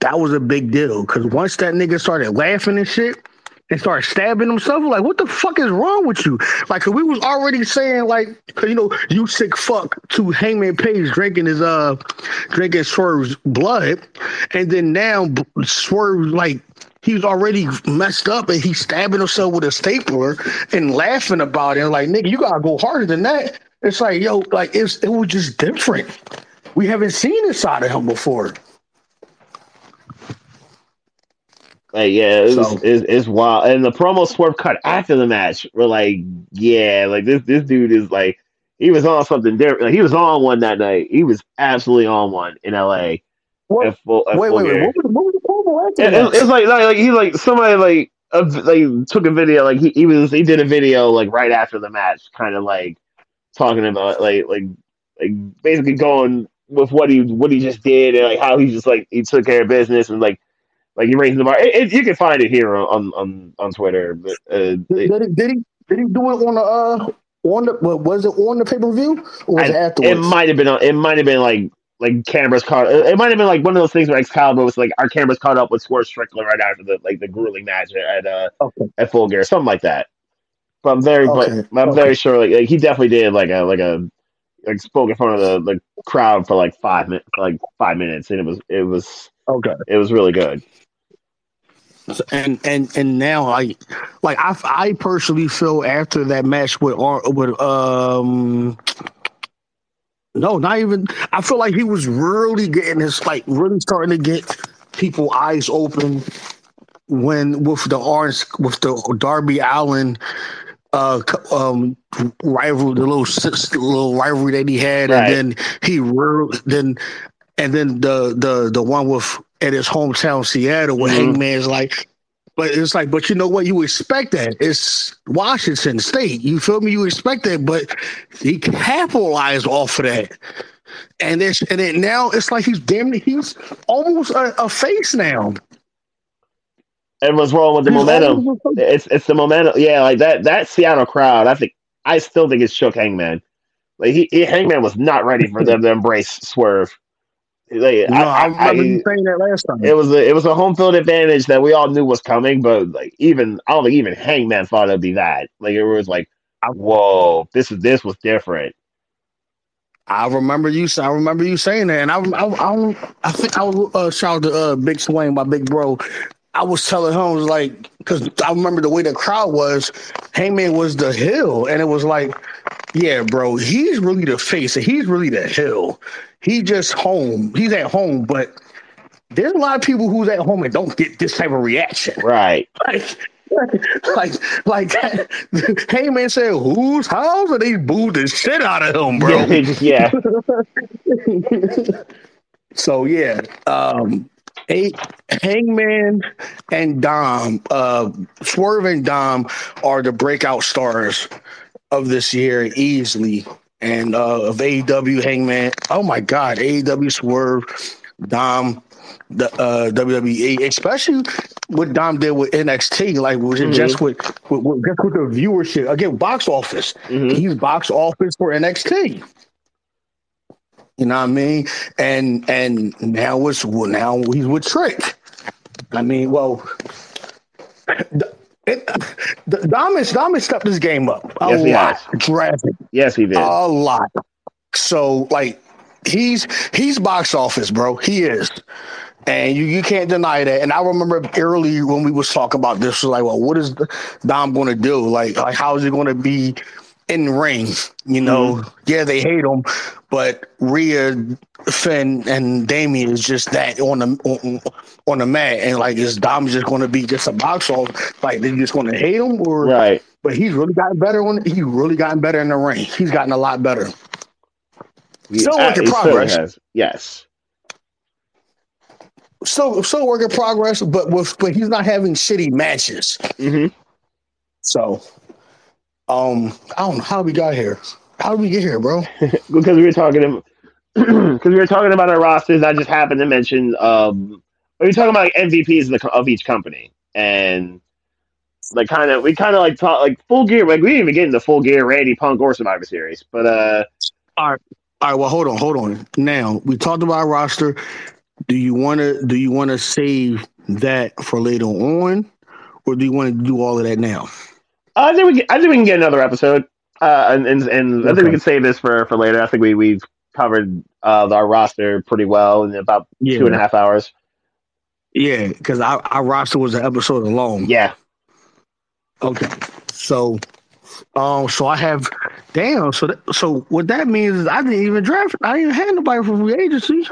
That was a big deal. Cause once that nigga started laughing and shit and started stabbing himself, like, what the fuck is wrong with you? Like, cause we was already saying, you sick fuck to Hangman Page drinking his drinking Swerve's blood. And then now Swerve, he was already messed up and he's stabbing himself with a stapler and laughing about it. Like, nigga, you gotta go harder than that. It's like, yo, it was just different. We haven't seen this side of him before. It's wild. And the promo Swerve cut after the match, we're like, yeah, this dude is he was on something different. He was on one that night. He was absolutely on one in LA. What? Wait. What was the promo after that? It's somebody took a video. He did a video right after the match, kind of talking about like basically going with what he just did and how he just he took care of business and like he raised the bar. You can find it here on Twitter. But, did he do it on the was it on the pay per view or was it afterwards? It might have been like cameras caught. It might have been one of those things where Excalibur was our cameras caught up with Swerve Strickland right after the the grueling match at Full Gear, something like that. But I'm very sure he definitely did a spoke in front of the crowd for 5 minutes, 5 minutes, and it was okay. It was really good. And now I personally feel after that match with no, not even. I feel like he was really getting his really starting to get people eyes open when with the Darby Allin. Rival, the little rivalry that he had, right. And then the one with at his hometown Seattle, where Hangman's but you know what, you expect that it's Washington State, you feel me? You expect that, but he capitalized off of that, and now it's he's almost a face now. And what's wrong with the momentum? It's the momentum. Yeah, like that Seattle crowd, I still think it shook Hangman. Like Hangman was not ready for them to embrace Swerve. Like, no, I remember you saying that last time. It was a home field advantage that we all knew was coming, but like I don't think even Hangman thought it'd be that. Like it was like, whoa, this was different. I remember you saying that, and I think I was shout out to Big Swain, my big bro. I was telling Holmes, like, because I remember the way the crowd was, Hangman was the heel. And it was like, yeah, bro, he's really the face. And he's really the heel. He just home. He's at home. But there's a lot of people who's at home and don't get this type of reaction. Right. Like Hangman said, whose house? And they booed the shit out of him, bro. Yeah. So, yeah. Hangman and Dom, Swerve and Dom are the breakout stars of this year easily, and of AEW Hangman. Oh my God, AEW Swerve, Dom, the WWE, especially what Dom did with NXT, like just with the viewership again, box office. Mm-hmm. He's box office for NXT. You know what I mean? And now he's with Trick. I mean, well, Dom has stepped this game up a lot. Drastic. Yes, he did. A lot. So, like, he's box office, bro. He is. And you can't deny that. And I remember early when we was talking about this, like, well, what is Dom going to do? Like, how is he going to be in the ring? You know? Mm-hmm. Yeah, they hate him. But Rhea, Finn, and Damien is just that on the mat, and like, is Dom just going to be just a box off? Like, they're just going to hate him, or right? But he's really gotten better in the ring. He's gotten a lot better. Yeah, still work in progress. Yes. Still work in progress, but he's not having shitty matches. Mm-hmm. So, I don't know how we got here. How did we get here, bro? Because we were talking about our rosters. I just happened to mention we were talking about like, MVPs of each company, and like we Full Gear. Like we didn't even get into Full Gear, Randy, Punk, or Survivor Series. But all right. Well, hold on. Now we talked about our roster. Do you wanna save that for later on, or do you want to do all of that now? I think we can get another episode. And I think we can save this for later. I think we've covered our roster pretty well in about 2.5 hours. Yeah, because our roster was an episode long. Yeah. Okay. So, I have damn. So what that means is I didn't even draft. I didn't have nobody from free agency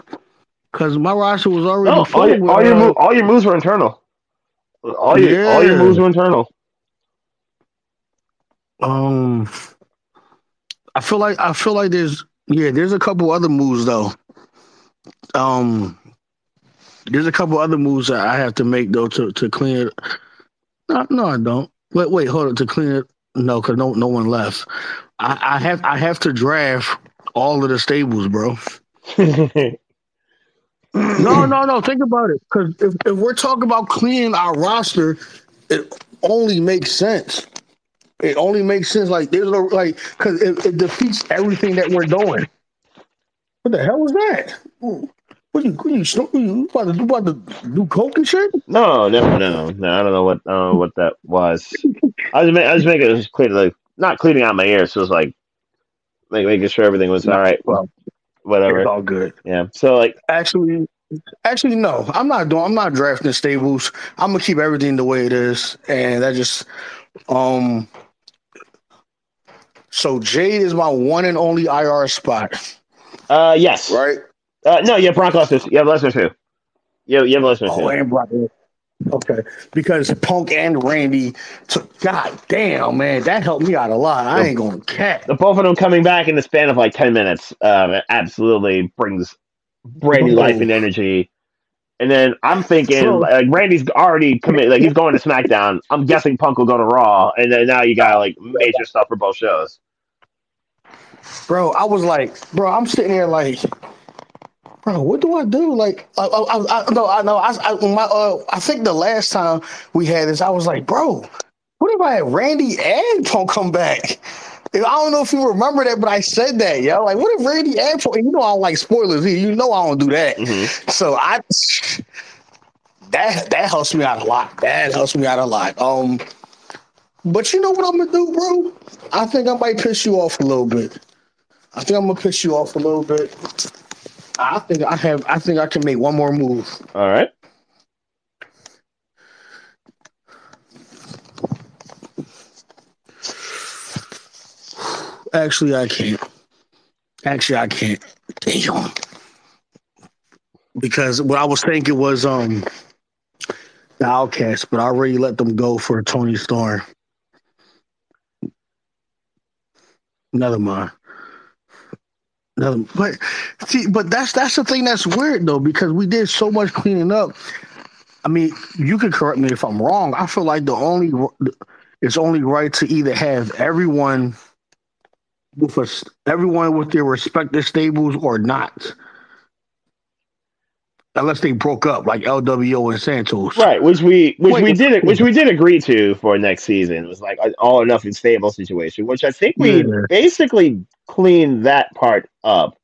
because my roster was already. No, all your moves were internal. All your moves were internal. I feel like there's a couple other moves though. There's a couple other moves that I have to make though to clean it. No, I don't. Wait, hold on, to clean it. No, because no one left. I have to draft all of the stables, bro. No. Think about it, because if we're talking about cleaning our roster, it only makes sense. It only makes sense, like there's no like, because it defeats everything that we're doing. What the hell was that? What you about to do coke and shit? No. I don't know what that was. I was making it clear, like not cleaning out my ears. So it was like making sure everything was all right. Well, whatever, it's all good. Yeah. So like actually, no, I'm not drafting stables. I'm gonna keep everything the way it is, and that just. So Jade is my one and only IR spot. Yes. Right. No. Yeah. Brock Lesnar. You have Lesnar too. You have Lesnar too. Oh, and Brock. Okay. Because Punk and Randy. God damn, man, that helped me out a lot. I ain't gonna cap. The both of them coming back in the span of like 10 minutes. It absolutely brings brand new life and energy. And then I'm thinking, like Randy's already committed, like he's going to SmackDown. I'm guessing Punk will go to Raw, and then now you got like major stuff for both shows. Bro, I'm sitting here like, bro, what do I do? Like, I think the last time we had this, I was like, bro, what if I had Randy and Punk come back? I don't know if you remember that, but I said that, yo. Like, what if Randy and Punk? You know, I don't like spoilers. You know, I don't do that. Mm-hmm. So that helps me out a lot. But you know what I'm gonna do, bro? I think I might piss you off a little bit. I think I can make one more move. All right. Actually, I can't. Damn. Because what I was thinking was the Outcasts, but I already let them go for Toni Storm. Never mind. But that's the thing that's weird though, because we did so much cleaning up. I mean, you can correct me if I'm wrong. I feel like it's only right to either have everyone with their respective stables or not, unless they broke up like LWO and Santos, right? Which we did agree to for next season. It was like an all or nothing stable situation, which I think we basically cleaned that part up.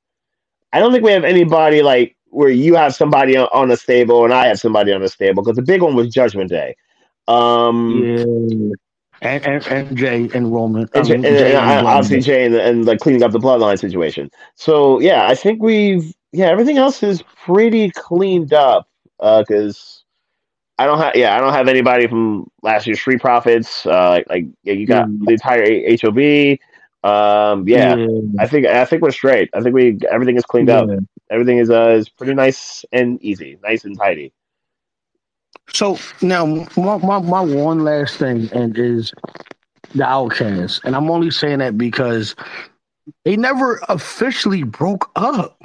I don't think we have anybody like where you have somebody on a stable and I have somebody on a stable, because the big one was Judgment Day. And Jey and Roman. And obviously Jey and like cleaning up the bloodline situation. So yeah, I think everything else is pretty cleaned up. Because I don't have anybody from last year's Street Profits. You got the entire HOB. I think we're straight. I think everything is cleaned up. Everything is pretty nice and easy, nice and tidy. So now my one last thing and is the Outcasts. And I'm only saying that because they never officially broke up.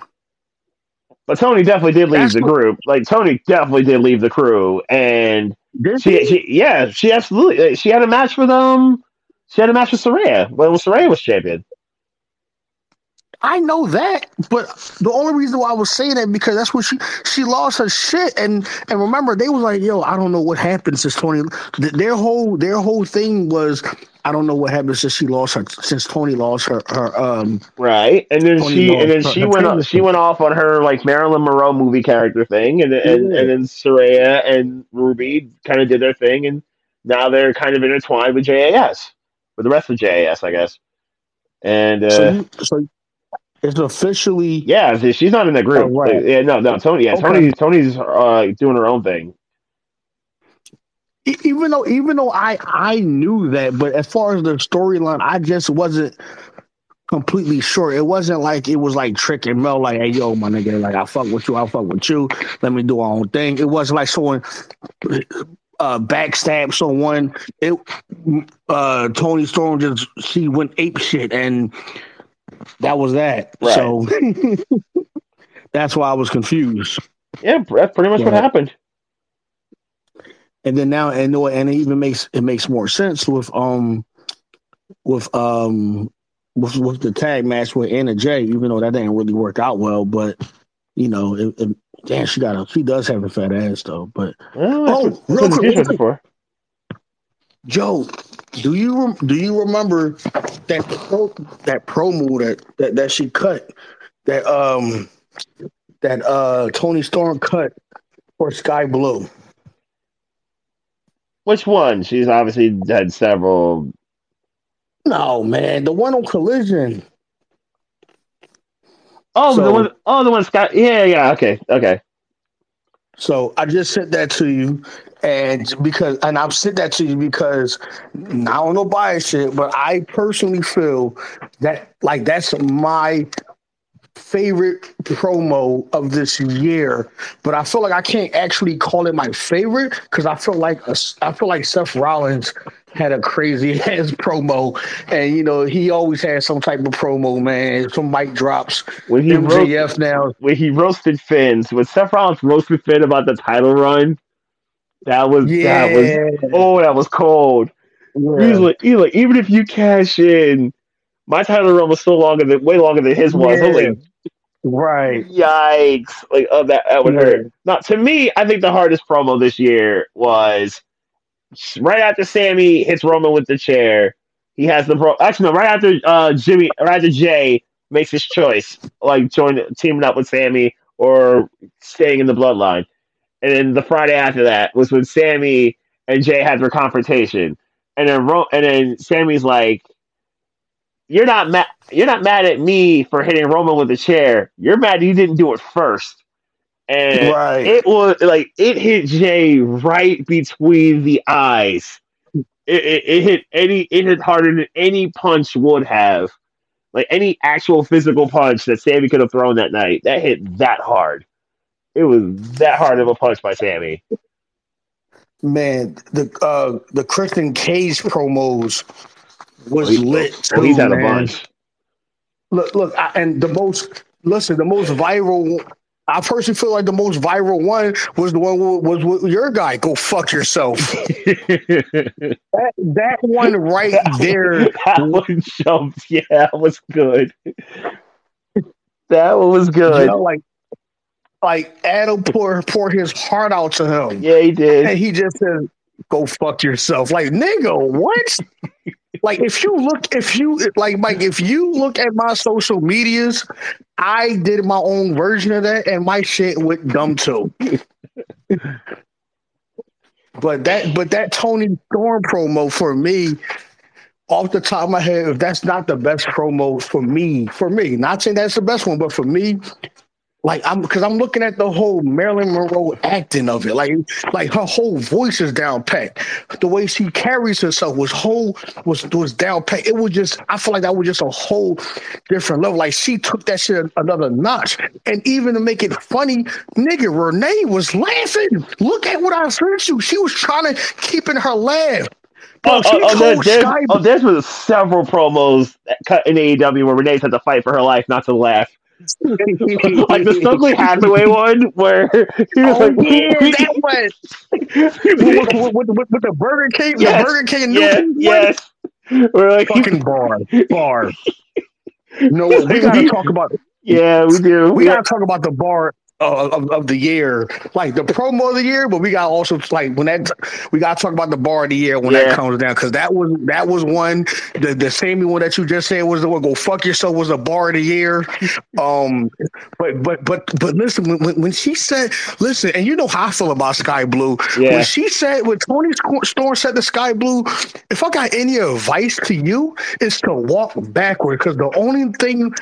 But Toni definitely did leave the group. Like Toni definitely did leave the crew. And she absolutely, she had a match with them. She had a match with Saraya when Saraya was champion. I know that, but the only reason why I was saying that because that's when she lost her shit, and remember they was like, yo, I don't know what happened since Toni. Their whole thing was, I don't know what happened since she lost her, since Toni lost her right, and then she went off on her like Marilyn Monroe movie character thing, and then Saraya and Ruby kind of did their thing, and now they're kind of intertwined with JAS, with the rest of JAS, I guess, and it's officially... Yeah, she's not in the group. Oh, right. Toni. Yeah, okay. Toni's doing her own thing. Even though I knew that, but as far as the storyline, I just wasn't completely sure. It wasn't like it was like Trick and Mel, like, hey, yo, my nigga, like, I fuck with you. Let me do our own thing. It wasn't like someone backstab someone. Toni Storm she went ape shit and... That was that. Right. So that's why I was confused. Yeah, that's pretty much what happened. And then now, and it even makes more sense with the tag match with Anna Jay, even though that didn't really work out well. But you know, she does have a fat ass though. But real quick. Joe, do you remember that promo that she cut, that Toni Storm cut for Sky Blue? Which one? She's obviously had several. No, man, the one on Collision. The one Sky. Yeah. Okay. So I just sent that to you. And I've said that to you because I don't know bias shit, but I personally feel that like that's my favorite promo of this year. But I feel like I can't actually call it my favorite because I feel like Seth Rollins had a crazy ass promo, and you know he always had some type of promo, man. Some mic drops. When he MJF now, when he roasted Finn, when Seth Rollins roasted Finn about the title run. That was cold. Yeah. He's like, even if you cash in, my title run was way longer than his was. Yeah. I was like, Right. Yikes. Like, oh, that would hurt. Now, to me, I think the hardest promo this year was right after Sammy hits Roman with the chair. He has the actually, no, right after Jey makes his choice, like teaming up with Sammy or staying in the bloodline. And then the Friday after that was when Sammy and Jey had their confrontation. And then Sammy's like, You're not mad at me for hitting Roman with a chair. You're mad you didn't do it first. And right. It was like it hit Jey right between the eyes. It hit harder than any punch would have. Like any actual physical punch that Sammy could have thrown that night. That hit that hard. It was that hard of a punch by Sammy. Man, the Christian Cage promos was lit too, he's had a bunch. Look, the most viral. I personally feel like the most viral one was the one was with your guy. Go fuck yourself. that one right there. That one jumped. Yeah, that was good. That one was good. You know, like Adam poured his heart out to him. Yeah, he did. And he just said, "Go fuck yourself." Like, nigga, what? Like, if you look at my social medias, I did my own version of that, and my shit went dumb too. but that Toni Storm promo for me, off the top of my head, if that's not the best promo for me, not saying that's the best one, but for me, like, because I'm looking at the whole Marilyn Monroe acting of it. Like her whole voice is down pat. The way she carries herself was down pat. It was just, I feel like that was just a whole different level. Like she took that shit another notch. And even to make it funny, nigga, Renee was laughing. Look at what I sent you. She was trying to keep in her laugh. There's been several promos cut in AEW where Renee's had to fight for her life not to laugh. Like the Stokely Hathaway one, where he was that one with the Burger King, yes. The Burger King, yes. We're like fucking bar. No, we gotta talk about. Yeah, we do. We gotta talk about the bar of the year, like the promo of the year. But we gotta also like we gotta talk about the bar of the year when that comes down, because that was one. The Sammy one that you just said was the one. Go fuck yourself was the bar of the year. But listen, when she said, listen, and you know how I feel about Sky Blue. Yeah. When she said, when Toni Storm said to Sky Blue, if I got any advice to you, it's to walk backward, because the only thing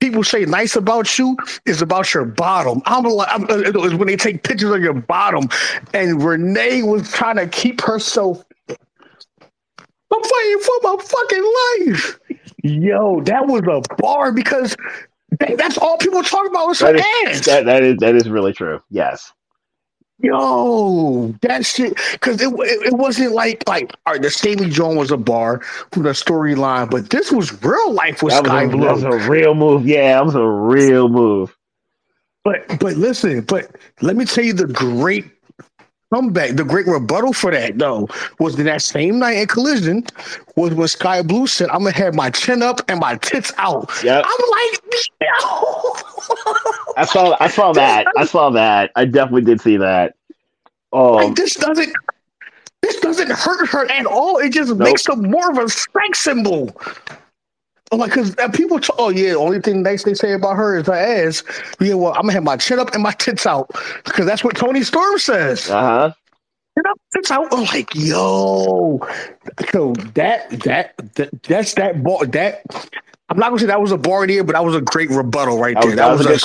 people say nice about you is about your bottom. It's when they take pictures of your bottom. And Renee was trying to keep herself. I'm fighting for my fucking life. Yo, that was a bar, because that's all people talk about is her ass. That is really true. Yes. Yo, that shit, because it wasn't like all right, the Stanley John was a bar from the storyline, but this was real life with Sky Blue. That was a real move. Yeah, that was a real move. But listen, but let me tell you the great comeback, the great rebuttal for that though, was that same night at Collision was when Sky Blue said, "I'm gonna have my chin up and my tits out." Yep. I'm like, yo. I saw that. I definitely did see that. Oh, like, this doesn't hurt her at all. It just makes her more of a sex symbol. Like, because people talk, oh yeah, only thing nice they say about her is her ass. Yeah, well, I'm gonna have my chin up and my tits out, because that's what Toni Storm says. Uh huh. Chin up, tits out. I'm like, yo, so that's that. I'm not gonna say that was a bar there, but that was a great rebuttal right there. That was a good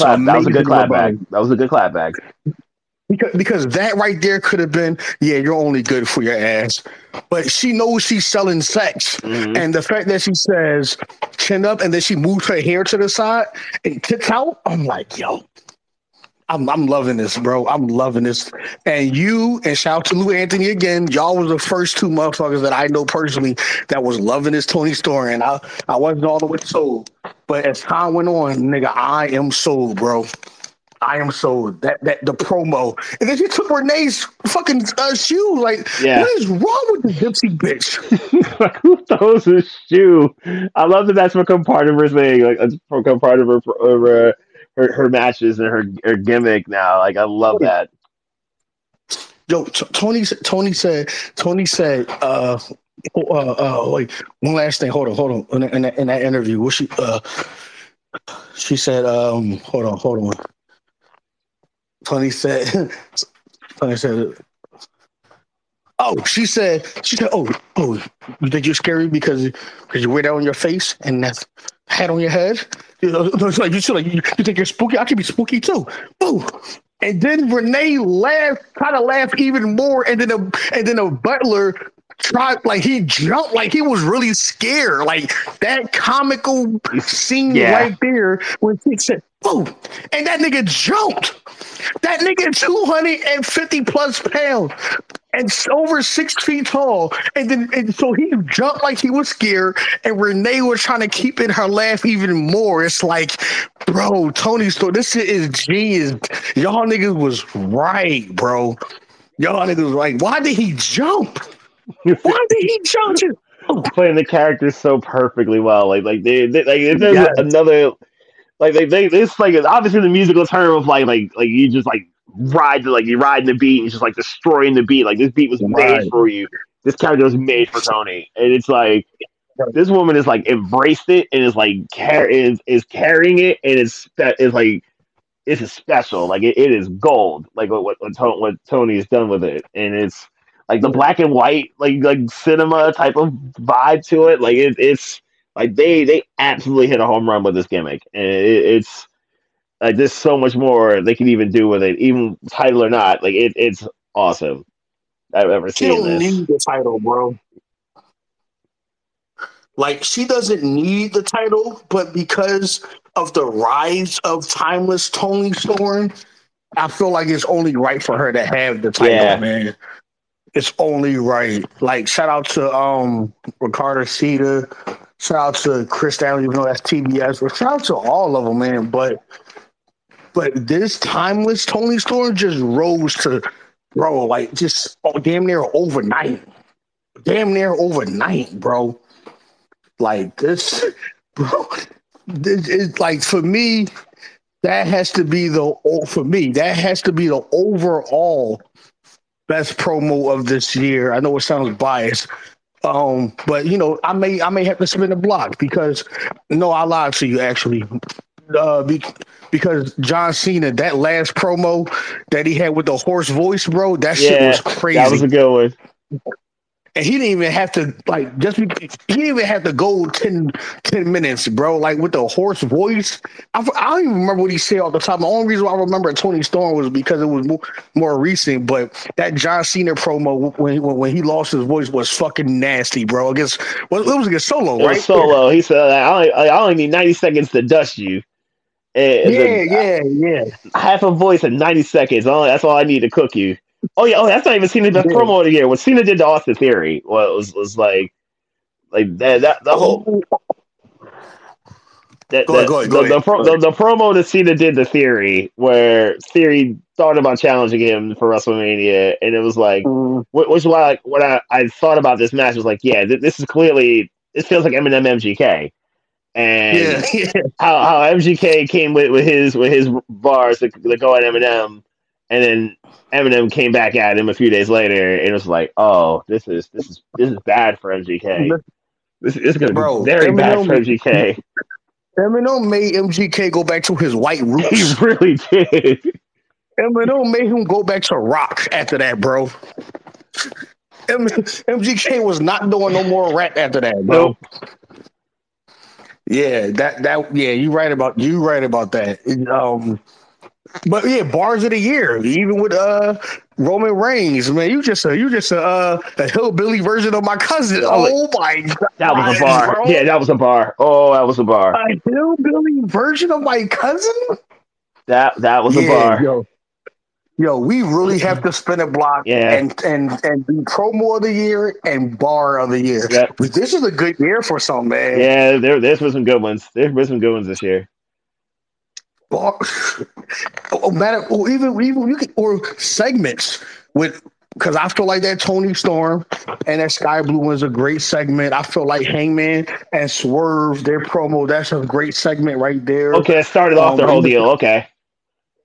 clapback. Because that right there could have been, yeah, you're only good for your ass. But she knows she's selling sex. Mm-hmm. And the fact that she says chin up and then she moves her hair to the side and tits out, I'm like, yo, I'm loving this, bro. I'm loving this. And you, and shout out to Lou Anthony again, y'all was the first two motherfuckers that I know personally that was loving this Toni Storm. And I wasn't all the way sold. But as time went on, nigga, I am sold, bro. I am sold. That the promo. And then she took Renee's fucking shoe. Like, What is wrong with this gypsy bitch? Like, who throws a shoe? I love that that's become part of her thing. Like, it's become part of her her matches and her gimmick now. Like, I love that. Yo, Toni said. Wait, one last thing. Hold on. In that interview, what she said, hold on. Toni said. Oh, she said, oh, you think you're scary because you wear that on your face and that hat on your head? You think you're spooky? I can be spooky too. Boom. And then Renee laughed, kind of laughed even more, and then a butler tried, like, he jumped, like he was really scared, like that comical scene right there when she said, "Boom!" and that nigga jumped. That nigga 250 plus pounds and over 6 feet tall, and so he jumped like he was scared, and Renee was trying to keep in her laugh even more. It's like, bro, Toni Storm, this shit is genius. Y'all niggas was right, bro. Y'all niggas was right. Why did he jump? Playing the characters so perfectly well. Like they like if there's another, like they it's like it's obviously the musical term of like you just like ride the beat and just like destroying the beat. Like, this beat was made for you. This character was made for Toni, and it's like this woman is like embraced it and is like is carrying it, and it's like. This is special. Like it is gold. Like what Toni has done with it, and it's like the black and white, like cinema type of vibe to it. Like it's like they absolutely hit a home run with this gimmick, and it's like there's so much more they can even do with it, even title or not. Like it's awesome. I've ever seen this. She don't need the title, bro. Like, she doesn't need the title, but because of the rise of timeless Toni Storm, I feel like it's only right for her to have the title, man. It's only right. Like, shout out to Ricardo Cedar. Shout out to Chris Stanley, even though that's TBS. But shout out to all of them, man. But this timeless Toni Storm just rose to, bro, like, just damn near overnight. Damn near overnight, bro. Like this, bro. It's like, for me, that has to be the overall best promo of this year. I know it sounds biased, but you know, I may have to submit a block because no, I lied to you actually. Because John Cena, that last promo that he had with the hoarse voice, bro, that shit was crazy. That was a good one. And he didn't even have to, like, go 10 minutes, bro. Like, with the hoarse voice. I don't even remember what he said all the time. The only reason why I remember Toni Storm was because it was more recent. But that John Cena promo when he lost his voice was fucking nasty, bro. It was against Solo, right? It was Solo. He said, I only need 90 seconds to dust you. And yeah. Half a voice in 90 seconds. That's all I need to cook you. Oh yeah, that's not even Cena's best promo of the year. What Cena did to Austin Theory was like that the whole the promo that Cena did to Theory, where Theory thought about challenging him for WrestleMania, and it was like, which is why, like, when I thought about this match, I was like, this is clearly, it feels like Eminem MGK, and how MGK came with his bars that go at Eminem. And then Eminem came back at him a few days later, and it was like, "Oh, this is bad for MGK. This is gonna be very bad for MGK." Eminem made MGK go back to his white roots. He really did. Eminem made him go back to rock after that, bro. MGK was not doing no more rap after that, bro. Nope. Yeah, you're right about that. But yeah, bars of the year, even with Roman Reigns, man. You just a hillbilly version of my cousin. Oh my God, that was a bar. Bro. Yeah, that was a bar. Oh, that was a bar. A hillbilly version of my cousin. That was a bar. Yo, we really have to spin a block and do promo of the year and bar of the year. Yep. This is a good year for some, man. Yeah, there's been some good ones. There's been some good ones this year. Or segments with because I feel like that Toni Storm and that Sky Blue was a great segment. I feel like Hangman and Swerve, their promo, that's a great segment right there. Okay, it started off the whole deal. Okay.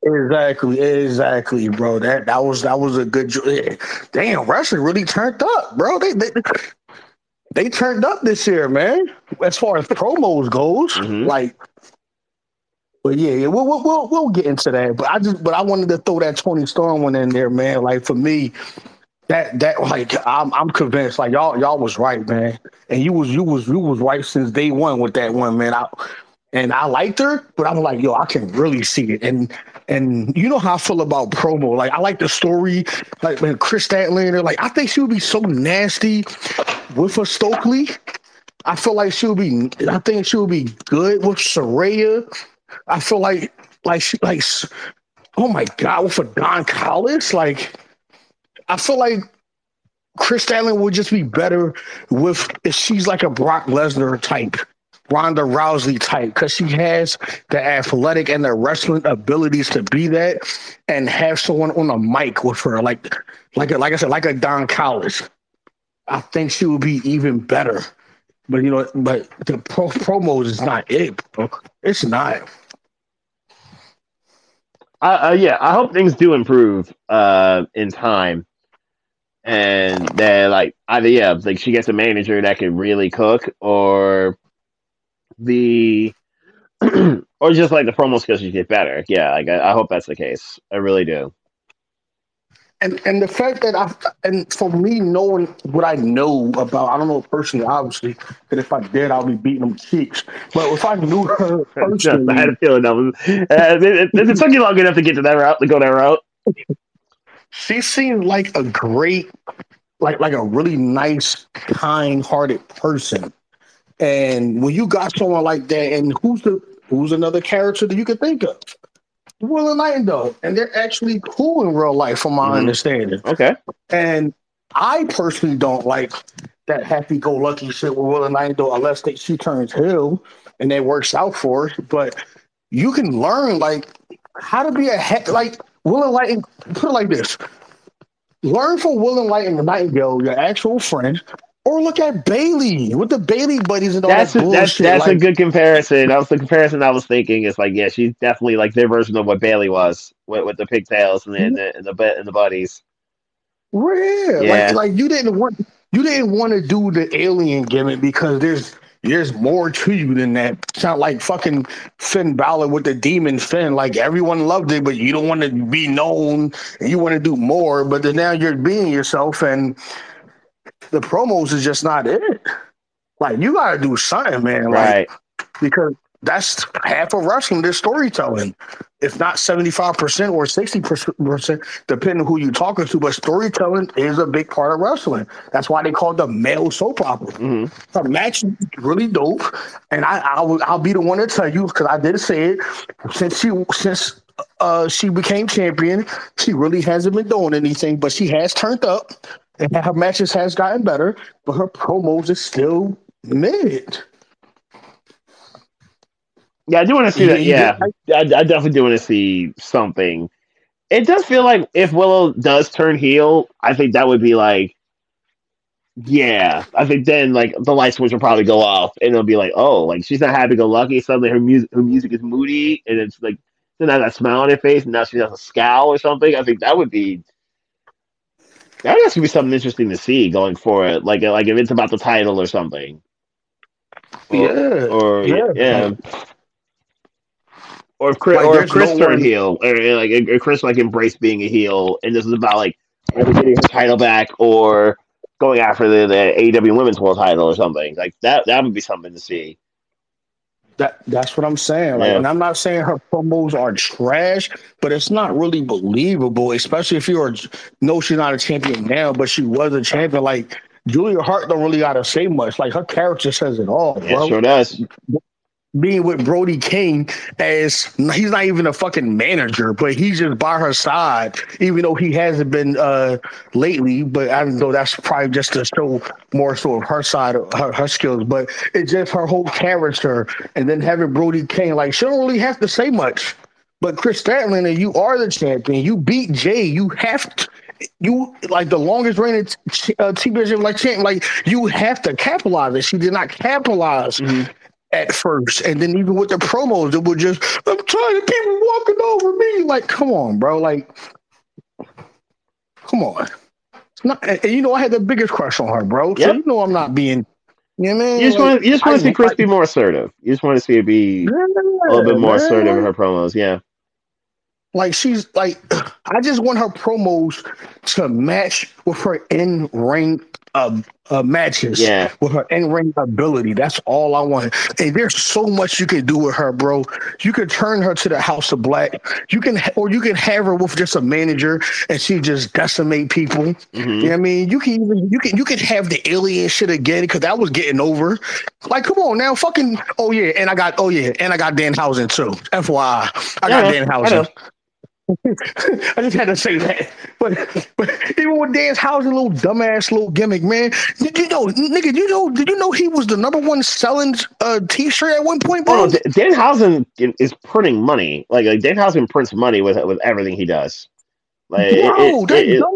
Exactly, bro. That was a good. Damn, wrestling really turned up, bro. They turned up this year, man. As far as promos goes, like. But yeah, we'll get into that. But I wanted to throw that Toni Storm one in there, man. Like for me, that like I'm convinced. Like y'all was right, man. And you was right since day one with that one, man. And I liked her, but I'm like, yo, I can really see it. And you know how I feel about promo. Like, I like the story. Like, when Chris Statlander, like, I think she would be so nasty with her Stokely. I feel like she would be good with Saraya. I feel like oh my God, with a Don Collins. Like, I feel like Chris Statlander would just be better with if she's like a Brock Lesnar type. Ronda Rousey type, because she has the athletic and the wrestling abilities to be that, and have someone on a mic with her, like I said, like a Don Collins. I think she would be even better, but you know, but the promos is not it, bro. It's not. I hope things do improve in time, and that like either like she gets a manager that can really cook, or. Or just like the promo skills you get better. Yeah, like I hope that's the case. I really do. And the fact that for me, knowing what I know about, I don't know personally, obviously, because if I did, I'll be beating them cheeks. But if I knew her personally, I had a feeling that was. It took you long enough to get to that route, to go that route. She seemed like a great, like a really nice, kind-hearted person. And when you got someone like that, and who's another character that you could think of? Will and Nightingale, and they're actually cool in real life, from my understanding. Okay. And I personally don't like that happy-go-lucky shit with Will and Nightingale, unless she turns heel and that works out for her. But you can learn like how to be like Will and Nightingale. Put it like this: learn from Will and Nightingale, your actual friend. Or look at Bayley with the Bayley buddies and all that bullshit. That's like, a good comparison. That was the comparison I was thinking. It's like, yeah, she's definitely like their version of what Bayley was with the pigtails and the buddies. Real, yeah. Like you didn't want to do the alien gimmick because there's more to you than that. Sound like fucking Finn Balor with the demon Finn. Like everyone loved it, but you don't want to be known. And you want to do more, but then now you're being yourself and. The promos is just not it. Like you gotta do something, man. Like, right? Because that's half of wrestling. There's storytelling, if not 75% or 60%, depending on who you're talking to. But storytelling is a big part of wrestling. That's why they call it the male soap opera. Mm-hmm. The match is really dope, and I'll be the one to tell you because I did say it. Since she became champion, she really hasn't been doing anything, but she has turned up. And her matches has gotten better, but her promos is still mid. Yeah, I do want to see that. Yeah, I definitely do want to see something. It does feel like if Willow does turn heel, I think that would be like, yeah. I think then like the light switch will probably go off, and it'll be like, oh, like she's not happy-go-lucky. Suddenly her music is moody, and it's like then has that smile on her face, and now she has a scowl or something. I think that would be. That has to be something interesting to see going forward. Like if it's about the title or something. Or if Chris turned heel, or Chris like embraced being a heel, and this is about like either getting her title back or going after the AEW Women's World Title or something. Like that would be something to see. That's what I'm saying. Like, yeah. And I'm not saying her promos are trash, but it's not really believable, especially if you know she's not a champion now, but she was a champion. Like, Julia Hart don't really got to say much. Like, her character says it all, bro. It sure does. Being with Brody King he's not even a fucking manager, but he's just by her side, even though he hasn't been lately. But I don't know, that's probably just to show more so of her side, her skills. But it's just her whole character. And then having Brody King, like, she don't really have to say much. But Chris Statlander, you are the champion. You beat Jey. You have to. you like the longest reigning championship like champ. Like you have to capitalize it. She did not capitalize at first, and then even with the promos, it was just I'm tired of people walking over me. Like, come on, bro. Like, come on. It's not, and you know, I had the biggest crush on her, bro. So you know, I'm not being. You know what I mean? You just want to see Chris be more assertive. You just want to see her be a little bit more assertive in her promos. Yeah. Like, she's like, I just want her promos to match with her in-ring matches. Yeah. With her in-ring ability. That's all I want. And there's so much you can do with her, bro. You could turn her to the House of Black. You can, or you can have her with just a manager and she just decimate people. Mm-hmm. You know what I mean? You can even, you can have the alien shit again because that was getting over. Like, come on now, fucking, and I got Danhausen too. FYI. I got Danhausen. I just had to say that, but even with Danhausen, little dumbass, little gimmick, man. Did you know he was the #1 selling T-shirt at one point, bro? Oh, Danhausen is printing money. Like Danhausen prints money with everything he does. Like, bro,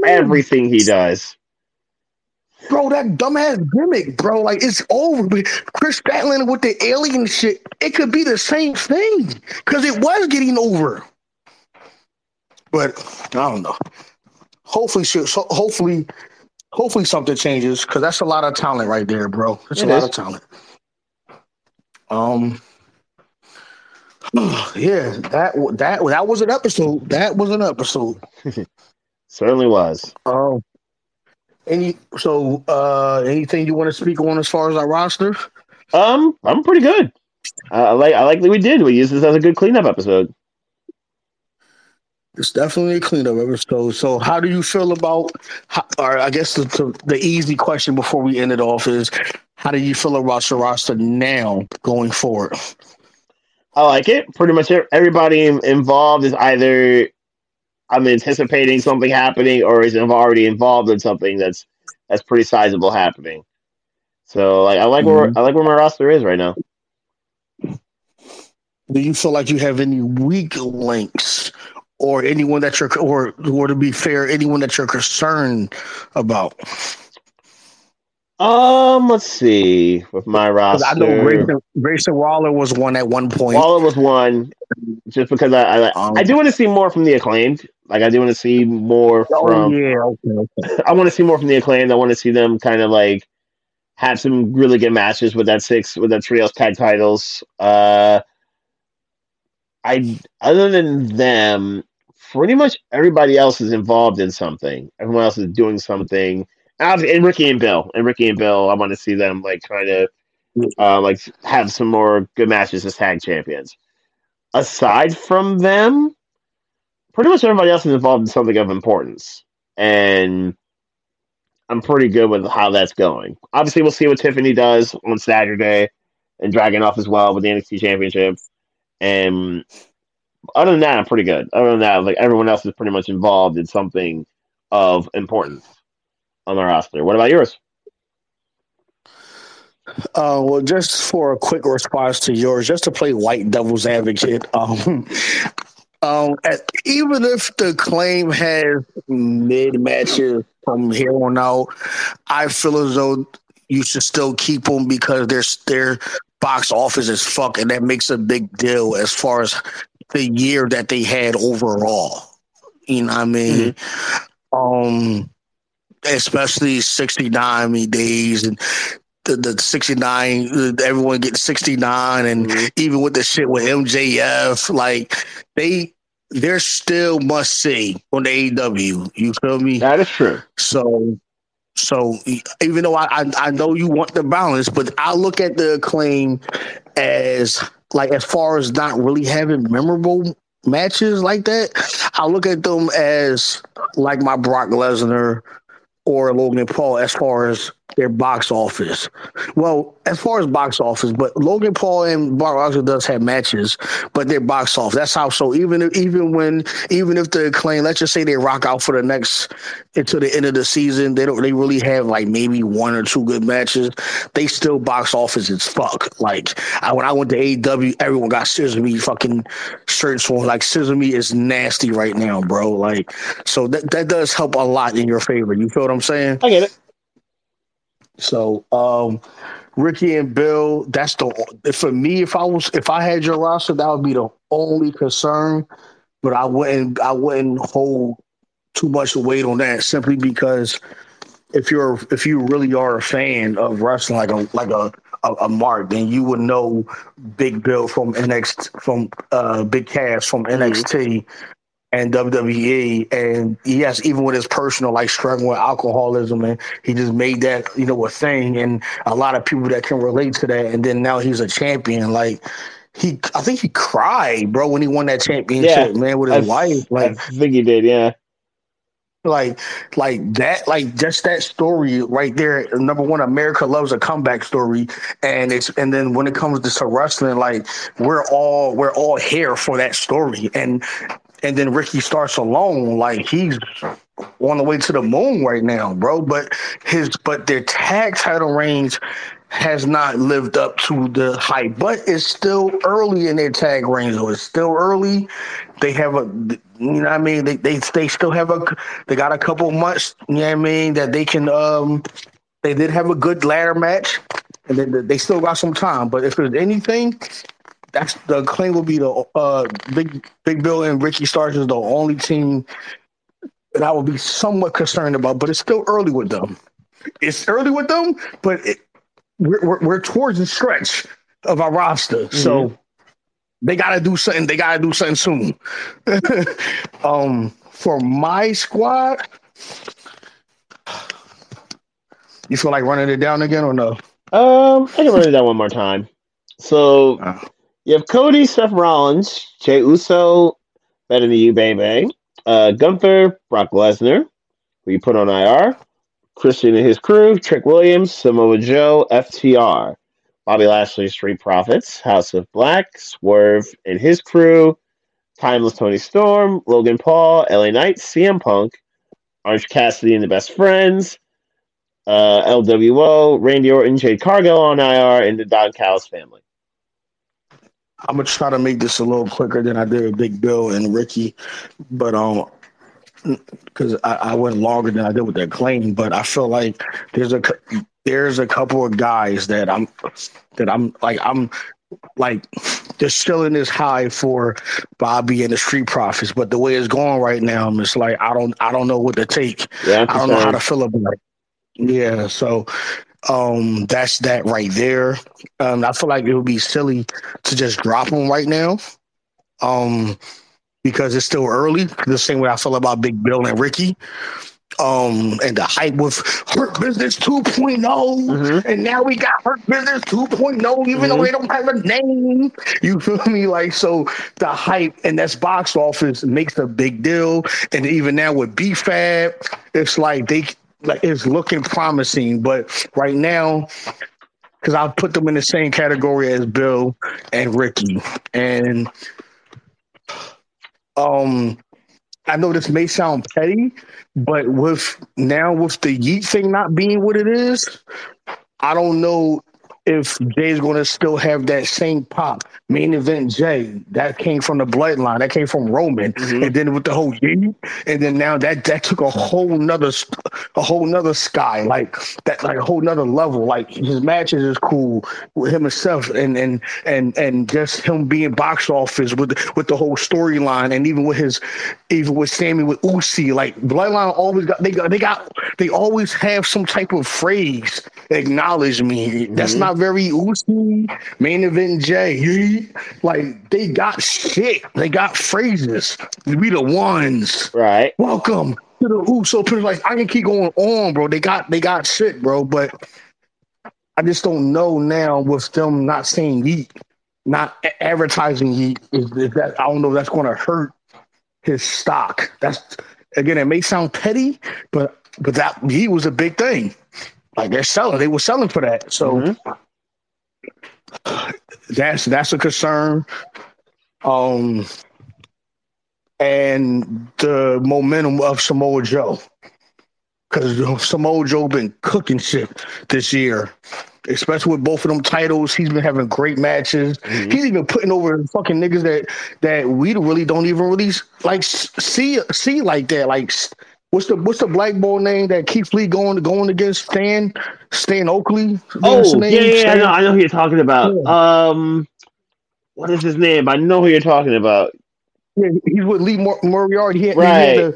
everything he does. Bro, that dumbass gimmick, bro. Like, it's over. But Chris Statlander with the alien shit, it could be the same thing because it was getting over. But I don't know. Hopefully something changes because that's a lot of talent right there, bro. It's a lot of talent. Yeah, that was an episode. That was an episode. Certainly was. Anything you want to speak on as far as our roster? I'm pretty good. I like that we did. We used this as a good cleanup episode. It's definitely a cleanup episode. So how do you feel about, or I guess the easy question before we end it off is, how do you feel about your roster now going forward? I like it. Pretty much everybody involved is either I'm anticipating something happening or is already involved in something that's pretty sizable happening. So like I like where my roster is right now. Do you feel like you have any weak links? Or anyone that you're, or to be fair, anyone that you're concerned about. Let's see with my roster. I know Grayson Waller was one at one point. Waller was one, just because I do want to see more from the Acclaimed. Like I do want to see more from. I want to see more from the Acclaimed. I want to see them kind of like have some really good matches with that trios tag titles. Other than them. Pretty much everybody else is involved in something. Everyone else is doing something. And Ricky and Bill, I want to see them like try to like have some more good matches as tag champions. Aside from them, pretty much everybody else is involved in something of importance, and I'm pretty good with how that's going. Obviously, we'll see what Tiffany does on Saturday and Dragon off as well with the NXT Championship, and. Other than that, I'm pretty good. Other than that, like everyone else is pretty much involved in something of importance on the roster. What about yours? Well, just for a quick response to yours, just to play white devil's advocate, even if the Claim has mid matches from here on out, I feel as though you should still keep them because they're box office as fuck, and that makes a big deal as far as the year that they had overall. You know what I mean? Mm-hmm. Especially 69 days and the 69, everyone getting 69 and even with the shit with MJF, like they're still must see on the AEW. You feel me? That is true. So even though I know you want the balance, but I look at the Acclaim as like as far as not really having memorable matches like that, I look at them as like my Brock Lesnar or Logan Paul as far as their box office. Well, as far as box office, but Logan Paul and Brock Lesnar does have matches, but their box office. That's how. So even if the Acclaim, let's just say they rock out for the next until the end of the season, they don't. They really have like maybe one or two good matches. They still box office as fuck. Like when I went to AEW, everyone got Scissor Me fucking shirts on. Like Scissor Me is nasty right now, bro. Like so that does help a lot in your favor. You feel what I'm saying? I get it. So, Ricky and Bill, that's the for me. If I had your roster, that would be the only concern. But I wouldn't hold too much weight on that simply because if you really are a fan of wrestling, like a mark, then you would know Big Bill from NXT, from Big Cass from NXT. And WWE, and yes, even with his personal, like struggling with alcoholism, and he just made that, a thing. And a lot of people that can relate to that. And then now he's a champion. Like I think he cried, bro, when he won that championship, man, with his wife. Like I think he did, yeah. Like that, like just that story right there. Number one, America loves a comeback story, and then when it comes to wrestling, like we're all here for that story, and then Ricky Starks alone, like he's on the way to the moon right now, bro. But their tag title reigns has not lived up to the hype, but it's still early in their tag reigns. So it's still early. They have a, They still have they got a couple months, that they can, they did have a good ladder match and they still got some time. But if there's anything, that's the claim will be the Big Bill and Ricky Starks is the only team that I would be somewhat concerned about, but it's still early with them. It's early with them, but we're towards the stretch of our roster, so they gotta do something. They gotta do something soon. For my squad, you feel like running it down again or no? I can run it down one more time. So. You have Cody, Seth Rollins, Jey Uso, better than you, baby. Gunther, Brock Lesnar, who you put on IR. Christian and his crew, Trick Williams, Samoa Joe, FTR. Bobby Lashley, Street Profits, House of Black, Swerve and his crew, Timeless Toni Storm, Logan Paul, LA Knight, CM Punk, Orange Cassidy and the Best Friends, LWO, Randy Orton, Jade Cargill on IR, and the Don Callis family. I'm gonna try to make this a little quicker than I did with Big Bill and Ricky, but because I went longer than I did with that claim, but I feel like there's a couple of guys that I'm like they're still in this high for Bobby and the Street Profits, but the way it's going right now, it's like I don't know what to take. Yeah, I don't know how to feel about it. Yeah, so. That's that right there. I feel like it would be silly to just drop them right now, because it's still early. The same way I feel about Big Bill and Ricky, and the hype with Hurt Business 2.0, and now we got Hurt Business 2.0, even though they don't have a name. You feel me? Like so, the hype and that's box office makes a big deal. And even now with B-Fab, it's like they. Like it's looking promising, but right now, because I put them in the same category as Bill and Ricky, and I know this may sound petty, but with the Yeet thing not being what it is, I don't know if Jay's going to still have that same pop. Main event Jay, that came from the bloodline. That came from Roman. And then with the whole Yeet, and then now that took a whole nother sky, a whole nother level. Like his matches is cool with him himself and just him being box office with the whole storyline, and even with Sammy with Uzi, like bloodline always they always have some type of phrase. Acknowledge me. That's not very Uzi, Main Event Jay. Like they got shit. They got phrases. We the ones. Right. Welcome to the Uso. Like I can keep going on, bro. They got shit, bro. But I just don't know now with them not saying Yeet, not advertising Yeet. I don't know if that's going to hurt his stock. That's again, it may sound petty, but that Yeet was a big thing. Like they're selling, they were selling for that. So that's a concern. And the momentum of Samoa Joe, because Samoa Joe been cooking shit this year, especially with both of them titles. He's been having great matches. Mm-hmm. He's even putting over fucking niggas that we really don't even really like see like that. Like what's the black ball name that keeps Lee going against Stan Oakley? Oh name? Yeah, I know who you're talking about. Yeah. What is his name? I know who you're talking about. Yeah, he's with Lee Moriarty. He had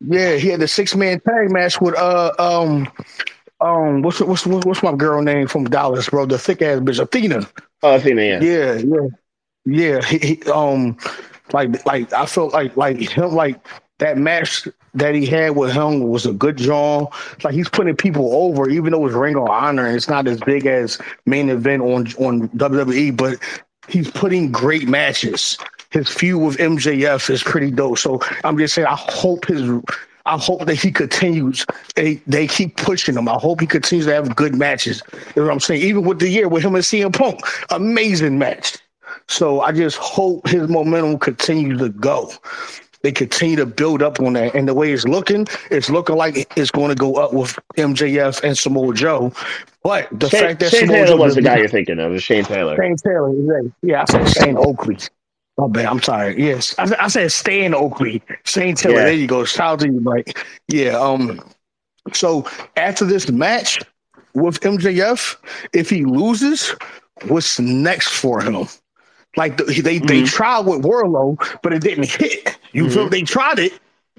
the six-man tag match with what's my girl name from Dallas, bro? The thick ass bitch, Athena. Oh, Athena, yeah. He like I felt like him, like that match that he had with him was a good job. Like he's putting people over, even though it's Ring of Honor and it's not as big as main event on WWE, but he's putting great matches. His feud with MJF is pretty dope. So I'm just saying, I hope that he continues. They keep pushing him. I hope he continues to have good matches. You know what I'm saying? Even with the year with him and CM Punk, amazing match. So I just hope his momentum continues to go. They continue to build up on that. And the way it's looking like it's going to go up with MJF and Samoa Joe. But the fact that Shane Taylor was the guy you're thinking of. It's Shane Taylor. Shane Taylor. Yeah, I said Shane Oakley. My bad. I'm sorry. Yes. I said Stan Oakley. Shane Taylor. Yeah. There you go. Shout out to you, Mike. Yeah. So after this match with MJF, if he loses, what's next for him? Like they tried with Warlow, but it didn't hit. You feel they tried it,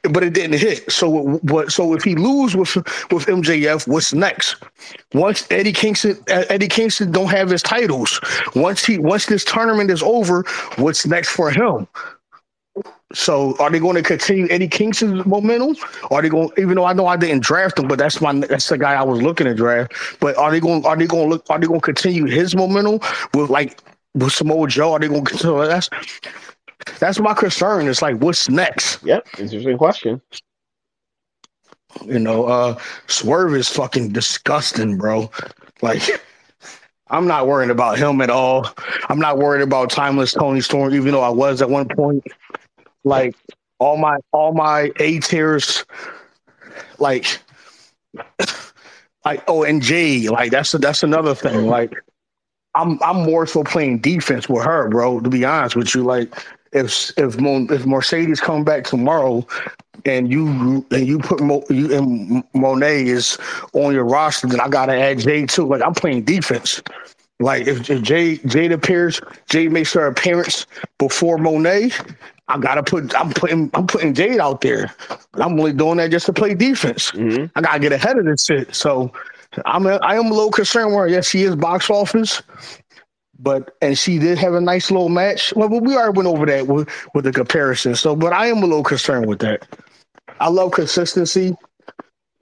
but it didn't hit. So if he lose with MJF, what's next? Once Eddie Kingston don't have his titles. Once this tournament is over, what's next for him? So are they going to continue Eddie Kingston's momentum? Are they going? Even though I know I didn't draft him, but that's the guy I was looking to draft. But are they going to continue his momentum with Samoa Joe? Are they going to continue that? That's my concern. It's like, what's next? Yep, interesting question. You know, Swerve is fucking disgusting, bro. Like, I'm not worried about him at all. I'm not worried about timeless Toni Storm, even though I was at one point. Like, all my A tiers, and Jade, like that's another thing. Like, I'm more so playing defense with her, bro. To be honest with you, like. If Mercedes come back tomorrow, and you put you and Moné is on your roster, then I gotta add Jay too. Like I'm playing defense. Like if Jade makes her appearance before Moné, I'm putting Jade out there. But I'm only doing that just to play defense. Mm-hmm. I gotta get ahead of this shit. So I am a little concerned where yes she is box office. And she did have a nice little match. Well, we already went over that with the comparison. So, but I am a little concerned with that. I love consistency.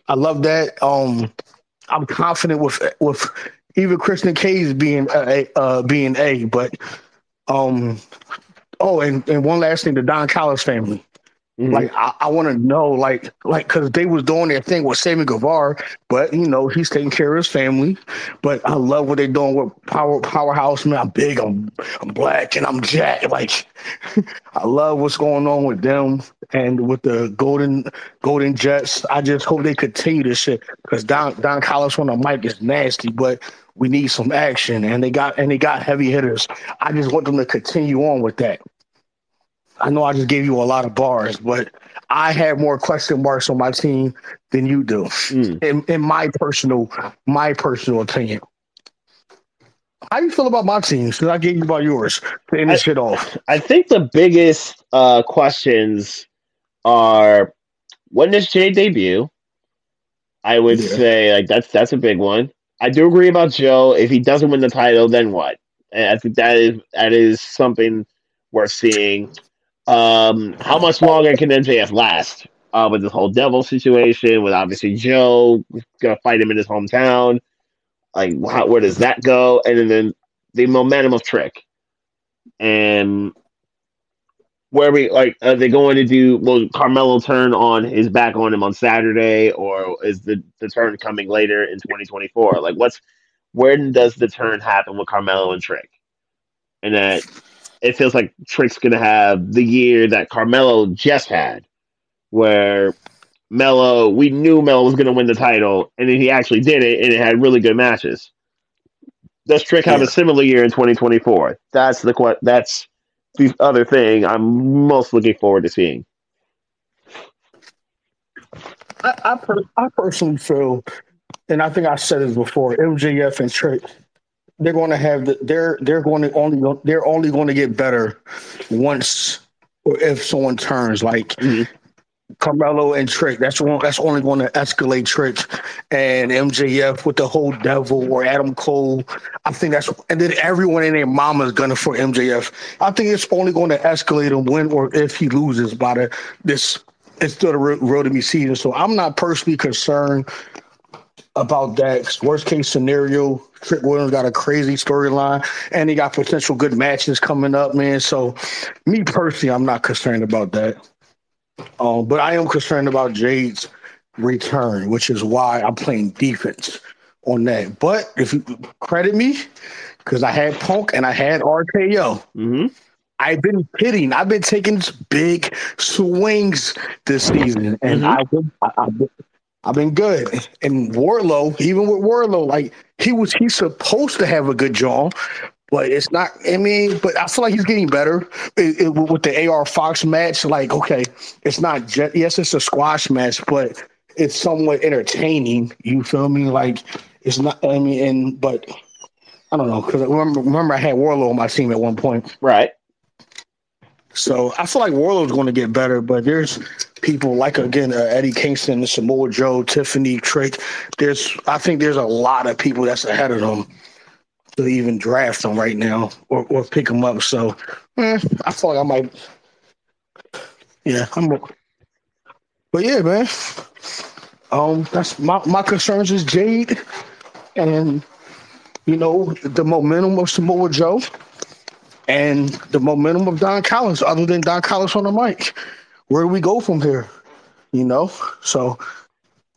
I love that. I'm confident with even Christian Cage being a. But and one last thing, the Don Collins family. Mm-hmm. Like I want to know, because they was doing their thing with Sammy Guevara, but you know he's taking care of his family. But I love what they're doing with Powerhouse. Man, I'm big, I'm black, and I'm jacked. Like I love what's going on with them and with the Golden Jets. I just hope they continue this shit because Don Collins on the mic is nasty, but we need some action, and they got heavy hitters. I just want them to continue on with that. I know I just gave you a lot of bars, but I have more question marks on my team than you do, in my personal opinion. How do you feel about my team? Should I give you about yours to end this shit off? I think the biggest questions are, when does Jay debut? I would say that's a big one. I do agree about Joe. If he doesn't win the title, then what? And I think that is something worth seeing. How much longer can MJF last with this whole devil situation? With obviously Joe gonna fight him in his hometown, like where does that go? And then the momentum of Trick, and where we like, are they going to do, will Carmelo turn on his back on him on Saturday, or is the turn coming later in 2024? Like, when does the turn happen with Carmelo and Trick? And that it feels like Trick's going to have the year that Carmelo just had, where Melo, we knew Melo was going to win the title, and then he actually did it, and it had really good matches. Does Trick have a similar year in 2024? That's the other thing I'm most looking forward to seeing. I personally feel, and I think I said this before, MJF and Trick, they're going to have they're only going to get better once or if someone turns, like. Mm-hmm. Carmelo and Trick. That's only going to escalate Trick and MJF with the whole devil or Adam Cole. I think that's, and then everyone and their mama is gonna for MJF. I think it's only going to escalate him when or if he loses by this. It's still the road to be season, so I'm not personally concerned about that. Worst case scenario, Trick Williams got a crazy storyline, and he got potential good matches coming up, man. So, me personally, I'm not concerned about that. But I am concerned about Jade's return, which is why I'm playing defense on that. But if you credit me, because I had Punk and I had RKO, mm-hmm. I've been taking big swings this season, and I've been good. And Wardlow, even with Wardlow, like he's supposed to have a good jaw. But it's not, but I feel like he's getting better with the AR Fox match. Like, okay, it's not just, yes, it's a squash match, but it's somewhat entertaining. You feel me? Like, it's not, but I don't know. Because remember I had Warlow on my team at one point. Right. So I feel like Warlow's going to get better, but there's people like, again, Eddie Kingston, Samoa Joe, Tiffany, Trick. I think there's a lot of people that's ahead of them to even draft them right now or pick them up. So I feel like I might. Yeah, but yeah, man. That's my concerns is Jade and, the momentum of Samoa Joe and the momentum of Don Collins, other than Don Collins on the mic. Where do we go from here? So,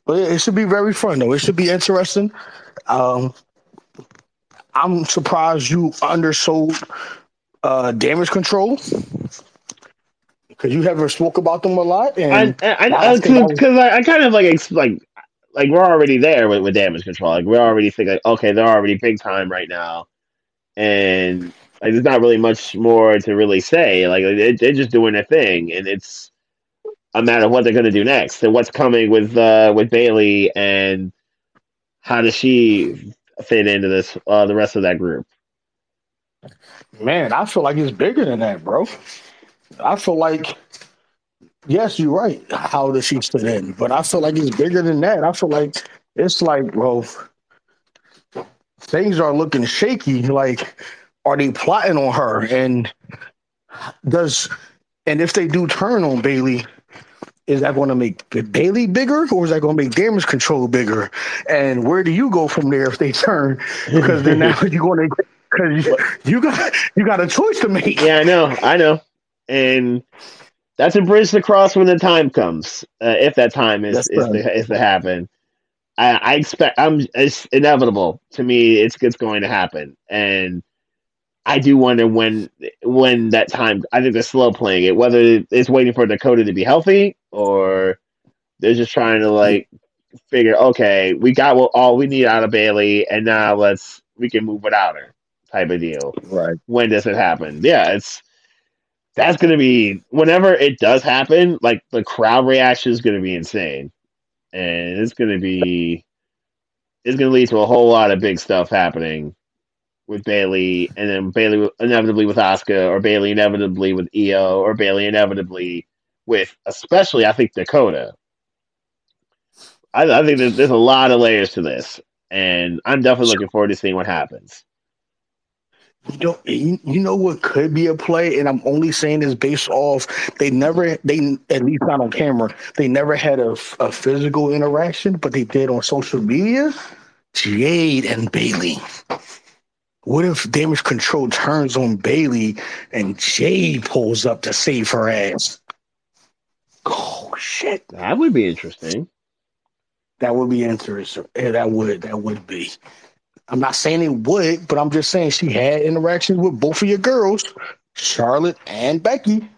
but yeah, it should be very fun though. It should be interesting. I'm surprised you undersold Damage Control, because you haven't spoke about them a lot. And I kind of we're already there with Damage Control. Like, we already think they're already big time right now, and there's not really much more to really say. Like, they're just doing their thing, and it's a matter of what they're going to do next and what's coming with Bailey and how does she fit into this the rest of that group. Man, I feel like it's bigger than that, bro. I feel like, yes, you're right, how does she fit in, but I feel like it's bigger than that. I feel like it's like, bro, things are looking shaky. Like, are they plotting on her? And if they do turn on Bailey, is that going to make Bailey bigger, or is that going to make Damage Control bigger? And where do you go from there if they turn? Because then now you got a choice to make. Yeah, I know, and that's a bridge to cross when the time comes. If that time is to happen, I expect it's inevitable to me. It's going to happen, and I do wonder when that time. I think they're slow playing it, whether it's waiting for Dakota to be healthy, or they're just trying to figure, okay, we got all we need out of Bailey, and now we can move without her, type of deal. Right? When does it happen? Yeah, that's going to be, whenever it does happen, like, the crowd reaction is going to be insane, and it's going to lead to a whole lot of big stuff happening with Bailey, and then Bailey inevitably with Asuka, or Bailey inevitably with Io, or Bailey inevitably with, especially, I think, Dakota. I think there's a lot of layers to this, and I'm definitely looking forward to seeing what happens. You know what could be a play, and I'm only saying this based off, they at least not on camera, they never had a physical interaction, but they did on social media. Jade and Bailey. What if Damage Control turns on Bailey and Jay pulls up to save her ass? Oh shit! That would be interesting. That would be interesting. Yeah, that would be. I'm not saying it would, but I'm just saying she had interactions with both of your girls, Charlotte and Becky.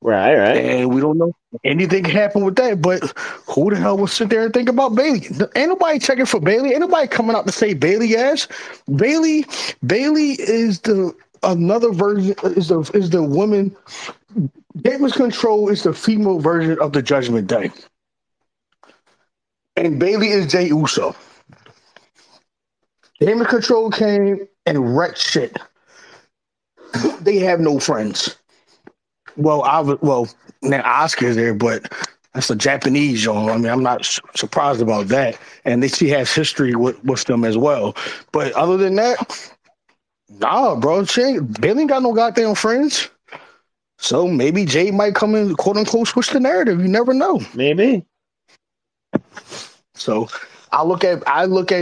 Right. And we don't know anything happened with that, but who the hell would sit there and think about Bailey? Ain't nobody checking for Bailey. Ain't nobody coming out to say Bailey ass. Bailey is the another version is the woman. Damage Control is the female version of the Judgment Day. And Bailey is Jey Uso. Damage Control came and wrecked shit. They have no friends. Well, now Asuka's there, but that's a Japanese genre. I mean, I'm not surprised about that. And she has history with them as well. But other than that, nah, bro. Bailey ain't got no goddamn friends. So maybe Jay might come in, quote unquote, switch the narrative. You never know. Maybe. So I look at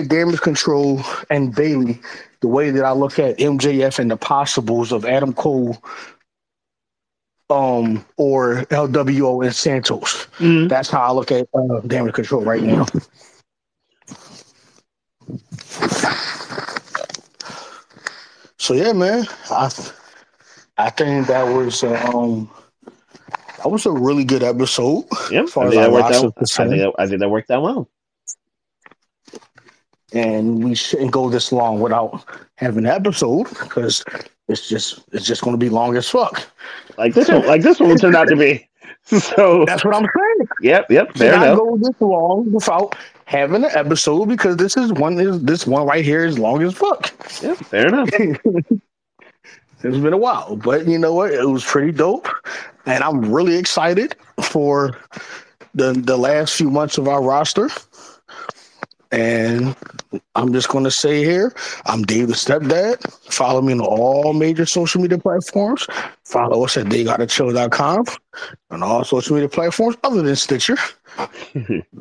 Damage Control and Bailey the way that I look at MJF and the possibles of Adam Cole. Or LWO and Santos. Mm-hmm. That's how I look at Damage Control right now. So yeah, man, I think that was a really good episode. Yep. As far as I think that worked out well. And we shouldn't go this long without having an episode because it's just going to be long as fuck. Like this one will turn out to be. So that's what I'm saying. Yep. There you go. Go this long without having an episode because this one right here is long as fuck. Yep. Fair enough. It's been a while, but you know what? It was pretty dope, and I'm really excited for the last few months of our roster. And I'm just going to say here, I'm Dave the Stepdad. Follow me on all major social media platforms. Follow us at theygottachill.com on all social media platforms other than Stitcher.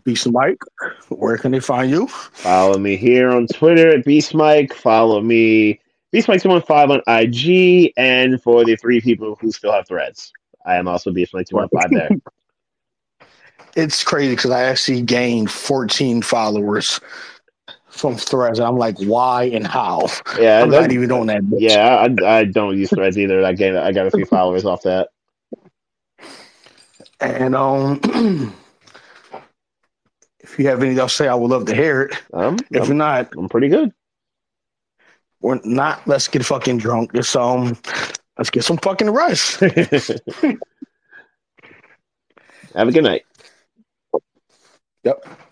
Beast Mike, where can they find you? Follow me here on Twitter at Beast Mike. Follow me, Beast Mike 215 on IG. And for the three people who still have threads, I am also Beast Mike 215 there. It's crazy because I actually gained 14 followers from Threads. And I'm like, why and how? Yeah, I'm not even on that bitch. Yeah, I don't use Threads either. I got a few followers off that. And if you have anything else to say, I would love to hear it. If you're not, I'm pretty good. We're not. Let's get fucking drunk. Let's get some fucking rest. Have a good night. Yep.